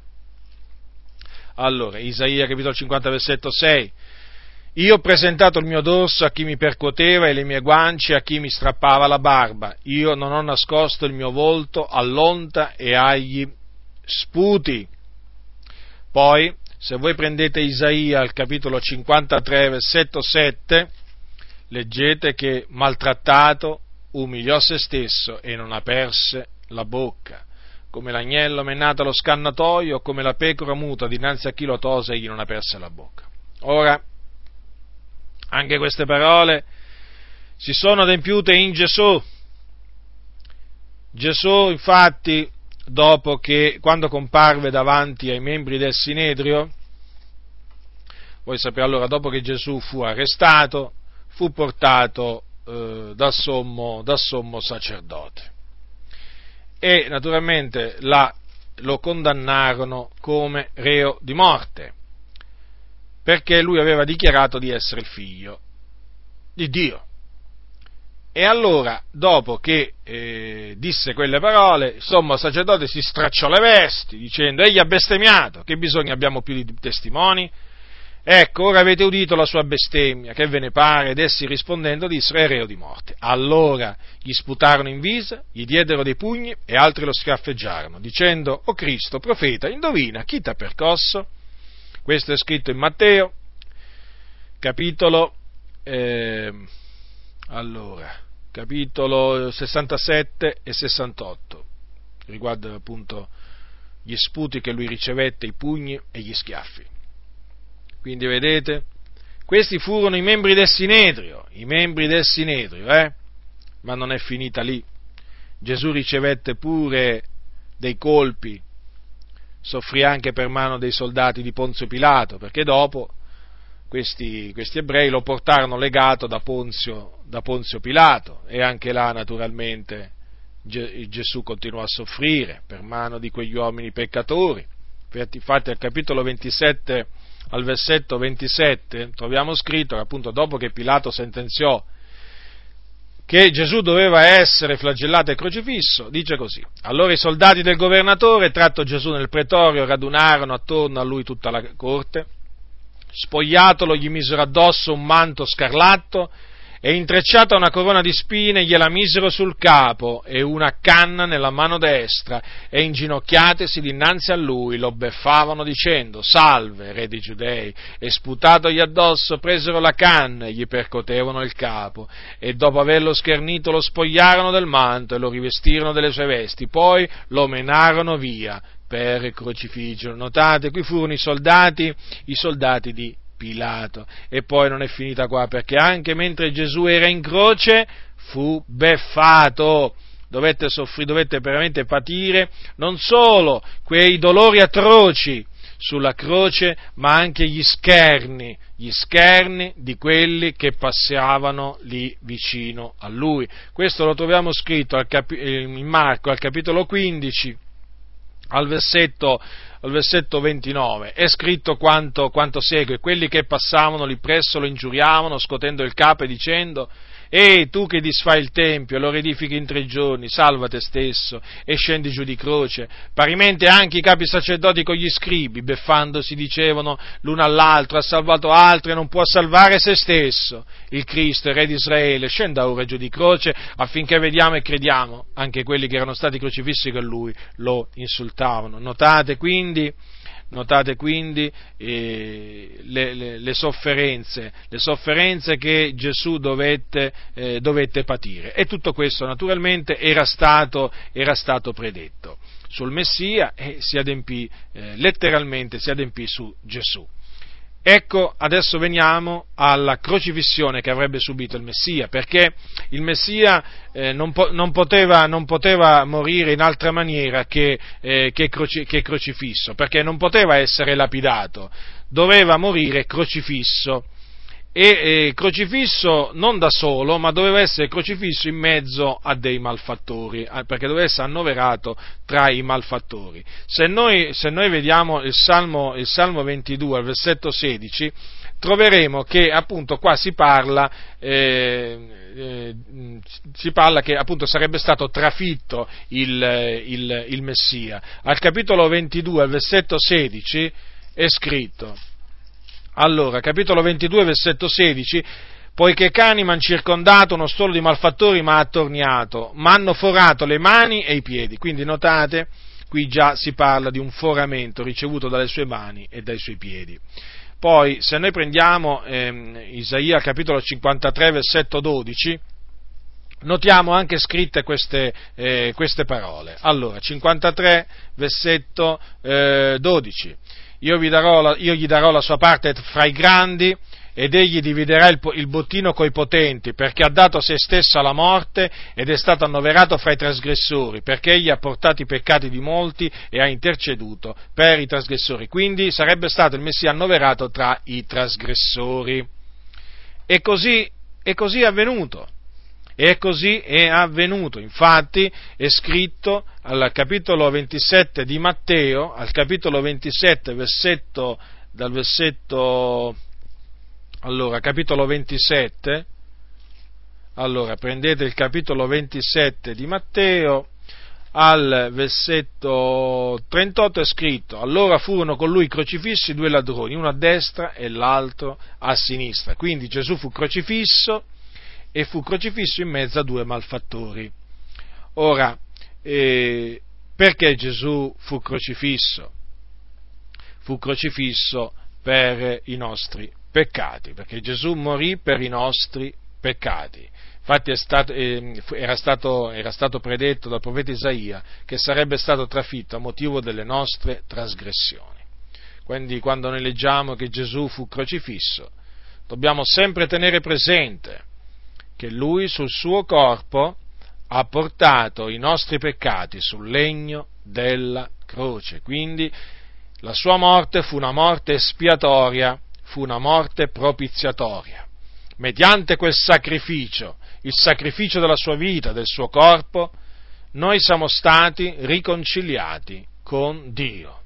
Allora, Isaia capitolo 50 versetto 6. Io ho presentato il mio dorso a chi mi percuoteva e le mie guance a chi mi strappava la barba. Io non ho nascosto il mio volto all'onta e agli sputi. Poi, se voi prendete Isaia al capitolo 53, versetto 7, leggete che maltrattato, umiliò se stesso e non aperse la bocca. come l'agnello menato allo scannatoio, come la pecora muta dinanzi a chi lo tosa, egli non aperse la bocca. Ora, anche queste parole si sono adempiute in Gesù. Gesù, infatti, dopo che, quando comparve davanti ai membri del Sinedrio, voi sapete, allora, dopo che Gesù fu arrestato, fu portato dal sommo sacerdote. E naturalmente lo condannarono come reo di morte, perché lui aveva dichiarato di essere il figlio di Dio. E allora, dopo che disse quelle parole, il sommo sacerdote si stracciò le vesti, dicendo: egli ha bestemmiato, che bisogno abbiamo più di testimoni? Ecco, ora avete udito la sua bestemmia, che ve ne pare? Ed essi rispondendo dissero: è reo di morte. Allora gli sputarono in viso, gli diedero dei pugni e altri lo schiaffeggiarono, dicendo: o Cristo, profeta, indovina chi t'ha percosso? Questo è scritto in Matteo, capitolo 67 e 68, riguardo appunto gli sputi che lui ricevette, i pugni e gli schiaffi. Quindi vedete, questi furono i membri del Sinedrio, ma non è finita lì. Gesù ricevette pure dei colpi, soffrì anche per mano dei soldati di Ponzio Pilato, perché dopo questi ebrei lo portarono legato da Ponzio Pilato, e anche là naturalmente Gesù continuò a soffrire per mano di quegli uomini peccatori. Infatti al capitolo 27, al versetto 27, troviamo scritto che appunto dopo che Pilato sentenziò che Gesù doveva essere flagellato e crocifisso, dice così: allora i soldati del governatore, tratto Gesù nel pretorio, radunarono attorno a lui tutta la corte, spogliatolo gli misero addosso un manto scarlatto e, intrecciata una corona di spine, gliela misero sul capo e una canna nella mano destra, e inginocchiatesi dinanzi a lui lo beffavano dicendo: salve, re dei Giudei, e sputatogli addosso presero la canna e gli percotevano il capo, e dopo averlo schernito lo spogliarono del manto e lo rivestirono delle sue vesti, poi lo menarono via per crocifiggere. Notate, qui furono i soldati di Pilato. E poi non è finita qua, perché anche mentre Gesù era in croce fu beffato, dovette veramente patire non solo quei dolori atroci sulla croce, ma anche gli scherni di quelli che passavano lì vicino a lui. Questo lo troviamo scritto in Marco, al capitolo 15, al versetto 29, è scritto quanto segue: quelli che passavano lì presso lo ingiuriavano, scotendo il capo e dicendo: «Ehi, tu che disfai il tempio e lo riedifichi in 3 giorni, salva te stesso e scendi giù di croce». Parimente anche i capi sacerdoti con gli scribi, beffandosi, dicevano l'uno all'altro: «Ha salvato altri e non può salvare se stesso. Il Cristo, il re di Israele, scenda ora giù di croce affinché vediamo e crediamo». Anche quelli che erano stati crocifissi con lui lo insultavano. Notate quindi le sofferenze che Gesù dovette patire, e tutto questo naturalmente era stato predetto sul Messia e letteralmente si adempì su Gesù. Ecco, adesso veniamo alla crocifissione che avrebbe subito il Messia, perché il Messia non poteva morire in altra maniera che crocifisso, perché non poteva essere lapidato, doveva morire crocifisso, e crocifisso non da solo, ma doveva essere crocifisso in mezzo a dei malfattori, perché doveva essere annoverato tra i malfattori. Se noi vediamo il Salmo 22 al versetto 16, troveremo che appunto qua si parla che appunto sarebbe stato trafitto il Messia. Al capitolo 22 al versetto 16 è scritto, allora, capitolo 22, versetto 16: poiché cani m'han circondato, non solo di malfattori m'ha attorniato, m'hanno forato le mani e i piedi. Quindi notate, qui già si parla di un foramento ricevuto dalle sue mani e dai suoi piedi. Poi, se noi prendiamo Isaia, capitolo 53, versetto 12, notiamo anche scritte queste parole. Allora, 53, versetto 12. Io gli darò la sua parte fra i grandi, ed egli dividerà il bottino coi potenti, perché ha dato a se stesso la morte ed è stato annoverato fra i trasgressori, perché egli ha portato i peccati di molti e ha interceduto per i trasgressori. Quindi sarebbe stato il Messia annoverato tra i trasgressori. E così è avvenuto. E così è avvenuto. Infatti è scritto al capitolo 27 di Matteo, al capitolo 27, capitolo 27, prendete il capitolo 27 di Matteo, al versetto 38 è scritto: allora furono con lui crocifissi due ladroni, uno a destra e l'altro a sinistra. Quindi Gesù fu crocifisso e fu crocifisso in mezzo a due malfattori. Ora, perché Gesù fu crocifisso? Fu crocifisso per i nostri peccati, perché Gesù morì per i nostri peccati. Infatti era stato predetto dal profeta Isaia che sarebbe stato trafitto a motivo delle nostre trasgressioni. Quindi, quando noi leggiamo che Gesù fu crocifisso, dobbiamo sempre tenere presente che lui sul suo corpo ha portato i nostri peccati sul legno della croce. Quindi la sua morte fu una morte espiatoria, fu una morte propiziatoria. Mediante quel sacrificio, il sacrificio della sua vita, del suo corpo, noi siamo stati riconciliati con Dio.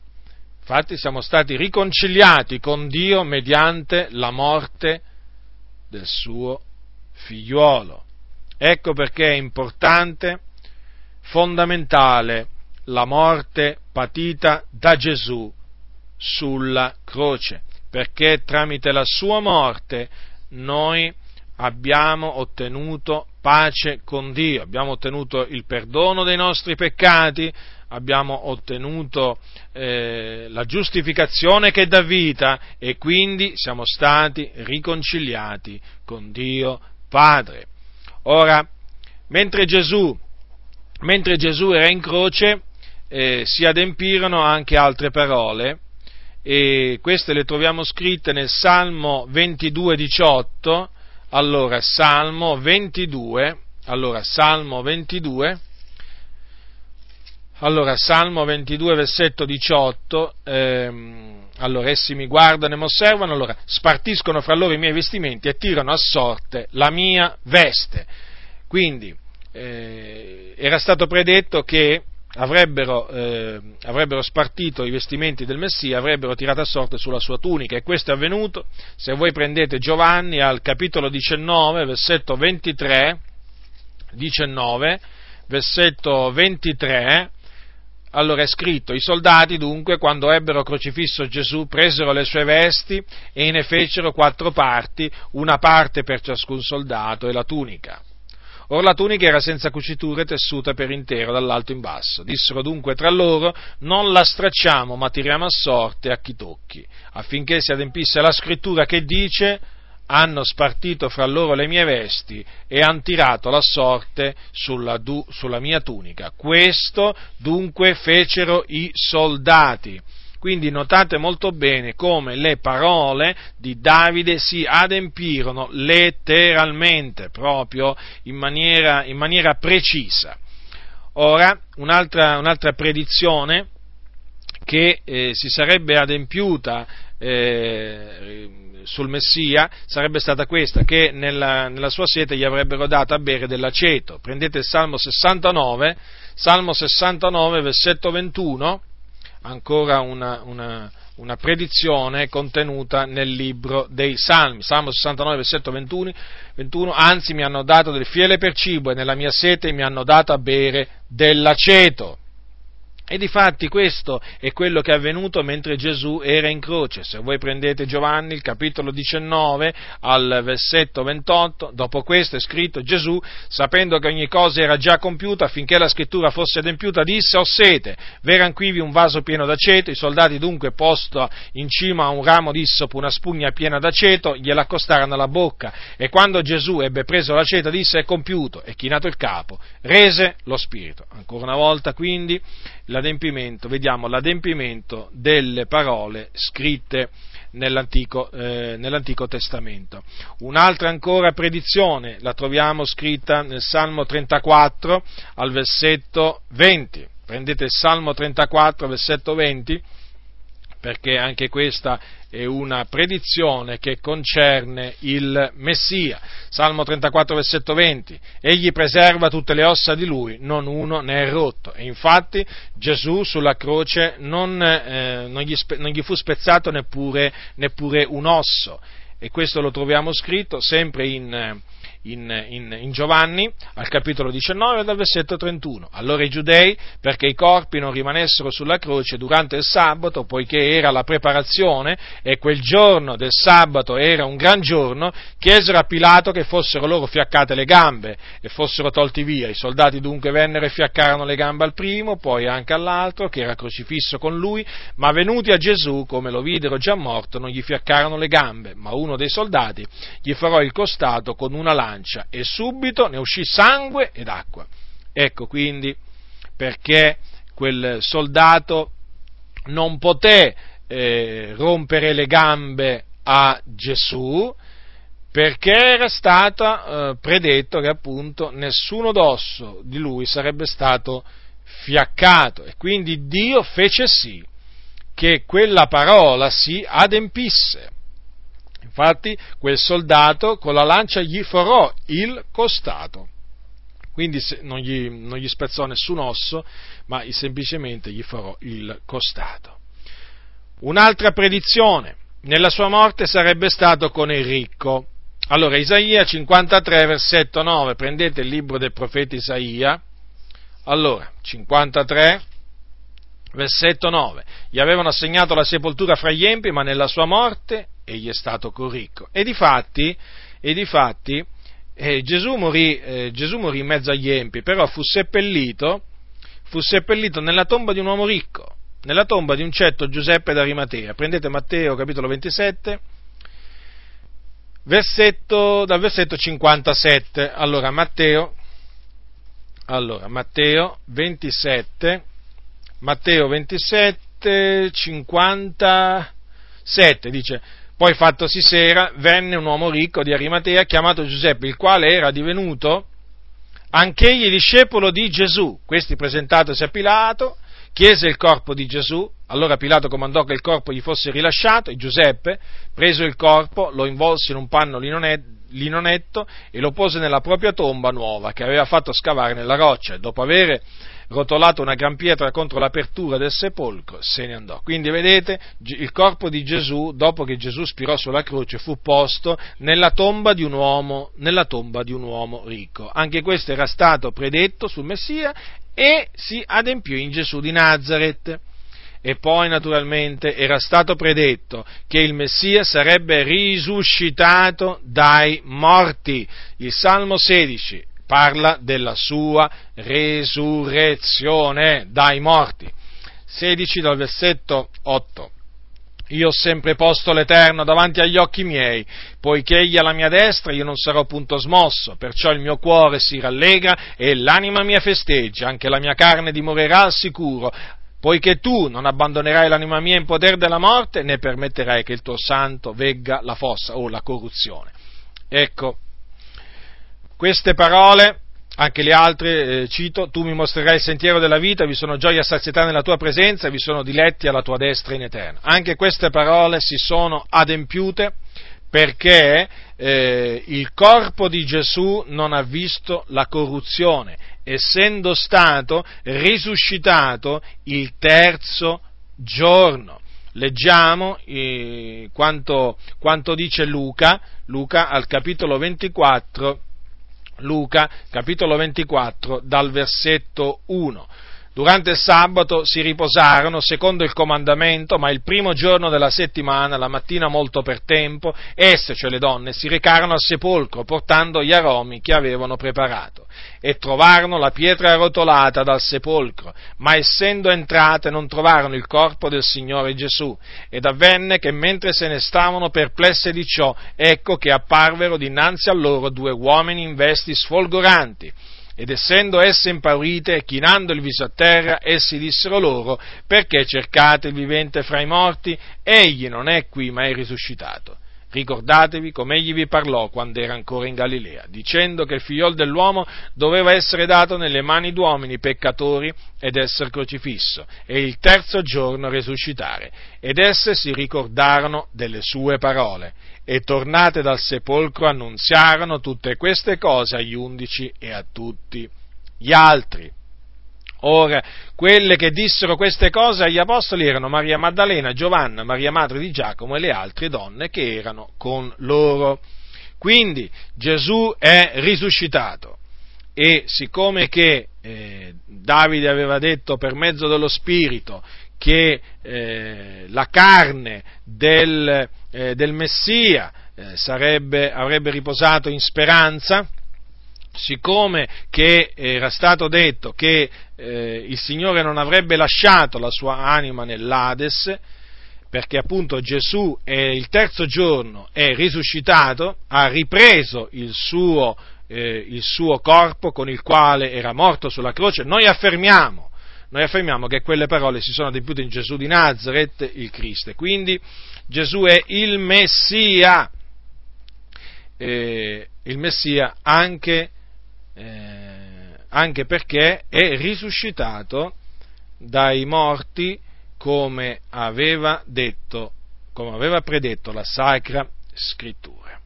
Infatti siamo stati riconciliati con Dio mediante la morte del suo figliuolo. Ecco perché è importante, fondamentale, la morte patita da Gesù sulla croce, perché tramite la sua morte noi abbiamo ottenuto pace con Dio, abbiamo ottenuto il perdono dei nostri peccati, abbiamo ottenuto la giustificazione che dà vita, e quindi siamo stati riconciliati con Dio Padre. Ora, mentre Gesù era in croce, si adempirono anche altre parole, e queste le troviamo scritte nel Salmo 22:18. Salmo 22, versetto 18, essi mi guardano e mi osservano, spartiscono fra loro i miei vestimenti e tirano a sorte la mia veste. Quindi era stato predetto che avrebbero spartito i vestimenti del Messia, avrebbero tirato a sorte sulla sua tunica, e questo è avvenuto. Se voi prendete Giovanni al capitolo 19, versetto 23, è scritto: i soldati dunque, quando ebbero crocifisso Gesù, presero le sue vesti e ne fecero quattro parti, una parte per ciascun soldato e la tunica. Or la tunica era senza cuciture, tessuta per intero dall'alto in basso. Dissero dunque tra loro: non la stracciamo, ma tiriamo a sorte a chi tocchi, affinché si adempisse la scrittura che dice: hanno spartito fra loro le mie vesti e han tirato la sorte sulla mia tunica. Questo dunque fecero i soldati. Quindi notate molto bene come le parole di Davide si adempirono letteralmente, proprio in maniera precisa. Ora, un'altra predizione che si sarebbe adempiuta sul Messia sarebbe stata questa, che nella sua sete gli avrebbero dato a bere dell'aceto. Prendete il Salmo 69, versetto 21, ancora una predizione contenuta nel libro dei Salmi. Salmo 69, versetto 21, anzi mi hanno dato del fiele per cibo e nella mia sete mi hanno dato a bere dell'aceto. E difatti questo è quello che è avvenuto mentre Gesù era in croce. Se voi prendete Giovanni, il capitolo 19, al versetto 28, dopo questo è scritto: Gesù, sapendo che ogni cosa era già compiuta, affinché la scrittura fosse adempiuta, disse: ho sete. V'eran quivi un vaso pieno d'aceto, i soldati dunque, posto in cima a un ramo d'issopo una spugna piena d'aceto, gliela accostarono alla bocca, e quando Gesù ebbe preso l'aceto disse: è compiuto, e chinato il capo, rese lo spirito. Ancora una volta quindi l'adempimento, vediamo l'adempimento delle parole scritte nell'Antico Testamento. Un'altra ancora predizione la troviamo scritta nel Salmo 34 al versetto 20. Prendete il Salmo 34 versetto 20, perché anche questa è una predizione che concerne il Messia. Salmo 34, versetto 20: egli preserva tutte le ossa di lui, non uno ne è rotto. E infatti Gesù sulla croce non gli fu spezzato neppure un osso. E questo lo troviamo scritto sempre in Giovanni, al capitolo 19, dal versetto 31. Allora i giudei, perché i corpi non rimanessero sulla croce durante il sabato, poiché era la preparazione e quel giorno del sabato era un gran giorno, chiesero a Pilato che fossero loro fiaccate le gambe e fossero tolti via. I soldati dunque vennero e fiaccarono le gambe al primo, poi anche all'altro che era crocifisso con lui, ma venuti a Gesù, come lo videro già morto, non gli fiaccarono le gambe, ma uno dei soldati gli farò il costato con una lancia, e subito ne uscì sangue ed acqua. Ecco quindi perché quel soldato non poté rompere le gambe a Gesù, perché era stato predetto che appunto nessuno d'osso di lui sarebbe stato fiaccato, e quindi Dio fece sì che quella parola si adempisse. Infatti quel soldato con la lancia gli forò il costato, quindi non gli spezzò nessun osso, ma semplicemente gli forò il costato. Un'altra predizione: nella sua morte sarebbe stato con il ricco. Allora Isaia 53 versetto 9, prendete il libro del profeta Isaia, allora 53 versetto 9, gli avevano assegnato la sepoltura fra gli empi, ma nella sua morte egli è stato coricco. E difatti, Gesù morì in mezzo agli empi, però fu seppellito nella tomba di un uomo ricco, nella tomba di un certo Giuseppe d'Arimatea. Prendete Matteo capitolo 27, dal versetto 57. Allora Matteo 27, 57 dice: poi fattosi sera, venne un uomo ricco di Arimatea, chiamato Giuseppe, il quale era divenuto anch'egli discepolo di Gesù. Questi, presentatosi a Pilato, chiese il corpo di Gesù. Allora Pilato comandò che il corpo gli fosse rilasciato, e Giuseppe, preso il corpo, lo involse in un panno linonetto e lo pose nella propria tomba nuova, che aveva fatto scavare nella roccia, e dopo avere rotolato una gran pietra contro l'apertura del sepolcro, se ne andò. Quindi vedete, il corpo di Gesù, dopo che Gesù spirò sulla croce, fu posto nella tomba di un uomo ricco. Anche questo era stato predetto sul Messia e si adempiò in Gesù di Nazaret. E poi naturalmente era stato predetto che il Messia sarebbe risuscitato dai morti. Il Salmo 16 parla della sua resurrezione dai morti. 16 dal versetto 8. Io ho sempre posto l'Eterno davanti agli occhi miei, poiché egli è alla mia destra, io non sarò punto smosso, perciò il mio cuore si rallegra e l'anima mia festeggia, anche la mia carne dimorerà al sicuro, poiché tu non abbandonerai l'anima mia in potere della morte, né permetterai che il tuo santo vegga la fossa o la corruzione. Ecco, queste parole, anche le altre, cito: tu mi mostrerai il sentiero della vita, vi sono gioia e sazietà nella tua presenza, vi sono diletti alla tua destra in eterno. Anche queste parole si sono adempiute, perché il corpo di Gesù non ha visto la corruzione, essendo stato risuscitato il terzo giorno. Leggiamo quanto dice Luca al capitolo 24, Luca, capitolo 24, dal versetto 1. Durante il sabato si riposarono secondo il comandamento, ma il primo giorno della settimana, la mattina molto per tempo, esse, cioè le donne, si recarono al sepolcro portando gli aromi che avevano preparato e trovarono la pietra rotolata dal sepolcro, ma essendo entrate non trovarono il corpo del Signore Gesù. Ed avvenne che mentre se ne stavano perplesse di ciò, ecco che apparvero dinanzi a loro due uomini in vesti sfolgoranti. Ed essendo esse impaurite, chinando il viso a terra, essi dissero loro: perché cercate il vivente fra i morti? Egli non è qui, ma è risuscitato. Ricordatevi come egli vi parlò quando era ancora in Galilea, dicendo che il figliol dell'uomo doveva essere dato nelle mani d'uomini peccatori ed essere crocifisso, e il terzo giorno risuscitare. Ed esse si ricordarono delle sue parole, e tornate dal sepolcro annunziarono tutte queste cose agli 11 e a tutti gli altri. Ora, quelle che dissero queste cose agli apostoli erano Maria Maddalena, Giovanna, Maria madre di Giacomo e le altre donne che erano con loro. Quindi Gesù è risuscitato, e siccome che Davide aveva detto per mezzo dello Spirito che la carne del Messia avrebbe riposato in speranza, siccome che era stato detto che il Signore non avrebbe lasciato la sua anima nell'Ades, perché appunto Gesù il terzo giorno è risuscitato, ha ripreso il suo corpo con il quale era morto sulla croce, noi affermiamo che quelle parole si sono adempiute in Gesù di Nazaret, il Cristo. Quindi Gesù è il Messia, anche perché è risuscitato dai morti, come aveva predetto la Sacra Scrittura.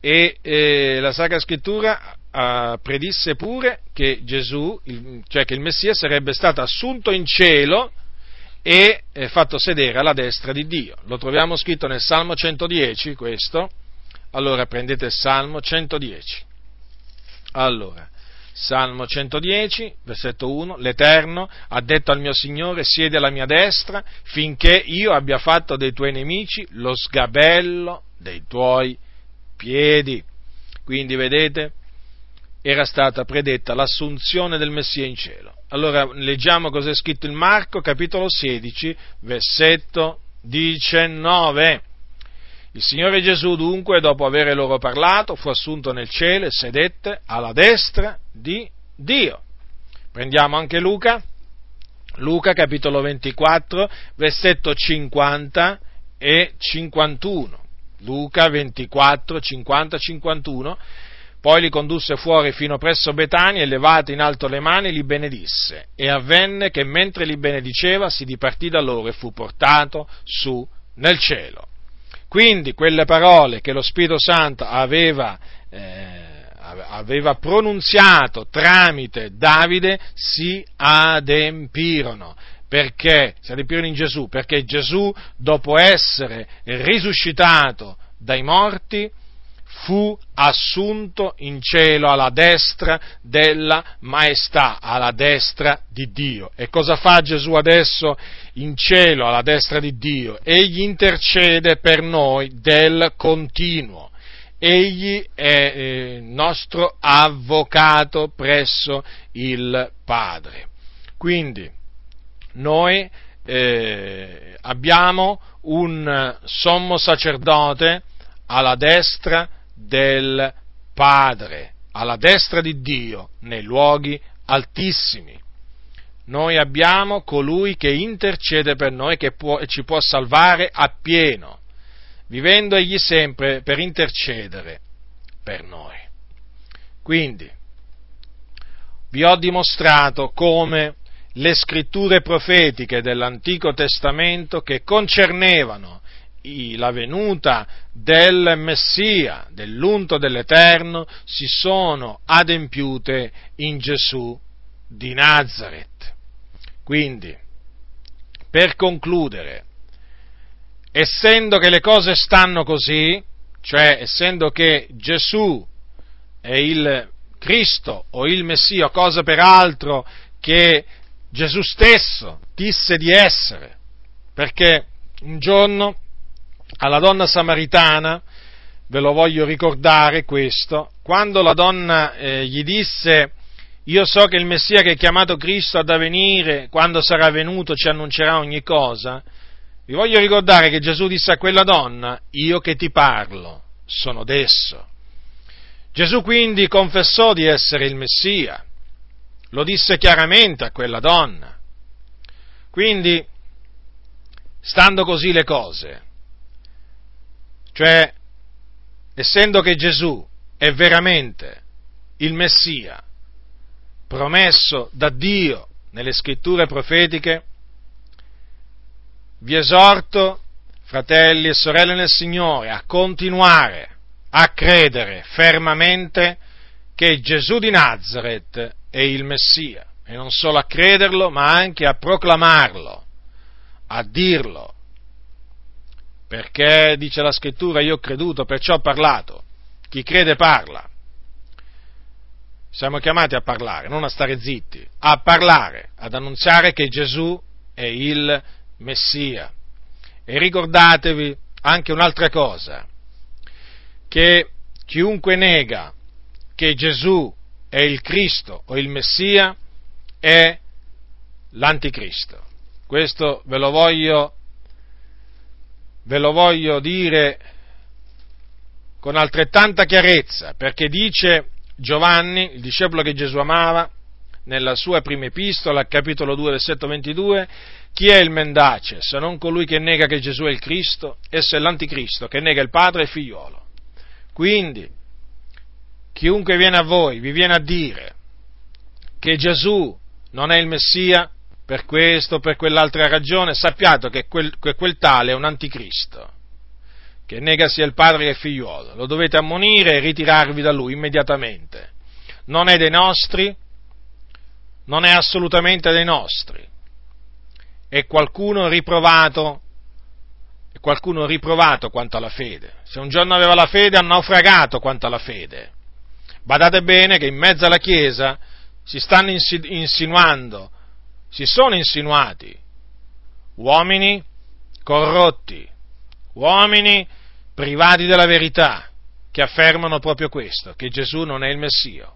E la Sacra Scrittura predisse pure che che il Messia sarebbe stato assunto in cielo e fatto sedere alla destra di Dio. Lo troviamo scritto nel Salmo 110, questo. Allora prendete il Salmo 110. Allora, Salmo 110, versetto 1: l'Eterno ha detto al mio Signore: siedi alla mia destra finché io abbia fatto dei tuoi nemici lo sgabello dei tuoi piedi. Quindi vedete, era stata predetta l'assunzione del Messia in cielo. Allora leggiamo cos'è scritto in Marco, capitolo 16, versetto 19. Il Signore Gesù dunque, dopo avere loro parlato, fu assunto nel cielo e sedette alla destra di Dio. Prendiamo anche Luca capitolo 24, versetto 50 e 51. Luca 24, 50, 51. Poi li condusse fuori fino presso Betania e, levate in alto le mani, li benedisse. E avvenne che mentre li benediceva si dipartì da loro e fu portato su nel cielo. Quindi quelle parole che lo Spirito Santo aveva pronunziato tramite Davide si adempirono in Gesù, perché Gesù, dopo essere risuscitato dai morti, fu assunto in cielo alla destra della maestà, alla destra di Dio. E cosa fa Gesù adesso in cielo alla destra di Dio? Egli intercede per noi del continuo. Egli è nostro avvocato presso il Padre. Quindi noi abbiamo un sommo sacerdote alla destra del Padre, alla destra di Dio, nei luoghi altissimi. Noi abbiamo colui che intercede per noi, che ci può salvare appieno, vivendo egli sempre per intercedere per noi. Quindi, vi ho dimostrato come le scritture profetiche dell'Antico Testamento, che concernevano la venuta del Messia, dell'unto dell'Eterno, si sono adempiute in Gesù di Nazaret. Quindi, per concludere, essendo che le cose stanno così, cioè essendo che Gesù è il Cristo o il Messia, cosa peraltro che Gesù stesso disse di essere, perché un giorno alla donna samaritana, ve lo voglio ricordare questo, quando la donna gli disse: io so che il Messia che è chiamato Cristo ad avvenire, quando sarà venuto ci annuncerà ogni cosa, vi voglio ricordare che Gesù disse a quella donna: io che ti parlo sono d'esso. Gesù quindi confessò di essere il Messia, lo disse chiaramente a quella donna. Quindi, stando così le cose, cioè, essendo che Gesù è veramente il Messia promesso da Dio nelle scritture profetiche, vi esorto, fratelli e sorelle nel Signore, a continuare a credere fermamente che Gesù di Nazaret è il Messia, e non solo a crederlo, ma anche a proclamarlo, a dirlo, perché dice la scrittura: io ho creduto, perciò ho parlato. Chi crede parla. Siamo chiamati a parlare, non a stare zitti, a parlare, ad annunziare che Gesù è il Messia. E ricordatevi anche un'altra cosa, che chiunque nega che Gesù è il Cristo o il Messia è l'anticristo. Questo ve lo voglio dire con altrettanta chiarezza, perché dice Giovanni, il discepolo che Gesù amava, nella sua prima epistola, capitolo 2, versetto 22, chi è il mendace se non colui che nega che Gesù è il Cristo? Esso è l'anticristo che nega il padre e il figliolo. Quindi, chiunque viene a voi, vi viene a dire che Gesù non è il Messia per questo o per quell'altra ragione, sappiate che quel tale è un anticristo, che nega sia il padre che il figliolo. Lo dovete ammonire e ritirarvi da lui immediatamente. Non è dei nostri, non è assolutamente dei nostri. È qualcuno riprovato quanto alla fede. Se un giorno aveva la fede, ha naufragato quanto alla fede. Badate bene che in mezzo alla Chiesa si sono insinuati uomini corrotti, uomini privati della verità, che affermano proprio questo, che Gesù non è il Messia.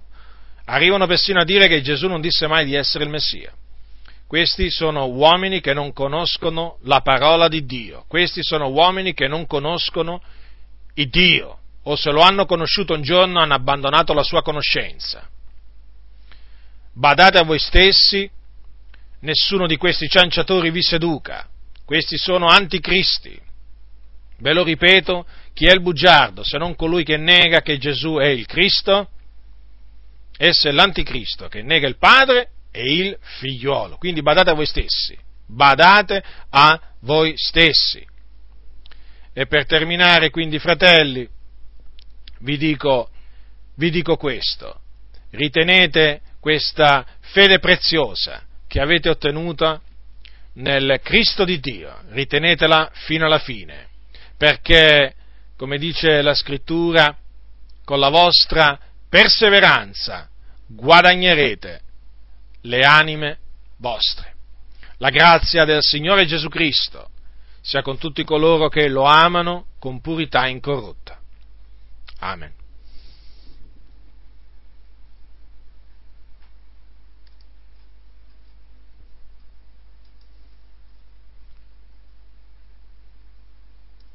Arrivano persino a dire che Gesù non disse mai di essere il Messia. Questi sono uomini che non conoscono la parola di Dio, questi sono uomini che non conoscono il Dio, o se lo hanno conosciuto un giorno hanno abbandonato la sua conoscenza. Badate a voi stessi, nessuno di questi cianciatori vi seduca, questi sono anticristi. Ve lo ripeto, chi è il bugiardo se non colui che nega che Gesù è il Cristo? Esso è l'anticristo che nega il padre e il figliolo. Quindi badate a voi stessi, badate a voi stessi. E per terminare, quindi, fratelli, vi dico questo: ritenete questa fede preziosa che avete ottenuta nel Cristo di Dio, ritenetela fino alla fine, perché, come dice la scrittura, con la vostra perseveranza guadagnerete le anime vostre. La grazia del Signore Gesù Cristo sia con tutti coloro che lo amano con purità incorrotta. Amen.